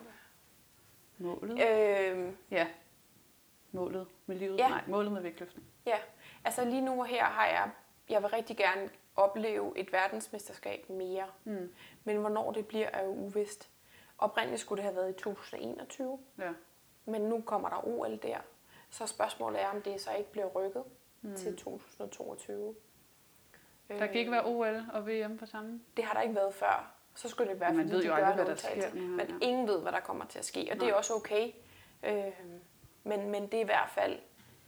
Målet med livet. Ja. Nej, målet med vægtløftning. Ja, altså lige nu her har jeg vil rigtig gerne opleve et verdensmesterskab mere. Mm. Men hvornår det bliver, er jo uvist. Oprindeligt skulle det have været i 2021, men nu kommer der OL der. Så spørgsmålet er, om det så ikke bliver rykket til 2022. Der kan ikke være OL og VM på samme? Det har der ikke været før. Så skulle det være, fordi de gør en udtalelse. Men ingen ved, hvad der kommer til at ske, og det er også okay. Men det er i hvert fald,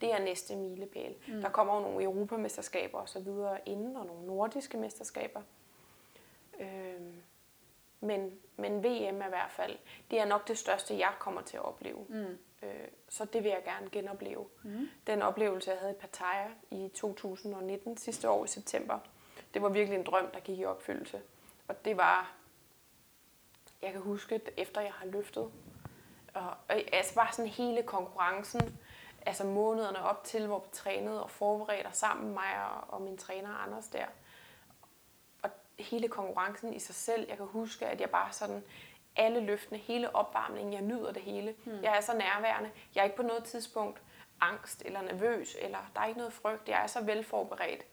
det er næste milepæl. Mm. Der kommer jo nogle europamesterskaber og så videre inden, og nogle nordiske mesterskaber. Men VM er i hvert fald, det er nok det største, jeg kommer til at opleve. Mm. Så det vil jeg gerne genopleve. Mm. Den oplevelse, jeg havde i Pattaya i 2019, sidste år i september, det var virkelig en drøm, der gik i opfyldelse. Og det var, jeg kan huske, efter jeg har løftet, og altså bare sådan hele konkurrencen, altså månederne op til, hvor vi trænede og forberedte sammen, mig og min træner Anders der. Og hele konkurrencen i sig selv, jeg kan huske, at jeg bare sådan, alle løftene, hele opvarmningen, jeg nyder det hele. Jeg er så nærværende, jeg er ikke på noget tidspunkt angst eller nervøs, eller der er ikke noget frygt, jeg er så velforberedt.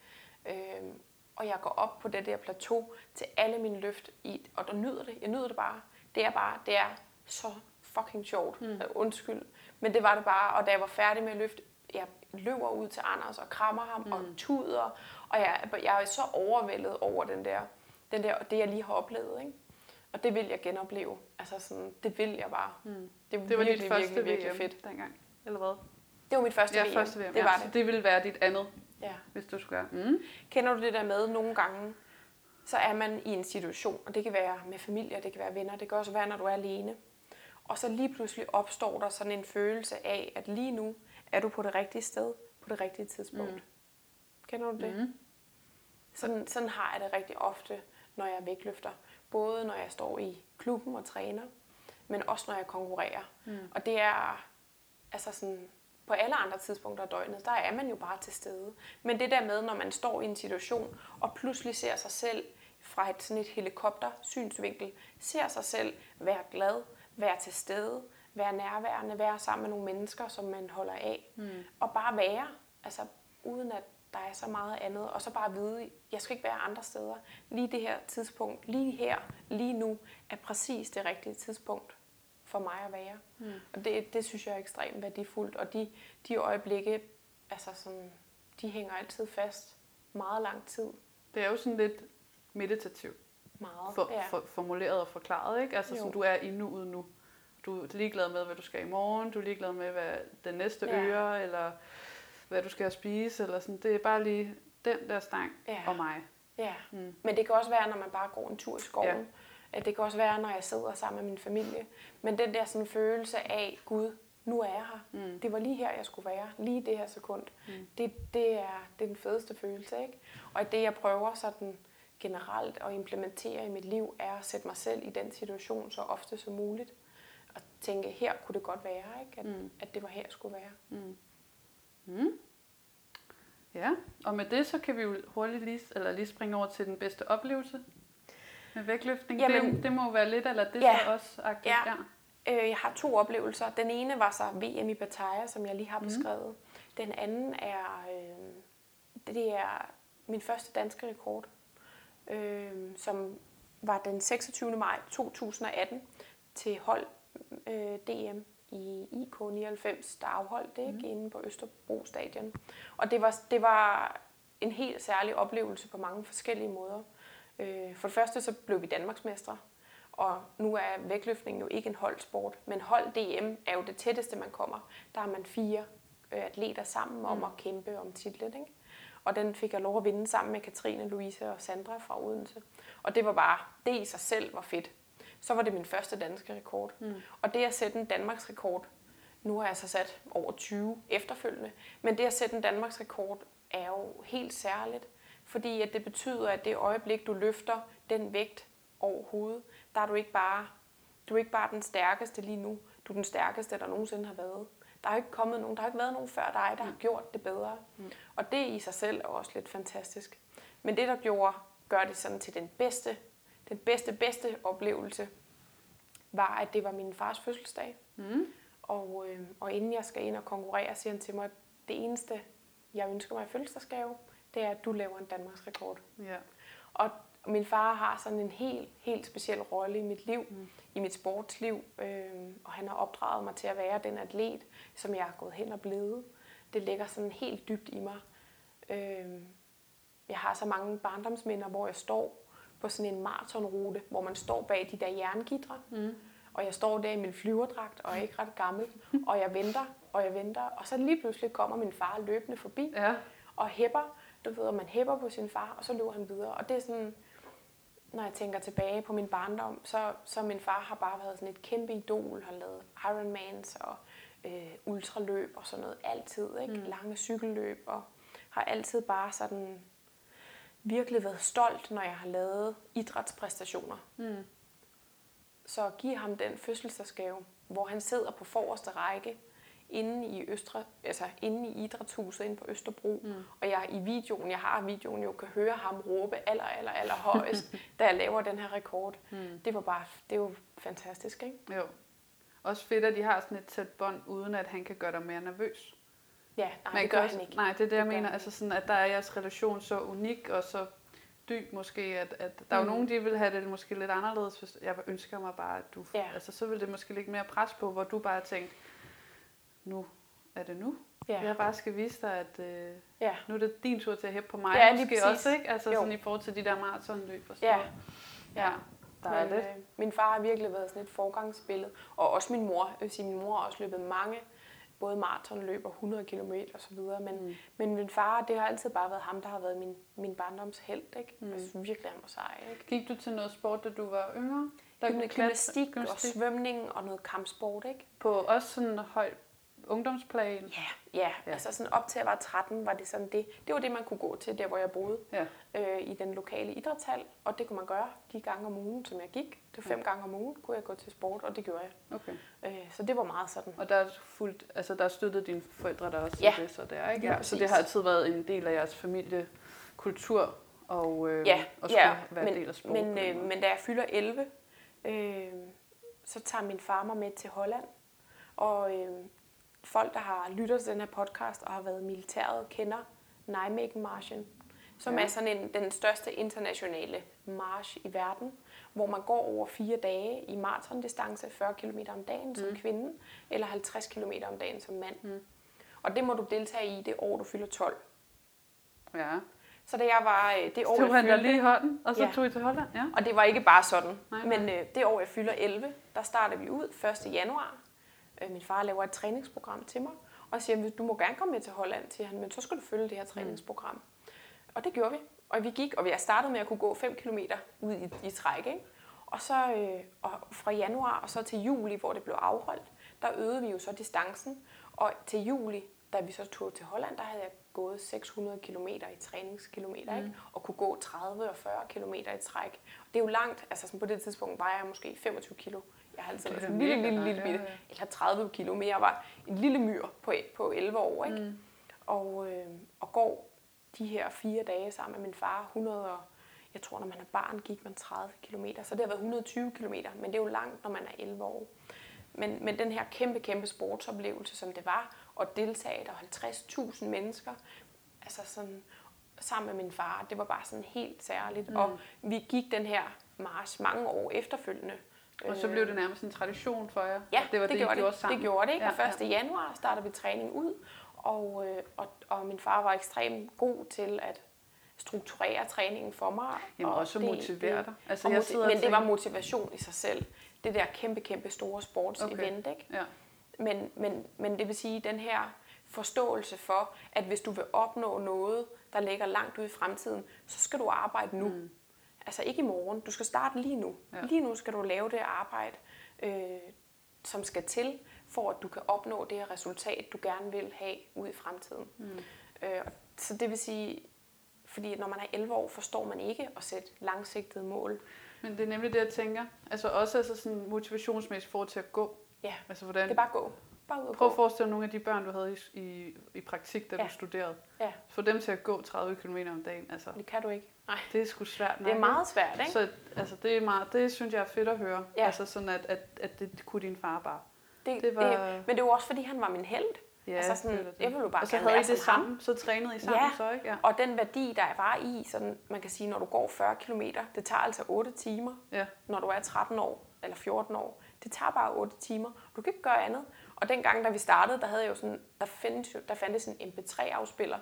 Og jeg går op på det der plateau til alle mine løft, og der nyder det. Jeg nyder det bare. Det er så fucking sjovt. Mm. Undskyld. Men det var det bare. Og da jeg var færdig med at løfte, jeg løber ud til Anders og krammer ham og tuder. Og jeg er så overvældet over den der, det, jeg lige har oplevet. Ikke? Og det vil jeg genopleve. Altså sådan, det vil jeg bare. Mm. Det var virkelig, dit første virkelig, virkelig VM fedt dengang. Eller hvad? Det var mit første VM. Første VM. Det var det. Så det ville være dit andet. Ja. Hvis du skal. Mm. Kender du det der med, nogle gange, så er man i en situation, og det kan være med familie, det kan være venner, det kan også være, når du er alene. Og så lige pludselig opstår der sådan en følelse af, at lige nu er du på det rigtige sted, på det rigtige tidspunkt. Mm. Kender du det? Mm. Sådan har jeg det rigtig ofte, når jeg vægtløfter. Både når jeg står i klubben og træner, men også når jeg konkurrerer. Mm. Og det er altså sådan, på alle andre tidspunkter af døgnet, der er man jo bare til stede. Men det der med, når man står i en situation og pludselig ser sig selv fra sådan et helikoptersynsvinkel, ser sig selv være glad, være til stede, være nærværende, være sammen med nogle mennesker, som man holder af. Mm. Og bare være, altså uden at der er så meget andet, og så bare vide, jeg skal ikke være andre steder. Lige det her tidspunkt, lige her, lige nu, er præcis det rigtige tidspunkt for mig at være. Mm. Og det synes jeg er ekstremt værdifuldt, og de øjeblikke, altså sådan, de hænger altid fast meget lang tid. Det er jo sådan lidt meditativt. Meget, formuleret og forklaret, ikke? Altså som du er i nu, uden nu. Du er ligeglad med, hvad du skal i morgen, du er ligeglad med, hvad den næste øre, eller hvad du skal spise, eller sådan. Det er bare lige den der stang og mig. Ja, men det kan også være, når man bare går en tur i skoven. Ja. Det kan også være, når jeg sidder sammen med min familie. Men den der sådan følelse af, Gud, nu er jeg her. Mm. Det var lige her, jeg skulle være. Lige det her sekund. Mm. Det er den fedeste følelse, ikke? Og det, jeg prøver sådan generelt at implementere i mit liv, er at sætte mig selv i den situation så ofte som muligt. Og tænke, her kunne det godt være, ikke? At det var her, jeg skulle være. Mm. Mm. Ja, og med det så kan vi jo hurtigt lige springe over til den bedste oplevelse med vægtløftning. Jamen, det må være lidt, eller det så også aktivt. Ja. Jeg har 2 oplevelser. Den ene var så VM i Pattaya, som jeg lige har beskrevet. Den anden er, det er min første danske rekord, som var den 26. maj 2018 til hold DM. I IK 99, der afholdt det inde på Østerbro Stadion. Og det var en helt særlig oplevelse på mange forskellige måder. For det første så blev vi danmarksmestre, og nu er vægtløftning jo ikke en holdsport, men hold DM er jo det tætteste, man kommer. Der er man 4 atleter sammen om at kæmpe om titlet, ikke? Og den fik jeg lov at vinde sammen med Katrine, Louise og Sandra fra Odense. Og det var bare, det i sig selv var fedt. Så var det min første danske rekord. Og det at sætte en Danmarks rekord, nu har jeg så sat over 20 efterfølgende, men det at sætte en Danmarks rekord er jo helt særligt, fordi at det betyder, at det øjeblik, du løfter den vægt overhovedet, der er du ikke bare den stærkeste lige nu, du er den stærkeste, der nogensinde har været. Der er ikke kommet nogen, der har ikke været nogen før dig, der har gjort det bedre. Og det i sig selv er også lidt fantastisk. Men det, der gør det sådan til den bedste, bedste oplevelse var, at det var min fars fødselsdag. Og inden jeg skal ind og konkurrere, siger han til mig, at det eneste, jeg ønsker mig i fødselsdagsgave, det er, at du laver en Danmarks rekord. Ja. Og min far har sådan en helt speciel rolle i mit liv, i mit sportsliv. Og han har opdraget mig til at være den atlet, som jeg er gået hen og blevet. Det ligger sådan helt dybt i mig. Jeg har så mange barndomsminder, hvor jeg står på sådan en maratonrute, hvor man står bag de der jerngitre, og jeg står der i min flyverdragt, og er ikke ret gammel, og jeg venter, og jeg venter, og så lige pludselig kommer min far løbende forbi, og hæpper, du ved, man hæpper på sin far, og så løber han videre, og det er sådan, når jeg tænker tilbage på min barndom, så min far har bare været sådan et kæmpe idol, har lavet Ironmans, og ultraløb, og sådan noget, altid, ikke? Lange cykelløb, og har altid bare sådan virkelig været stolt, når jeg har lavet idrætspræstationer. Så at give ham den fødselsdagsgave, hvor han sidder på forreste række inde i idrætshuset inde på Østerbro, og jeg har videoen jo kan høre ham råbe aller højest, da jeg laver den her rekord. Det er jo fantastisk, ikke? Jo. Også fedt, at de har sådan et tæt bånd, uden at han kan gøre dig mere nervøs. Ja, nej, det gør han ikke. Nej, det er det, jeg mener. Altså sådan, at der er jeres relation så unik og så dyb måske, at der er jo nogen, de vil have det måske lidt anderledes. Hvis jeg ønsker mig bare, at du... Ja. Altså, så vil det måske ligge mere pres på, hvor du bare tænkte, nu er det nu. Ja. Jeg bare skal vise dig, at nu er det din tur til at hæppe på mig. Ja, måske også, ikke? Altså sådan i forhold til de der maratonløb og sådan noget. Ja. Men, min far har virkelig været sådan et forgangsbillede. Og også min mor. Jeg vil sige, min mor har også løbet mange... både maratonløb og 100 km og så videre, men min far, det har altid bare været ham, der har været min barndomshelt, ikke? Jeg synes virkelig, han var sej, ikke? Gik du til noget sport, da du var yngre? Der gymnastik og svømning og noget kampsport, ikke? På også sådan højt ungdomsplan? Ja, altså sådan op til at jeg var 13, var det sådan det. Det var det, man kunne gå til, der hvor jeg boede, i den lokale idrætshal. Og det kunne man gøre de gange om ugen, som jeg gik. Det var 5 gange om ugen, kunne jeg gå til sport, og det gjorde jeg. Okay. Så det var meget sådan. Og der, altså, der støttede dine forældre der også? Ja. Det, så, der, ikke? Ja, så det har altid været en del af jeres familiekultur og, og skulle være en del af sport? Men da jeg fylder 11, så tager min far mig med til Holland. Og folk, der har lyttet til den her podcast og har været i militæret, kender Nijmegen-marchen, som er sådan den største internationale march i verden, hvor man går over 4 dage i maratondistance, 40 km om dagen som kvinde, eller 50 km om dagen som mand. Mm. Og det må du deltage i det år, du fylder 12. Ja. Så da jeg var det år, jeg fyldte... lige i hånden, og så tog I til Holland, Og det var ikke bare sådan. Nej. Men det år, jeg fylder 11, der starter vi ud 1. januar. Min far laver et træningsprogram til mig, og siger, du må gerne komme med til Holland, siger han, men så skal du følge det her træningsprogram. Og det gjorde vi. Og vi gik, og jeg startede med at kunne gå 5 kilometer ud i træk, ikke? Og så og fra januar og så til juli, hvor det blev afholdt, der øgede vi jo så distancen. Og til juli, da vi så tog til Holland, der havde jeg gået 600 kilometer i træningskilometer, ikke? Og kunne gå 30 og 40 kilometer i træk. Og det er jo langt, altså sådan på det tidspunkt var jeg måske 25 kilo. Jeg har altid været en lille bitte, eller 30 kilo, men jeg var en lille myr på 11 år, ikke? Mm. Og går de her 4 dage sammen med min far, 100 og, jeg tror, når man er barn, gik man 30 kilometer, så det har været 120 kilometer, men det er jo langt, når man er 11 år. Men den her kæmpe sportsoplevelse, som det var, og deltaget af 50.000 mennesker, altså sådan, sammen med min far, det var bare sådan helt særligt, og vi gik den her march mange år efterfølgende. Og så blev det nærmest en tradition for jer? Ja, det var det, det gjorde det. Ikke? Ja, 1. januar starter vi træning ud, og min far var ekstremt god til at strukturere træningen for mig. Jamen, og også motivere dig. Altså, men det var motivation i sig selv. Det der kæmpe store sportsevent. Okay. Ikke? Ja. Men det vil sige, den her forståelse for, at hvis du vil opnå noget, der ligger langt ude i fremtiden, så skal du arbejde nu. Mm. Altså ikke i morgen. Du skal starte lige nu. Ja. Lige nu skal du lave det arbejde, som skal til, for at du kan opnå det her resultat, du gerne vil have ude i fremtiden. Mm. Så det vil sige, fordi når man er 11 år, forstår man ikke at sætte langsigtede mål. Men det er nemlig det, jeg tænker. Altså også sådan motivationsmæssigt for til at gå. Ja, altså, hvordan... det er bare gå. Prøv at forestille nogle af de børn, du havde i praktik, da du studerede. Ja. Få dem til at gå 30 km om dagen. Altså, det kan du ikke. Nej. Det er sgu svært. Det er meget svært, ikke? Så, altså, det synes jeg er fedt at høre. Ja. Altså sådan, at det kunne din far bare. Det var... men det var også, fordi han var min helt. Ja, altså sådan, det. Jeg ville jo bare og så havde I det sammen, så trænede I sammen så, ikke? Ja. Og den værdi, der var i, sådan, man kan sige, når du går 40 km, det tager altså 8 timer, når du er 13 år eller 14 år. Det tager bare 8 timer. Du kan ikke gøre andet. Og dengang, da vi startede, der havde jeg jo sådan, der fandtes en MP3-afspiller,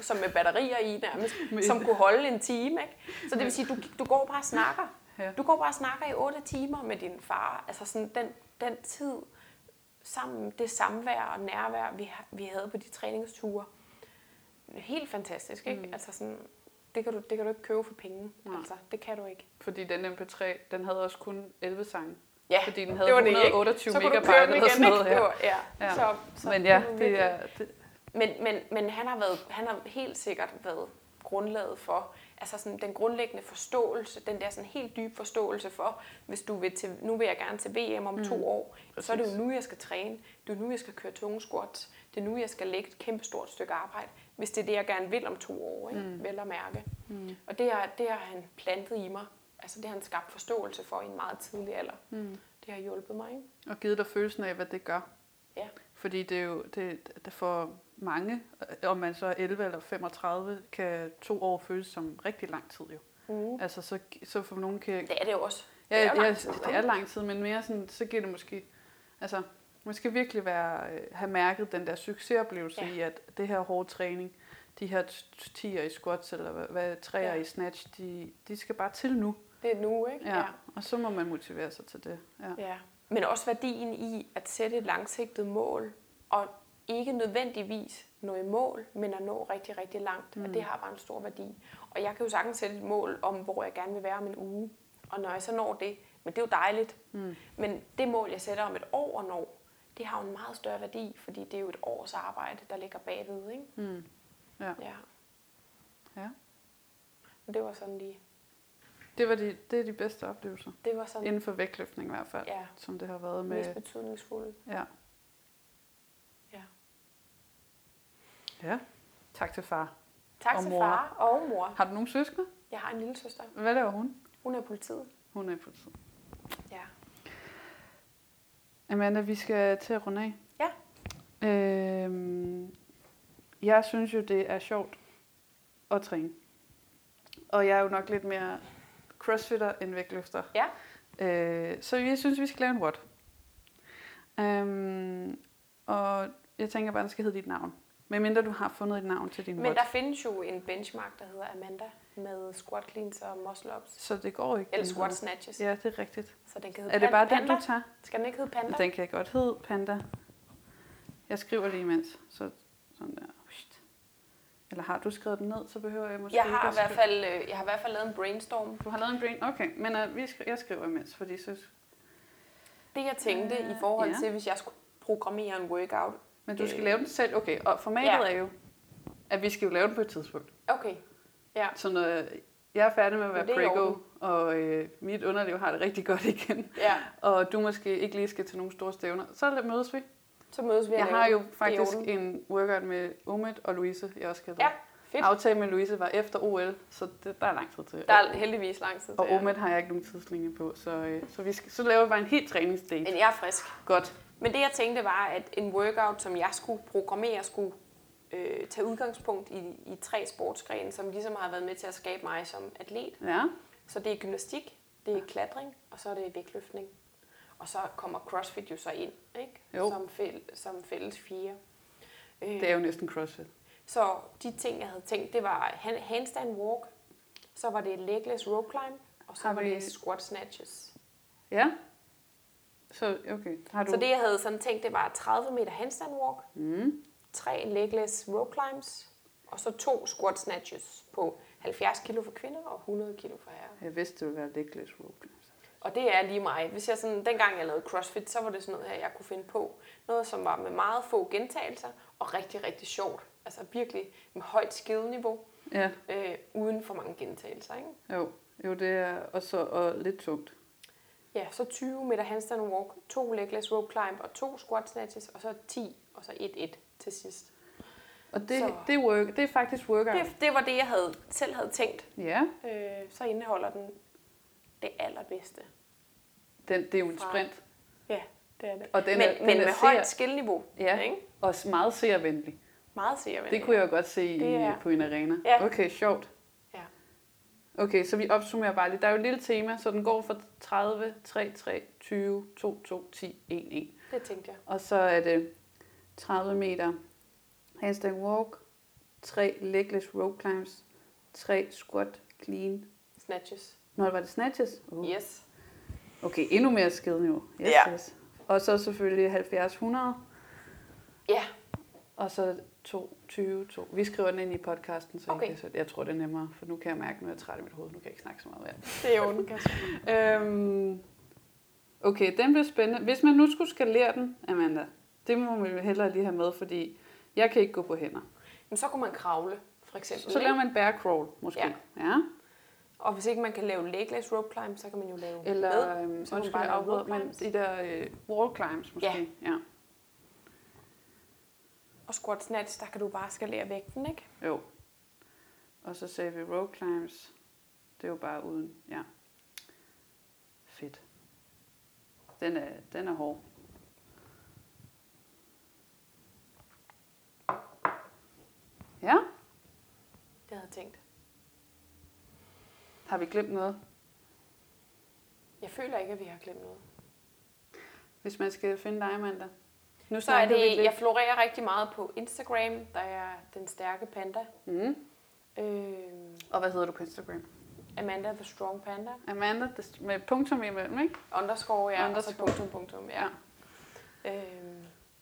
som med batterier i nærmest, som kunne holde en time, ikke? Så det vil sige, du går bare og snakker. Ja. Du går bare og snakker i 8 timer med din far. Altså sådan den tid sammen, det samvær og nærvær, vi havde på de træningsture. Helt fantastisk, ikke? Mm. Altså sådan, det kan du ikke købe for penge. Ja. Altså, det kan du ikke. Fordi den MP3, den havde også kun 11 sange. Ja, fordi den havde det var 128 megabyte eller sådan noget her. Ja. Så men ja, det er... Det. Men han har helt sikkert været grundlaget for, altså sådan den grundlæggende forståelse, den der sådan helt dybe forståelse for, hvis du vil til, nu vil jeg gerne til VM om 2 år, så er det jo nu, jeg skal træne, det er nu, jeg skal køre tunge squats, det er nu, jeg skal lægge et kæmpe stort stykke arbejde, hvis det er det, jeg gerne vil om 2 år, ikke? Vel at mærke. Mm. Og det har han plantet i mig. Altså det har han skabt forståelse for i en meget tidlig alder. Mm. Det har hjulpet mig, ikke? Og givet dig følelsen af, hvad det gør. Ja. Fordi det er jo det for mange, om man så er 11 eller 35, kan 2 år føles som rigtig lang tid jo. Mm. Altså så for nogen kan... Det er det jo også. Ja, det er lang tid, men mere sådan, så giver det måske... Altså man skal virkelig have mærket den der succesoplevelse i, at det her hårde træning... De her 10'er i squats, eller hvad 3'er i snatch, de skal bare til nu. Det er nu, ikke? Ja, og så må man motivere sig til det. Ja. Men også værdien i at sætte et langsigtet mål, og ikke nødvendigvis nå i mål, men at nå rigtig, rigtig langt. Mm. Og det har bare en stor værdi. Og jeg kan jo sagtens sætte et mål om, hvor jeg gerne vil være om en uge. Og når jeg så når det, men det er jo dejligt. Mm. Men det mål, jeg sætter om et år og når, det har jo en meget større værdi, fordi det er jo et års arbejde, der ligger bagved, ikke? Mm. Ja. Ja. Ja. Men det var sådan lige... Det er de bedste oplevelser. Det var sådan... Inden for vægtløftning i hvert fald, ja, som det har været med... Mest betydningsfulde. Ja. Ja. Ja. Tak til far. Tak til far og mor. Har du nogen søskende? Jeg har en lille søster. Hvad laver hun? Hun er i politiet. Hun er i politiet. Ja. Amanda, vi skal til at runde af. Ja. Jeg synes jo, det er sjovt at træne. Og jeg er jo nok lidt mere crossfitter end vægtløfter. Ja. Så jeg synes, vi skal lave en what. Og jeg tænker bare, at det skal hedde dit navn. Medmindre du har fundet et navn til din what. Men der findes jo en benchmark, der hedder Amanda, med squat cleans og muscle ups. Så det går ikke. Eller squat snatches. Ja, det er rigtigt. Så den kan hedde Panda. Er det bare Panda? Den, du tager? Skal den ikke hedde Panda? Den kan godt hedde Panda. Jeg skriver lige imens. Så sådan der. Eller har du skrevet den ned, så behøver jeg måske... Jeg har i hvert fald lavet en brainstorm. Du har lavet en brainstorm? Okay, men jeg skriver imens, fordi så... Det jeg tænkte i forhold til, hvis jeg skulle programmere en workout... Men du skal lave den selv, okay. Og formatet er jo, at vi skal jo lave den på et tidspunkt. Okay, ja. Så når jeg er færdig med at være prego, og mit underliv har det rigtig godt igen, ja, og du måske ikke lige skal til nogle store stævner, så mødes vi. Jeg har jo faktisk en workout med Omid og Louise, jeg også kan lide. Ja, fedt. Aftalen med Louise var efter OL, så der er lang tid til. Der er heldigvis lang tid til. Og Omid har jeg ikke nogen tidslinje på, så laver vi bare en helt træningsdate. Men jeg er frisk. Godt. Men det jeg tænkte var, at en workout, som jeg skulle programmere, skulle tage udgangspunkt i tre sportsgrene, som ligesom har været med til at skabe mig som atlet. Ja. Så det er gymnastik, det er klatring, og så er det vægtløftning. Og så kommer CrossFit jo så ind, ikke? Jo. Som fælles fire. Det er jo næsten CrossFit. Så de ting, jeg havde tænkt, det var handstand walk, så var det legless rope climb, og så var det squat snatches. Ja. Så, okay. Så det, jeg havde sådan tænkt, det var 30 meter handstand walk, 3 legless rope climbs, og så 2 squat snatches på 70 kilo for kvinder og 100 kilo for herrer. Jeg vidste, det ville være legless rope climbs. Og det er lige mig. Hvis jeg sådan, dengang jeg lavede CrossFit, så var det sådan noget her, jeg kunne finde på. Noget, som var med meget få gentagelser og rigtig, rigtig sjovt. Altså virkelig med højt skideniveau, ja, uden for mange gentagelser, ikke? Jo det er og lidt tungt. Ja, så 20 meter handstand walk, 2 legless rope climb og 2 squat snatches, og så 10, og så 1-1 til sidst. Og det er faktisk workout. Det var det, jeg selv havde tænkt. Ja. Så indeholder den det allerbedste. Det er jo en sprint. Ja, det er det. Og den med højt skillniveau. Ja, ikke? Og meget seervenlig. Det kunne jeg jo godt se på en arena. Ja. Okay, sjovt. Okay, så vi opsummerer bare lidt. Der er jo et lille tema, så den går fra 30, 3, 3, 20, 2, 2, 10, 1, 1. Det tænkte jeg. Og så er det 30 meter handstand walk, 3 legless rope climbs, 3 squat clean. Snatches. Nå, var det snatches? Yes. Okay, endnu mere skideniveau. Yes, ja. Yes. Og så selvfølgelig 70-100. Ja. Og så 2-20-2. Vi skriver den ind i podcasten, så okay. Jeg tror, det er nemmere, for nu kan jeg mærke, at nu er jeg træt i mit hoved. Nu kan jeg ikke snakke så meget mere. Det er jo okay, den bliver spændende. Hvis man nu skulle skalere den, Amanda, det må man jo hellere lige have med, fordi jeg kan ikke gå på hænder. Men så kunne man kravle, for eksempel. Så laver man en bear crawl, måske. Ja. Og hvis ikke man kan lave legless rope climb, så kan man jo lave de der wall climbs, måske. Ja. Og squat snatch, der kan du bare skalere vægten, ikke? Jo. Og så sagde vi rope climbs. Det er jo bare uden, ja. Fedt. Den er hård. Ja. Det havde jeg tænkt. Har vi glemt noget? Jeg føler ikke, at vi har glemt noget. Hvis man skal finde dig, Amanda. Nu så er det, jeg florerer rigtig meget på Instagram, der er den stærke panda. Og hvad hedder du på Instagram? Amanda the strong panda. Amanda med punktum imellem, ikke? Underscore, ja. Underscore. Og så punktum, ja.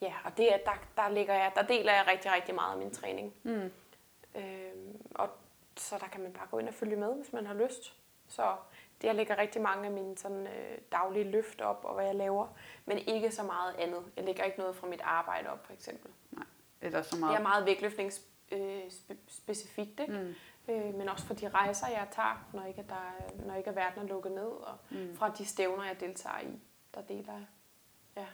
Ja. Og det er, der deler jeg rigtig, rigtig meget af min træning. Og så der kan man bare gå ind og følge med, hvis man har lyst. Så Det, jeg lægger rigtig mange af mine sådan, daglige løft op, og hvad jeg laver, men ikke så meget andet. Jeg lægger ikke noget fra mit arbejde op, for eksempel. Nej, eller så meget. Det er meget vægtløftningsspecifikt, men også for de rejser, jeg tager, når ikke er verden er lukket ned, og fra de stævner, jeg deltager i, der deler jeg. Ja.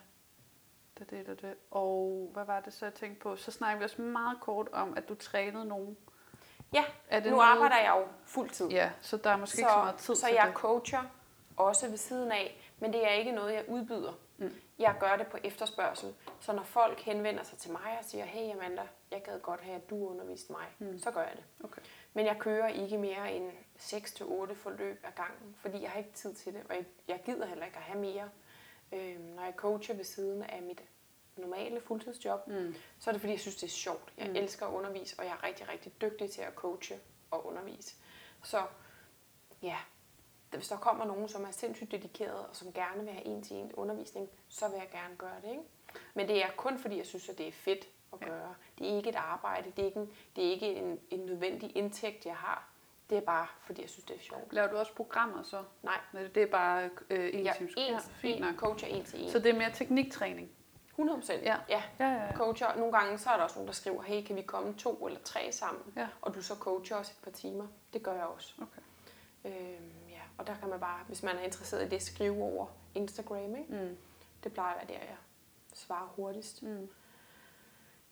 Der deler det. Og hvad var det så, jeg tænkte på? Så snakker vi også meget kort om, at du trænede nogen. Ja, nu arbejder jeg jo fuldtid. Ja, så der er måske ikke så meget tid til det. Så jeg coacher også ved siden af, men det er ikke noget, jeg udbyder. Mm. Jeg gør det på efterspørgsel. Så når folk henvender sig til mig og siger, hey Amanda, jeg gad godt have, at du underviste mig, så gør jeg det. Okay. Men jeg kører ikke mere end 6-8 forløb ad gangen, fordi jeg har ikke tid til det, og jeg gider heller ikke at have mere. Når jeg coacher ved siden af mit normale fuldtidsjob, så er det fordi, jeg synes, det er sjovt. Jeg elsker at undervise, og jeg er rigtig, rigtig dygtig til at coache og undervise. Så ja, hvis der kommer nogen, som er sindssygt dedikeret, og som gerne vil have en-til-en undervisning, så vil jeg gerne gøre det, ikke? Men det er kun fordi, jeg synes, at det er fedt at gøre. Det er ikke et arbejde, det er ikke en nødvendig indtægt, jeg har. Det er bare, fordi jeg synes, det er sjovt. Laver du også programmer så? Nej. Det er bare en coacher en-til-en. Så det er mere tekniktræning? 100%. Ja. Ja. Coacher. Nogle gange så er der også nogen, der skriver, hey, kan vi komme 2 eller 3 sammen? Ja. Og du så coacher os et par timer. Det gør jeg også. Okay. Ja. Og der kan man bare, hvis man er interesseret i det, skrive over Instagram, ikke? Mm. Det plejer at være der, jeg svarer hurtigst. Mm.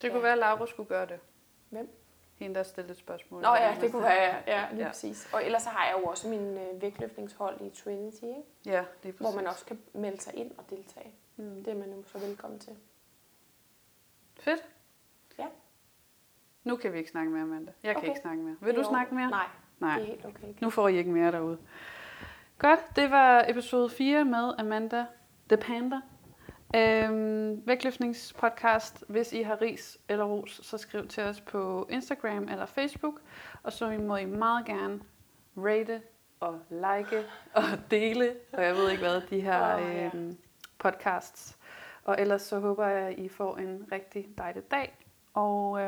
Det kunne være, at Laura skulle gøre det. Hvem? Hende, der stillede spørgsmål. Nå ja, det kunne være, ja, lige præcis. Og ellers så har jeg jo også min vægtløftningshold i Trinity, ikke? Ja, det er præcis. Hvor man også kan melde sig ind og deltage. Mm. Det er man jo så velkommen til. Fedt. Ja. Nu kan vi ikke snakke mere, Amanda. Jeg kan ikke snakke mere. Vil du snakke mere? Nej, det er helt okay. Nu får I ikke mere derude. Godt, det var episode 4 med Amanda The Panda. Vægtløftningspodcast. Hvis I har ris eller ros, så skriv til os på Instagram eller Facebook. Og så må I meget gerne rate og like og dele. Og jeg ved ikke hvad, de her podcasts. Og ellers så håber jeg, at I får en rigtig dejlig dag. Og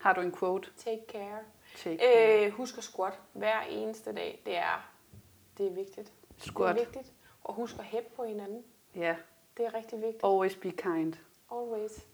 har du en quote? Take care. Take care. Husk at squat hver eneste dag. Det er vigtigt. Squat. Det er vigtigt. Og husk at hæppe på hinanden. Ja. Yeah. Det er rigtig vigtigt. Always be kind. Always.